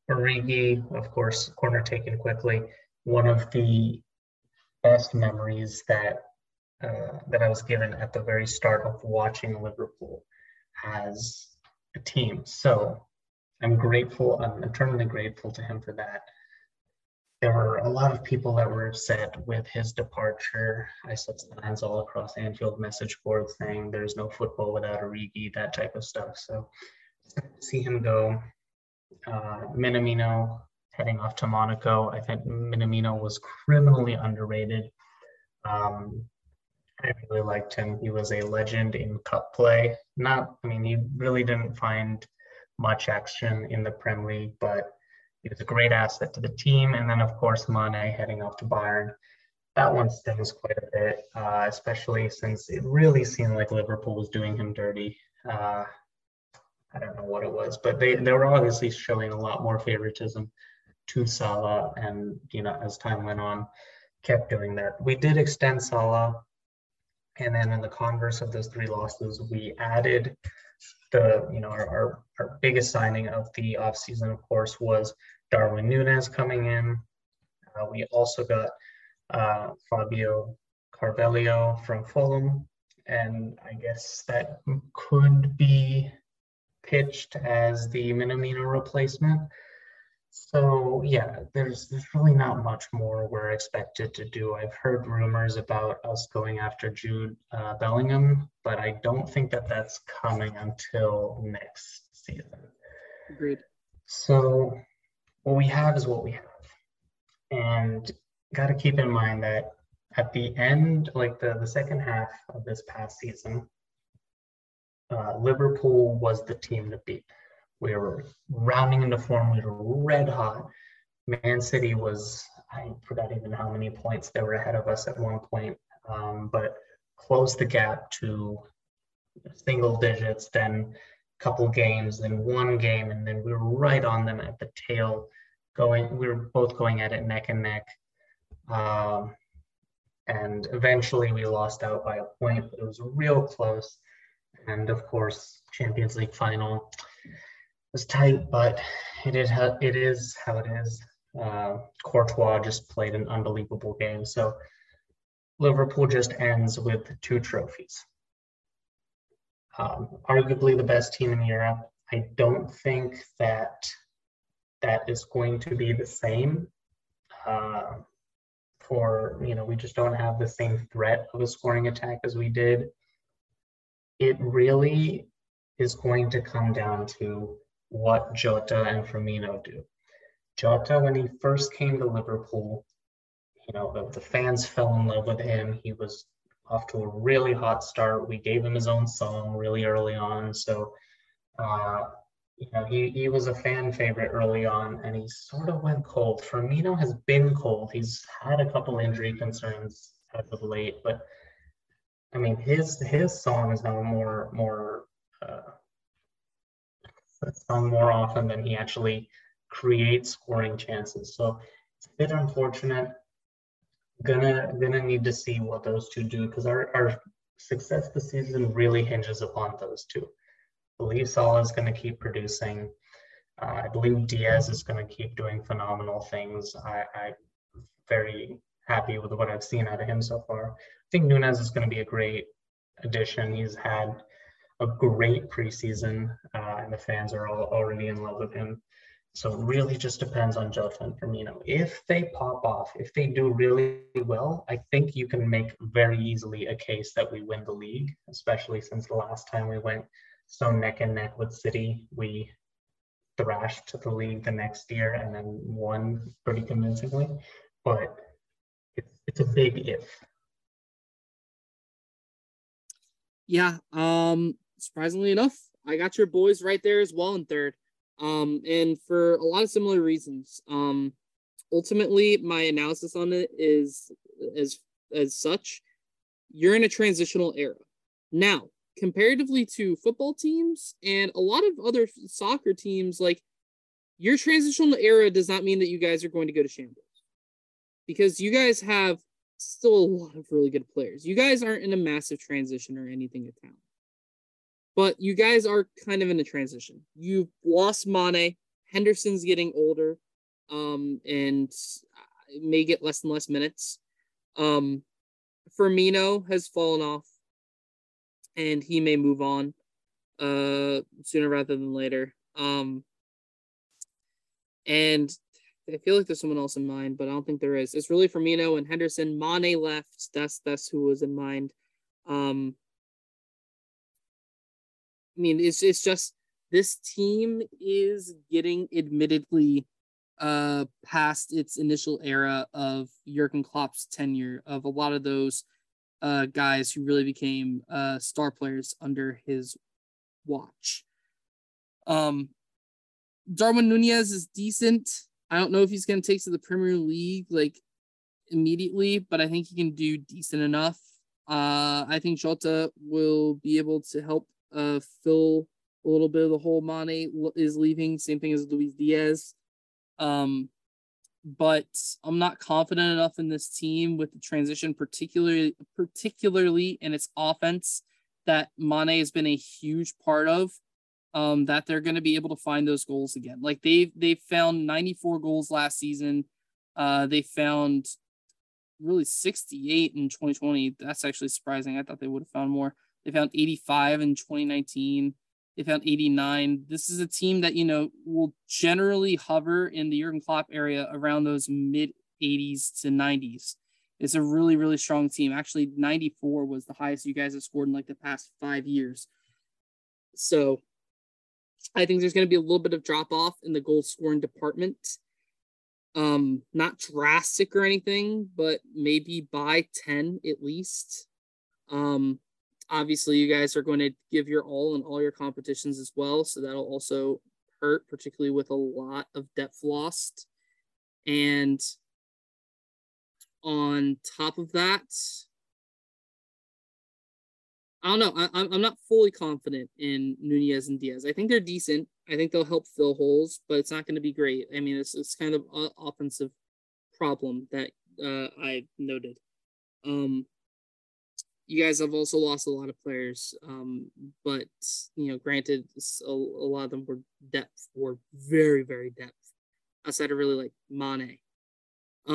Origi, of course, corner taken quickly. One of the best memories that uh, that I was given at the very start of watching Liverpool as a team. So I'm grateful, I'm eternally grateful to him for that. There were a lot of people that were upset with his departure. I saw signs all across Anfield message board saying there's no football without Origi, that type of stuff. So see him go. Uh, Minamino heading off to Monaco. I think Minamino was criminally underrated. Um, I really liked him. He was a legend in cup play. Not, I mean, he really didn't find much action in the Premier League, but he was a great asset to the team. And then, of course, Mane heading off to Bayern. That one stings quite a bit, uh, especially since it really seemed like Liverpool was doing him dirty. Uh, I don't know what it was, but they, they were obviously showing a lot more favoritism to Salah. And, you know, as time went on, kept doing that. We did extend Salah. And then in the converse of those three losses, we added the, you know, our, our, our biggest signing of the offseason, of course, was Darwin Nunez coming in. Uh, we also got uh, Fabio Carvalho from Fulham. And I guess that could be pitched as the Minamino replacement. So yeah, there's there's really not much more we're expected to do. I've heard rumors about us going after Jude uh, Bellingham, but I don't think that that's coming until next season. Agreed. So what we have is what we have. And got to keep in mind that at the end, like the, the second half of this past season, uh, Liverpool was the team to beat. We were rounding into form. We were red hot. Man City was, I forgot even how many points they were ahead of us at one point, um, but closed the gap to single digits, then a couple games, then one game, and then we were right on them at the tail going. We were both going at it neck and neck. Um, and eventually we lost out by a point, but it was real close. And of course, Champions League final. Was tight, but it is how it is. How it is. Uh, Courtois just played an unbelievable game. So Liverpool just ends with two trophies. Um, arguably the best team in Europe. I don't think that that is going to be the same. Uh, for you know, we just don't have the same threat of a scoring attack as we did. It really is going to come down to what Jota and Firmino do. Jota, when he first came to Liverpool, you know, the, the fans fell in love with him. He was off to a really hot start. We gave him his own song really early on. So, uh, you know, he, he was a fan favorite early on, and he sort of went cold. Firmino has been cold. He's had a couple injury concerns as of late, but I mean, his his song is now more, more uh, sung more often than he actually creates scoring chances. So it's a bit unfortunate. Gonna gonna need to see what those two do, because our, our success this season really hinges upon those two. I believe Salah is going to keep producing. Uh, I believe Diaz is going to keep doing phenomenal things. I, I'm very happy with what I've seen out of him so far. I think Nunez is going to be a great addition. He's had a great preseason, uh, and the fans are all already in love with him. So it really just depends on Jota and Firmino. If they pop off, if they do really well, I think you can make very easily a case that we win the league, especially since the last time we went so neck and neck with City, we thrashed the league the next year and then won pretty convincingly. But it's, it's a big if. Yeah. Um. Surprisingly enough, I got your boys right there as well in third, um, and for a lot of similar reasons. Um, ultimately, my analysis on it is as as such: you're in a transitional era now. comparatively to football teams and a lot of other soccer teams, like, your transitional era does not mean that you guys are going to go to shambles, because you guys have still a lot of really good players. You guys aren't in a massive transition or anything of talent, but you guys are kind of in a transition. You've lost Mane. Henderson's getting older, um, and may get less and less minutes. Um, Firmino has fallen off, and he may move on uh, sooner rather than later. Um, and I feel like there's someone else in mind, but I don't think there is. It's really Firmino and Henderson. Mane left. That's that's who was in mind. Um, I mean, it's it's just this team is getting admittedly uh, past its initial era of Jurgen Klopp's tenure of a lot of those Uh, guys who really became uh, star players under his watch. Um, Darwin Nunez is decent. I don't know if he's going to take to the Premier League like immediately, but I think he can do decent enough. Uh, I think Jota will be able to help uh, fill a little bit of the hole Mane is leaving. Same thing as Luis Diaz. Um, But I'm not confident enough in this team with the transition, particularly particularly in its offense that Mane has been a huge part of, um, that they're going to be able to find those goals again. Like, they've, they've found ninety-four goals last season. Uh, they found really sixty-eight in twenty twenty. That's actually surprising. I thought they would have found more. They found eighty-five in twenty nineteen. They found eighty-nine. This is a team that, you know, will generally hover in the Jurgen Klopp area around those mid-eighties to nineties. It's a really, really strong team. Actually, ninety-four was the highest you guys have scored in, like, the past five years. So I think there's going to be a little bit of drop-off in the goal-scoring department. Um, not drastic or anything, but maybe by ten at least. Um Obviously, you guys are going to give your all in all your competitions as well, so that'll also hurt, particularly with a lot of depth lost. And on top of that, I don't know. I, I'm not fully confident in Nunez and Diaz. I think they're decent. I think they'll help fill holes, but it's not going to be great. I mean, it's, it's kind of an offensive problem that uh, I noted. Um You guys have also lost a lot of players, um, but, you know, granted, a, a lot of them were depth, were very, very depth, outside of really, like, Mane.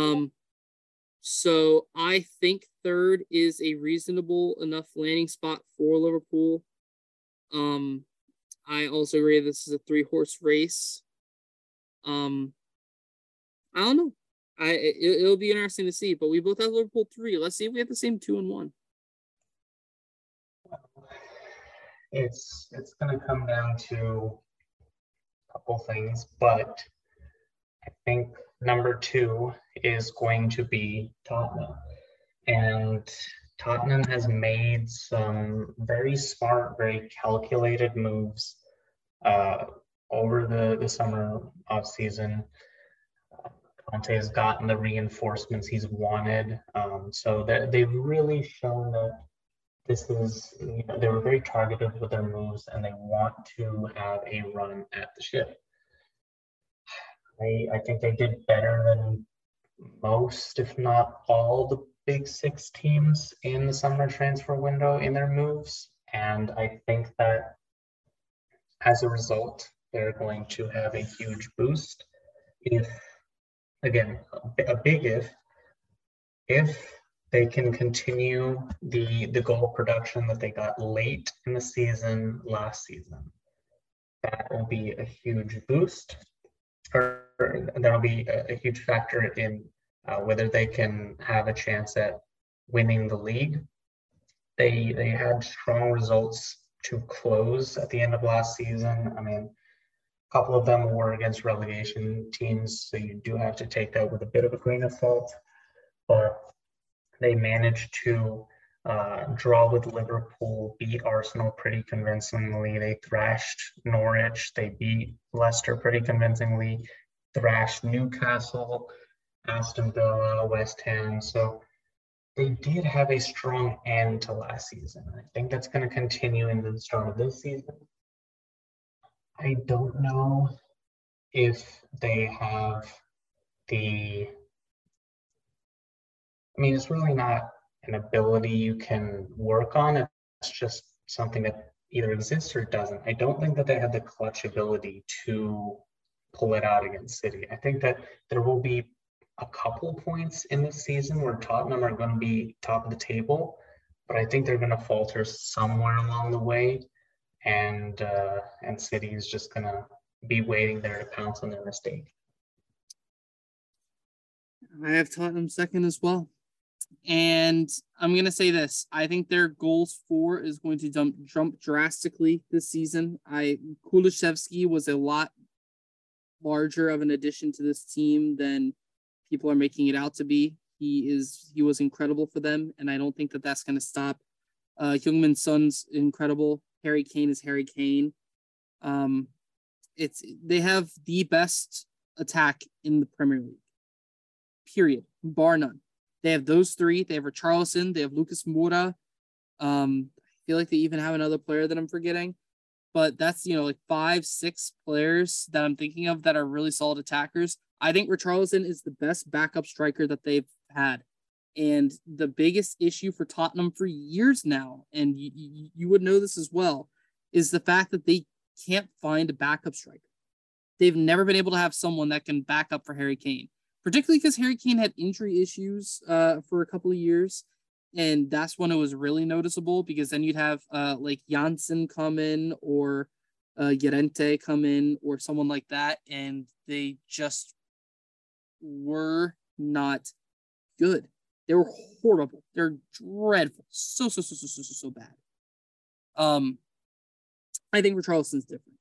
Um, so I think third is a reasonable enough landing spot for Liverpool. Um, I also agree this is a three-horse race. Um, I don't know. I it, It'll be interesting to see, but we both have Liverpool three. Let's see if we have the same two and one. It's it's going to come down to a couple things, but I think number two is going to be Tottenham. And Tottenham has made some very smart, very calculated moves uh, over the, the summer offseason. Conte has gotten the reinforcements he's wanted. Um, so that they've really shown that This is, you know, they were very targeted with their moves and they want to have a run at the ship. I, I think they did better than most, if not all, the big six teams in the summer transfer window in their moves. And I think that as a result, they're going to have a huge boost. If, again, a big if, if, they can continue the, the goal production that they got late in the season last season. That will be a huge boost, or that'll be a, a huge factor in uh, whether they can have a chance at winning the league. They, they had strong results to close at the end of last season. I mean, a couple of them were against relegation teams, so you do have to take that with a bit of a grain of salt, but they managed to uh, draw with Liverpool, beat Arsenal pretty convincingly. They thrashed Norwich. They beat Leicester pretty convincingly. Thrashed Newcastle, Aston Villa, West Ham. So they did have a strong end to last season. I think that's going to continue into the start of this season. I don't know if they have the, I mean, it's really not an ability you can work on. It's just something that either exists or doesn't. I don't think that they have the clutch ability to pull it out against City. I think that there will be a couple points in this season where Tottenham are going to be top of the table, but I think they're going to falter somewhere along the way, and uh, and City is just going to be waiting there to pounce on their mistake. I have Tottenham second as well. And I'm going to say this. I think their goals for is going to jump, jump drastically this season. I Kulishevsky was a lot larger of an addition to this team than people are making it out to be. He is he was incredible for them, and I don't think that that's going to stop. Uh, Heung-min Son's incredible. Harry Kane is Harry Kane. Um, it's they have the best attack in the Premier League, period, bar none. They have those three. They have Richarlison. They have Lucas Moura. Um, I feel like they even have another player that I'm forgetting. But that's, you know, like five, six players that I'm thinking of that are really solid attackers. I think Richarlison is the best backup striker that they've had. And the biggest issue for Tottenham for years now, and you, you, you would know this as well, is the fact that they can't find a backup striker. They've never been able to have someone that can back up for Harry Kane, particularly because Harry Kane had injury issues uh, for a couple of years. And that's when it was really noticeable, because then you'd have uh, like Janssen come in, or uh, Llorente come in, or someone like that. And they just were not good. They were horrible. They're dreadful. So, so, so, so, so, so, so bad. Um, I think Richarlison's different.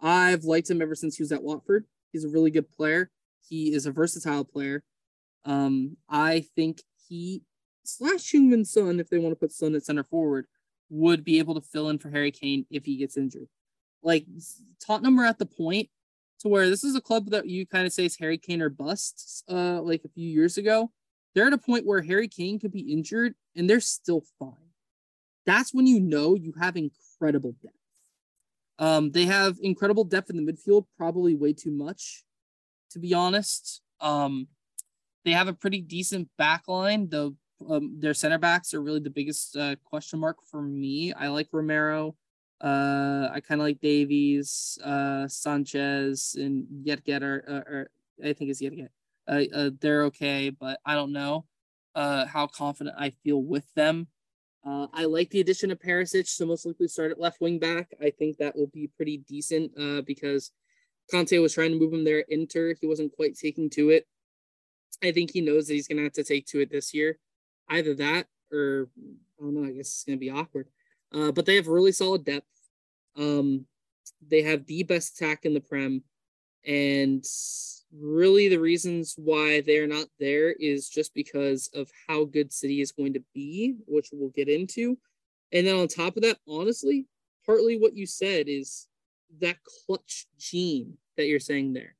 I've liked him ever since he was at Watford. He's a really good player. He is a versatile player. Um, I think he slash Heung-min Son, if they want to put Son at center forward, would be able to fill in for Harry Kane if he gets injured. Like, Tottenham are at the point to where this is a club that you kind of say is Harry Kane or bust, uh, like a few years ago. They're at a point where Harry Kane could be injured and they're still fine. That's when you know you have incredible depth. Um, they have incredible depth in the midfield, probably way too much, to be honest. Um, they have a pretty decent back line. The, um, their center backs are really the biggest uh, question mark for me. I like Romero. Uh, I kind of like Davies, uh, Sanchez, and Yedger. Or, or, or I think it's Yedger. Uh, uh, they're okay, but I don't know uh, how confident I feel with them. Uh, I like the addition of Perisic, so most likely start at left wing back. I think that will be pretty decent uh, because Conte was trying to move him there at Inter. He wasn't quite taking to it. I think he knows that he's going to have to take to it this year. Either that or, I don't know, I guess it's going to be awkward. Uh, but they have really solid depth. Um, they have the best attack in the Prem. And really the reasons why they're not there is just because of how good City is going to be, which we'll get into. And then on top of that, honestly, partly what you said is that clutch gene that you're saying there.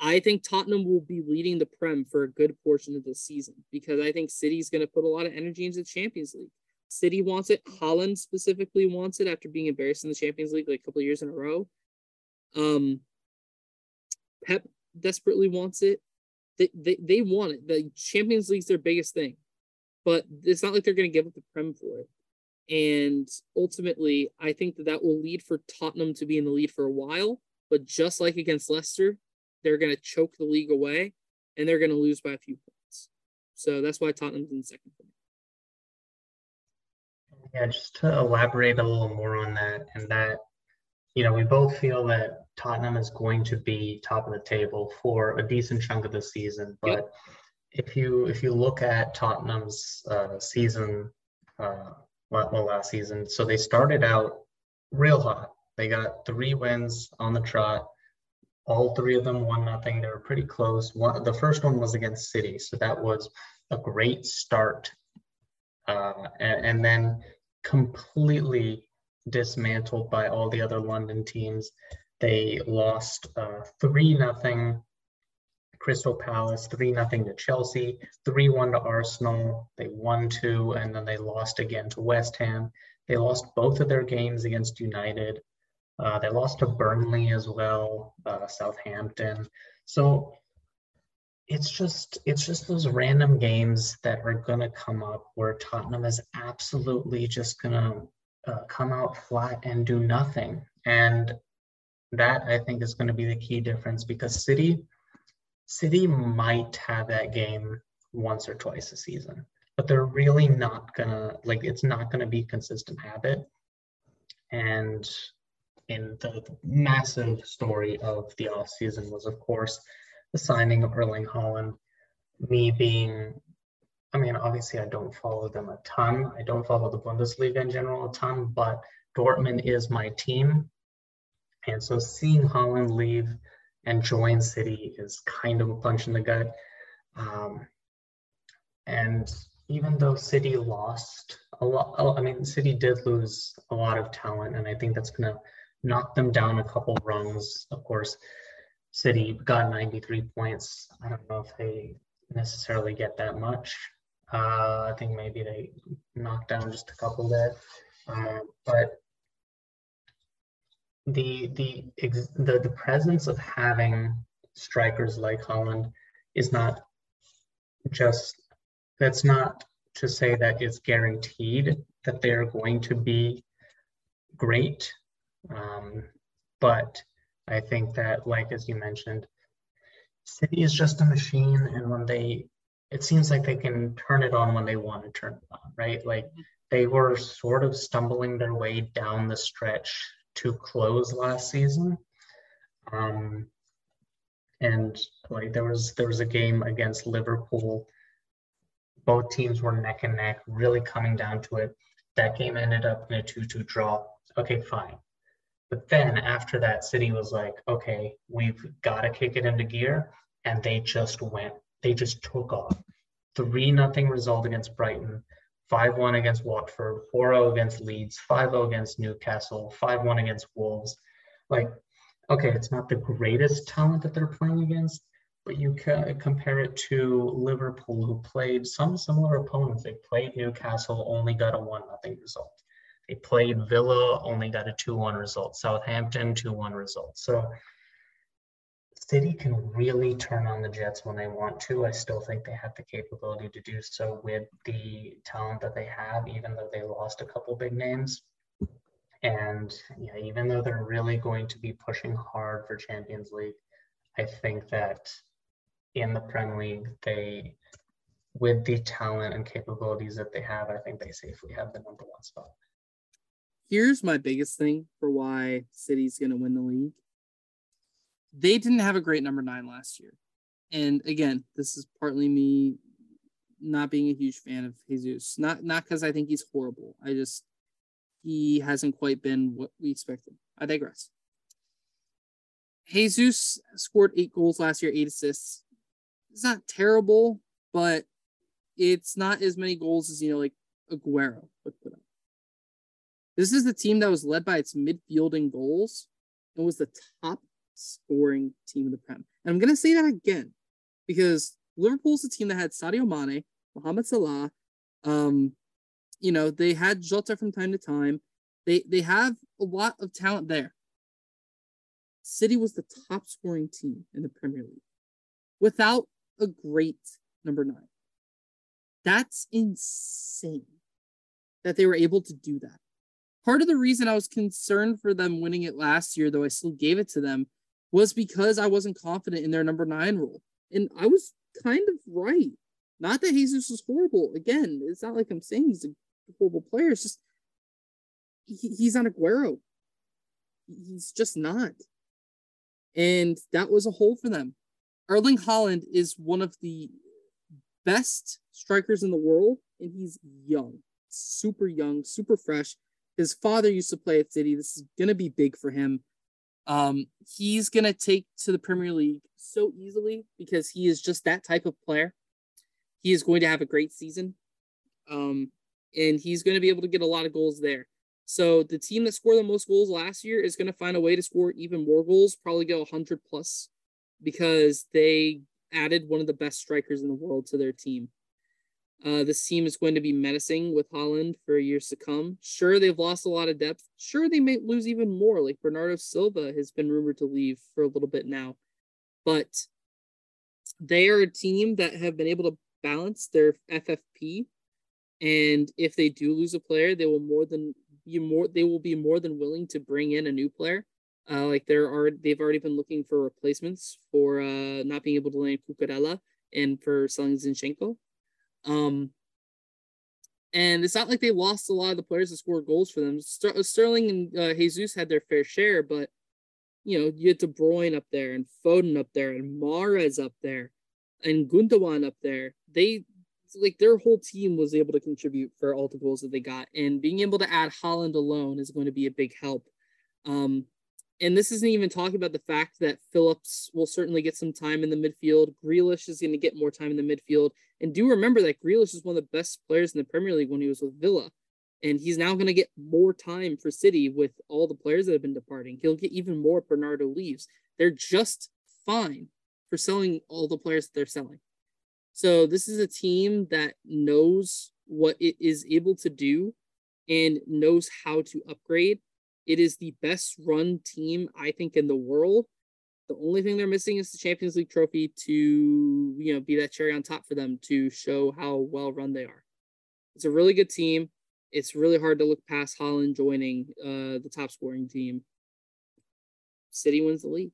I think Tottenham will be leading the Prem for a good portion of this season, because I think City's going to put a lot of energy into the Champions League. City wants it. Haaland specifically wants it after being embarrassed in the Champions League like a couple of years in a row. Um, Pep desperately wants it. They, they, they want it. The Champions League's their biggest thing, but it's not like they're going to give up the Prem for it. And ultimately, I think that that will lead for Tottenham to be in the lead for a while. But just like against Leicester, they're going to choke the league away, and they're going to lose by a few points. So that's why Tottenham's in second place. Yeah, just to elaborate a little more on that, and that, you know, we both feel that Tottenham is going to be top of the table for a decent chunk of the season. But yep. if you if you look at Tottenham's uh, season. Uh, Well, last season. So they started out real hot. They got three wins on the trot. All three of them won nothing. They were pretty close. One, the first one was against City. So that was a great start. Uh, and, and then completely dismantled by all the other London teams. They lost three nothing. Crystal Palace, three nothing to Chelsea, three one to Arsenal. They won two, and then they lost again to West Ham. They lost both of their games against United. Uh, they lost to Burnley as well, uh, Southampton. So it's just it's just those random games that are going to come up where Tottenham is absolutely just going to uh, come out flat and do nothing. And that, I think, is going to be the key difference, because City, City might have that game once or twice a season, but they're really not going to, like, it's not going to be consistent habit. And in the massive story of the offseason was, of course, the signing of Erling Haaland. Me being, I mean, obviously I don't follow them a ton. I don't follow the Bundesliga in general a ton, but Dortmund is my team. And so seeing Haaland leave and join City is kind of a punch in the gut. Um, and even though City lost a lot, I mean, City did lose a lot of talent, and I think that's going to knock them down a couple rungs. Of course, City got ninety-three points. I don't know if they necessarily get that much. Uh, I think maybe they knocked down just a couple there. Uh, but the, the the the presence of having strikers like Haaland is not just, that's not to say that it's guaranteed that they're going to be great. Um, but I think that, like, as you mentioned, City is just a machine, and when they, it seems like they can turn it on when they want to turn it on, right? Like, they were sort of stumbling their way down the stretch to close last season. Um, and like there was, there was a game against Liverpool. Both teams were neck and neck, really coming down to it. That game ended up in a two two draw. Okay, fine. But then after that, City was like, okay, we've got to kick it into gear. And they just went, they just took off. three nothing result against Brighton, five one against Watford, four oh against Leeds, five oh against Newcastle, five one against Wolves. Like, okay, it's not the greatest talent that they're playing against, but you can compare it to Liverpool, who played some similar opponents. They played Newcastle, only got a one nothing result. They played Villa, only got a two one result. Southampton, two one result. So City can really turn on the jets when they want to. I still think they have the capability to do so with the talent that they have, even though they lost a couple big names. And yeah, even though they're really going to be pushing hard for Champions League, I think that in the Premier League, they, with the talent and capabilities that they have, I think they safely have the number one spot. Here's my biggest thing for why City's going to win the league. They didn't have a great number nine last year. And again, this is partly me not being a huge fan of Jesus. Not not because I think he's horrible. I just, he hasn't quite been what we expected. I digress. Jesus scored eight goals last year, eight assists. It's not terrible, but it's not as many goals as, you know, like Aguero would put up. This is the team that was led by its midfield in goals and was the top scoring team of the Prem. And I'm going to say that again, because Liverpool's a team that had Sadio Mane, Mohamed Salah. Um, you know, they had Jota from time to time. They, they have a lot of talent there. City was the top scoring team in the Premier League without a great number nine. That's insane that they were able to do that. Part of the reason I was concerned for them winning it last year, though I still gave it to them, was because I wasn't confident in their number nine role. And I was kind of right. Not that Jesus was horrible. Again, it's not like I'm saying he's a horrible player. It's just he, he's not Aguero. He's just not. And that was a hole for them. Erling Haaland is one of the best strikers in the world, and he's young, super young, super fresh. His father used to play at City. This is going to be big for him. Um, he's going to take to the Premier League so easily because he is just that type of player. He is going to have a great season, um, and he's going to be able to get a lot of goals there. So the team that scored the most goals last year is going to find a way to score even more goals, probably go one hundred plus, because they added one of the best strikers in the world to their team. Uh, this team is going to be menacing with Haaland for years to come. Sure, they've lost a lot of depth. Sure, they may lose even more, like Bernardo Silva has been rumored to leave for a little bit now. But they are a team that have been able to balance their F F P. And if they do lose a player, they will more than you more they will be more than willing to bring in a new player. Uh, like there are they've already been looking for replacements for uh, not being able to land Cucurella and for selling Zinchenko. Um, and it's not like they lost a lot of the players that scored goals for them. Ster- Sterling and uh, Jesus had their fair share, but you know, you had De Bruyne up there and Foden up there and Mahrez up there and Gundogan up there. They like their whole team was able to contribute for all the goals that they got, and being able to add Haaland alone is going to be a big help. Um, and this isn't even talking about the fact that Phillips will certainly get some time in the midfield. Grealish is going to get more time in the midfield. And do remember that Grealish is one of the best players in the Premier League when he was with Villa. And he's now going to get more time for City with all the players that have been departing. He'll get even more if Bernardo leaves. They're just fine for selling all the players that they're selling. So this is a team that knows what it is able to do and knows how to upgrade. It is the best run team, I think, in the world. The only thing they're missing is the Champions League trophy to, you know, be that cherry on top for them to show how well run they are. It's a really good team. It's really hard to look past Haaland joining uh, the top scoring team. City wins the league.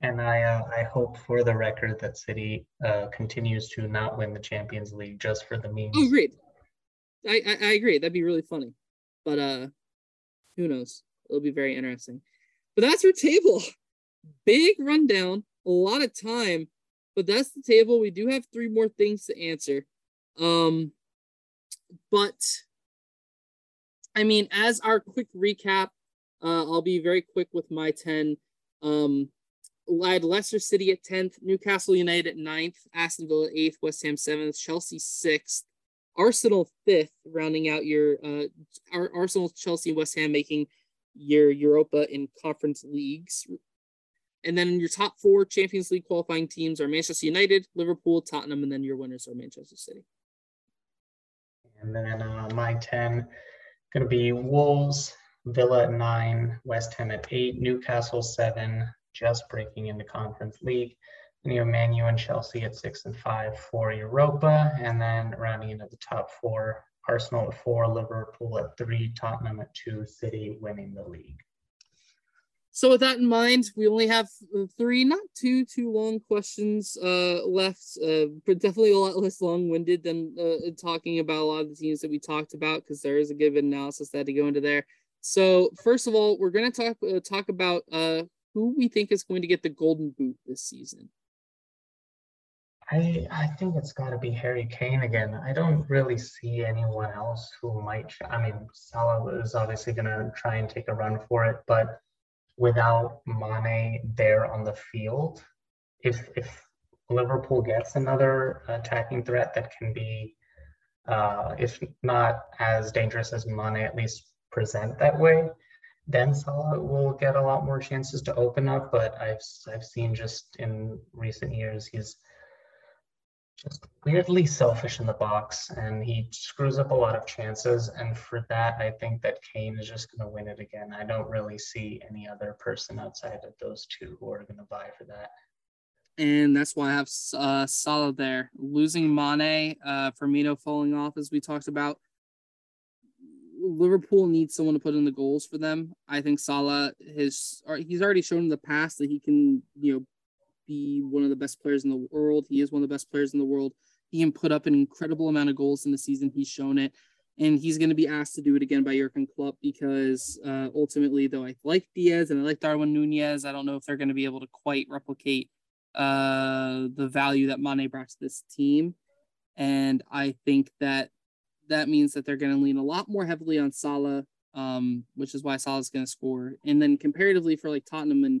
And I uh, I hope for the record that City uh, continues to not win the Champions League just for the meme. Oh, great. I, I, I agree. That'd be really funny. But uh, who knows? It'll be very interesting. But that's our table. Big rundown. A lot of time. But that's the table. We do have three more things to answer. Um, but, I mean, as our quick recap, uh, I'll be very quick with my ten. Um I had Leicester City at tenth, Newcastle United at ninth, Aston Villa eighth, West Ham seventh, Chelsea sixth, Arsenal fifth, rounding out your uh, our Arsenal, Chelsea, West Ham making your Europa in Conference Leagues. And then your top four Champions League qualifying teams are Manchester United, Liverpool, Tottenham, and then your winners are Manchester City. And then uh, my ten going to be Wolves, Villa at nine, West Ham at eight, Newcastle seven, just breaking into Conference League. And you have Man U and Chelsea at six and five for Europa. And then rounding into the top four, Arsenal at four, Liverpool at three, Tottenham at two, City winning the league. So with that in mind, we only have three, not too, too long questions uh, left, uh, but definitely a lot less long-winded than uh, talking about a lot of the teams that we talked about, because there is a good analysis that had to go into there. So first of all, we're going to talk uh, talk about uh, who we think is going to get the golden boot this season. I I think it's got to be Harry Kane again. I don't really see anyone else who might. I mean, Salah is obviously going to try and take a run for it, but without Mane there on the field, if if Liverpool gets another attacking threat that can be, uh, if not as dangerous as Mane, at least present that way, then Salah will get a lot more chances to open up, but I've I've seen just in recent years, he's just weirdly selfish in the box, and he screws up a lot of chances, and for that, I think that Kane is just going to win it again. I don't really see any other person outside of those two who are going to buy for that. And that's why I have uh, Salah there. Losing Mane, uh, Firmino falling off, as we talked about, Liverpool needs someone to put in the goals for them. I think Salah has he's already shown in the past that he can, you know, be one of the best players in the world. He is one of the best players in the world. He can put up an incredible amount of goals in the season. He's shown it, and he's going to be asked to do it again by Jurgen Klopp because uh, ultimately, though, I like Diaz and I like Darwin Nunez, I don't know if they're going to be able to quite replicate uh, the value that Mane brought to this team. And I think that that means that they're going to lean a lot more heavily on Salah, um, which is why Salah's going to score. And then comparatively for like Tottenham and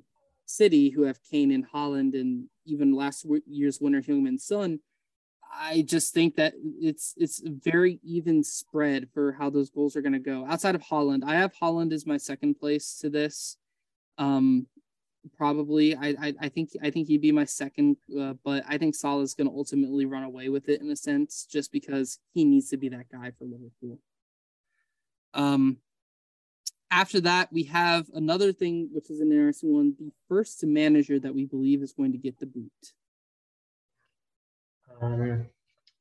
City, who have Kane and Haaland and even last year's winner Heung-Min Son, I just think that it's it's very even spread for how those goals are going to go. Outside of Haaland, I have Haaland as my second place to this. Um, Probably. I, I I think I think he'd be my second, uh, but I think Salah's going to ultimately run away with it in a sense, just because he needs to be that guy for Liverpool. Um, after that, we have another thing, which is an interesting one, the first manager that we believe is going to get the boot. Um,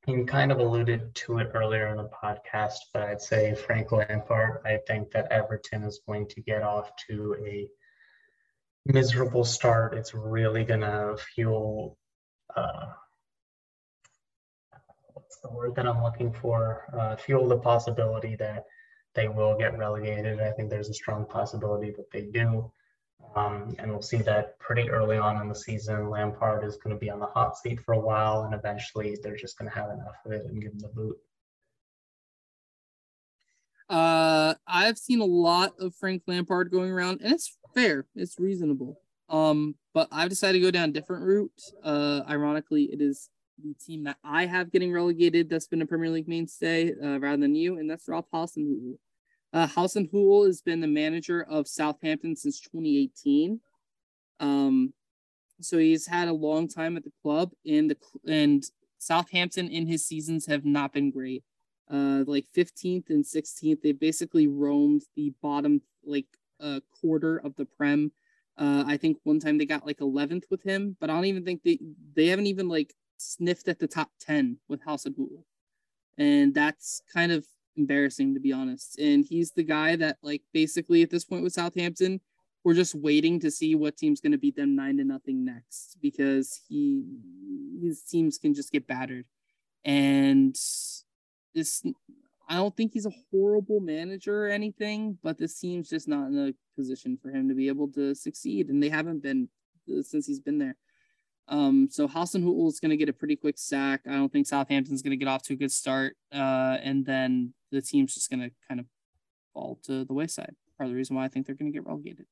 you kind of alluded to it earlier in the podcast, but I'd say Frank Lampard. I think that Everton is going to get off to a miserable start. It's really gonna fuel uh what's the word that I'm looking for uh fuel the possibility that they will get relegated. I think there's a strong possibility that they do, um and we'll see that pretty early on in the season. Lampard is going to be on the hot seat for a while, and eventually they're just going to have enough of it and give him the boot. Uh, I've seen a lot of Frank Lampard going around, and it's fair, it's reasonable. Um, but I've decided to go down a different route. Uh, ironically, it is the team that I have getting relegated that's been a Premier League mainstay, uh, rather than you, and that's Ralph Hasenhuttl. Uh, Hasenhuttl has been the manager of Southampton since twenty eighteen. Um, so he's had a long time at the club, and the and Southampton in his seasons have not been great. Uh, like fifteenth and sixteenth, they basically roamed the bottom like uh, quarter of the Prem. Uh, I think one time they got like eleventh with him, but I don't even think they they haven't even like sniffed at the top ten with Hasenhuttl, and that's kind of embarrassing, to be honest. And he's the guy that like basically at this point with Southampton, we're just waiting to see what team's going to beat them nine to nothing next, because he his teams can just get battered. And This, I don't think he's a horrible manager or anything, but this team's just not in a position for him to be able to succeed, and they haven't been since he's been there. Um, so Hasenhuttl is going to get a pretty quick sack. I don't think Southampton's going to get off to a good start, uh, and then the team's just going to kind of fall to the wayside. Part of the reason why I think they're going to get relegated.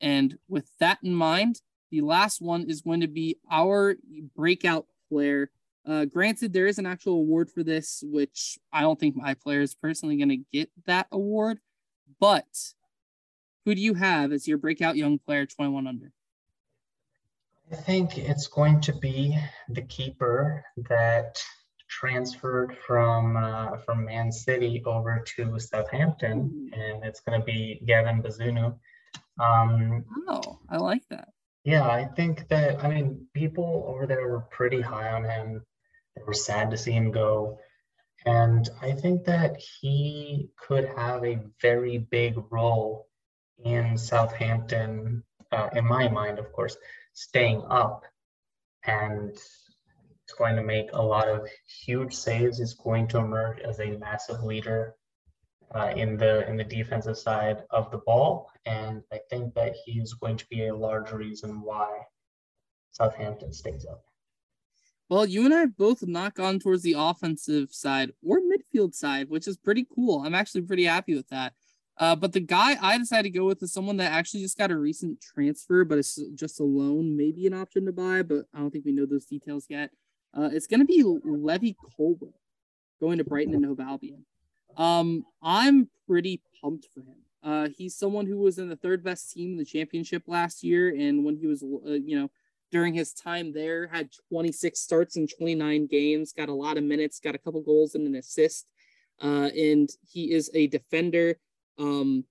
And with that in mind, the last one is going to be our breakout player. Uh, granted, there is an actual award for this, which I don't think my player is personally going to get that award. But who do you have as your breakout young player, twenty-one under? I think it's going to be the keeper that transferred from uh, from Man City over to Southampton, mm-hmm. and it's going to be Gavin Bazunu. Um, oh, I like that. Yeah, I think that, I mean, people over there were pretty high on him. They were sad to see him go. And I think that he could have a very big role in Southampton, uh, in my mind, of course, staying up. And he's going to make a lot of huge saves. He's going to emerge as a massive leader Uh, in the in the defensive side of the ball, and I think that he's going to be a large reason why Southampton stays up. Well, you and I both knock on towards the offensive side or midfield side, which is pretty cool. I'm actually pretty happy with that. Uh, but the guy I decided to go with is someone that actually just got a recent transfer, but it's just a loan, maybe an option to buy, but I don't think we know those details yet. Uh, it's going to be Levy Colwill going to Brighton and Hove Albion. Um, I'm pretty pumped for him. Uh, he's someone who was in the third best team in the championship last year. And when he was, uh, you know, during his time there, had twenty-six starts in twenty-nine games, got a lot of minutes, got a couple goals and an assist. Uh, and he is a defender. Um,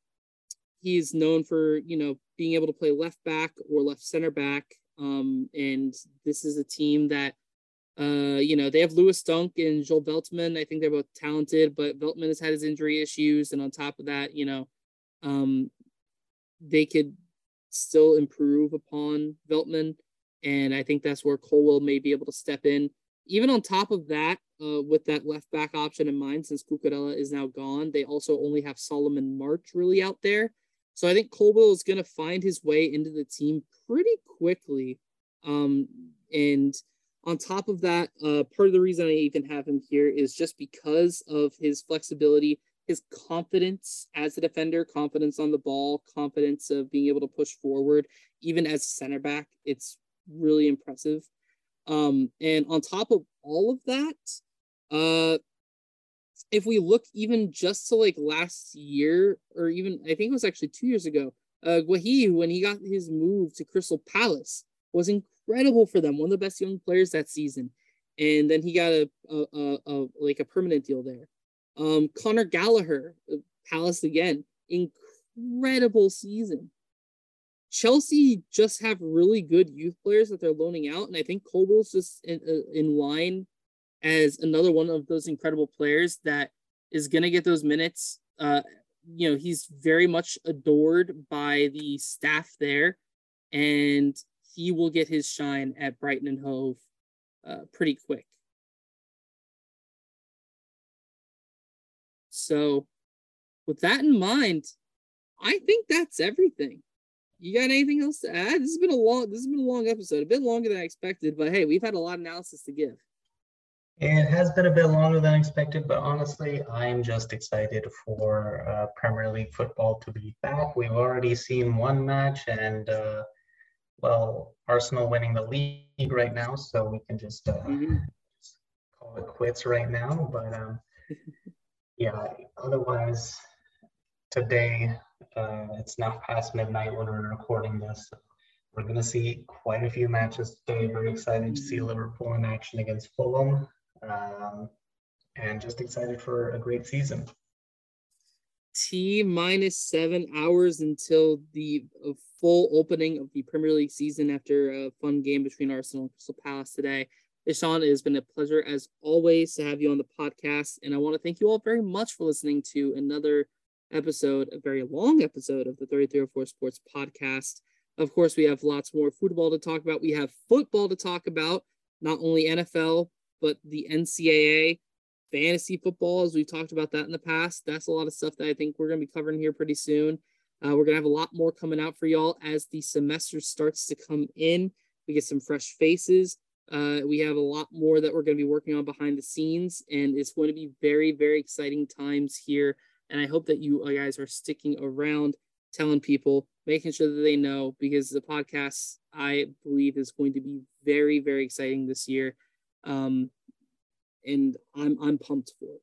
he's known for, you know, being able to play left back or left center back. Um, and this is a team that, Uh, you know, they have Lewis Dunk and Joel Veltman. I think they're both talented, but Veltman has had his injury issues. And on top of that, you know, um, they could still improve upon Veltman. And I think that's where Colwill may be able to step in. Even on top of that, uh, with that left back option in mind, since Cucurella is now gone, they also only have Solomon March really out there. So I think Colwill is going to find his way into the team pretty quickly. Um, and On top of that, uh, part of the reason I even have him here is just because of his flexibility, his confidence as a defender, confidence on the ball, confidence of being able to push forward, even as center back. It's really impressive. Um, and on top of all of that, uh, if we look even just to like last year, or even I think it was actually two years ago, Uh, Guahi, when he got his move to Crystal Palace, was incredible for them. One of the best young players that season. And then he got a, a, a, a like a permanent deal there. Um, Conor Gallagher, Palace again, incredible season. Chelsea just have really good youth players that they're loaning out. And I think Colwell's just in, in line as another one of those incredible players that is going to get those minutes. Uh, you know, he's very much adored by the staff there, and he will get his shine at Brighton and Hove uh, pretty quick. So with that in mind, I think that's everything. You got anything else to add? This has been a long, this has been a long episode, a bit longer than I expected, but hey, we've had a lot of analysis to give. It has been a bit longer than expected, but honestly, I'm just excited for uh, Premier League football to be back. We've already seen one match and, uh, well, Arsenal winning the league right now, so we can just, uh, mm-hmm. just call it quits right now. But, um, yeah, otherwise, today, uh, it's now past midnight when we're recording this. So we're going to see quite a few matches today. Very excited to see Liverpool in action against Fulham. Um, and just excited for a great season. T minus seven hours until the uh, full opening of the Premier League season after a fun game between Arsenal and Crystal Palace today. Ishan, it has been a pleasure as always to have you on the podcast. And I want to thank you all very much for listening to another episode, a very long episode of the thirty-three oh four Sports Podcast. Of course, we have lots more football to talk about. We have football to talk about, not only N F L, but the N C A A, fantasy football, as we've talked about that in the past. That's a lot of stuff that I think we're going to be covering here pretty soon. Uh, we're going to have a lot more coming out for y'all as the semester starts to come in. We get some fresh faces. Uh, we have a lot more that we're going to be working on behind the scenes, and it's going to be very, very exciting times here. And I hope that you guys are sticking around, telling people, making sure that they know, because the podcast, I believe, is going to be very, very exciting this year. Um, and I'm, I'm pumped for it.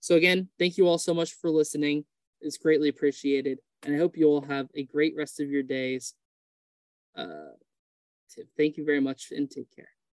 So again, thank you all so much for listening. It's greatly appreciated. And I hope you all have a great rest of your days. Uh, thank you very much and take care.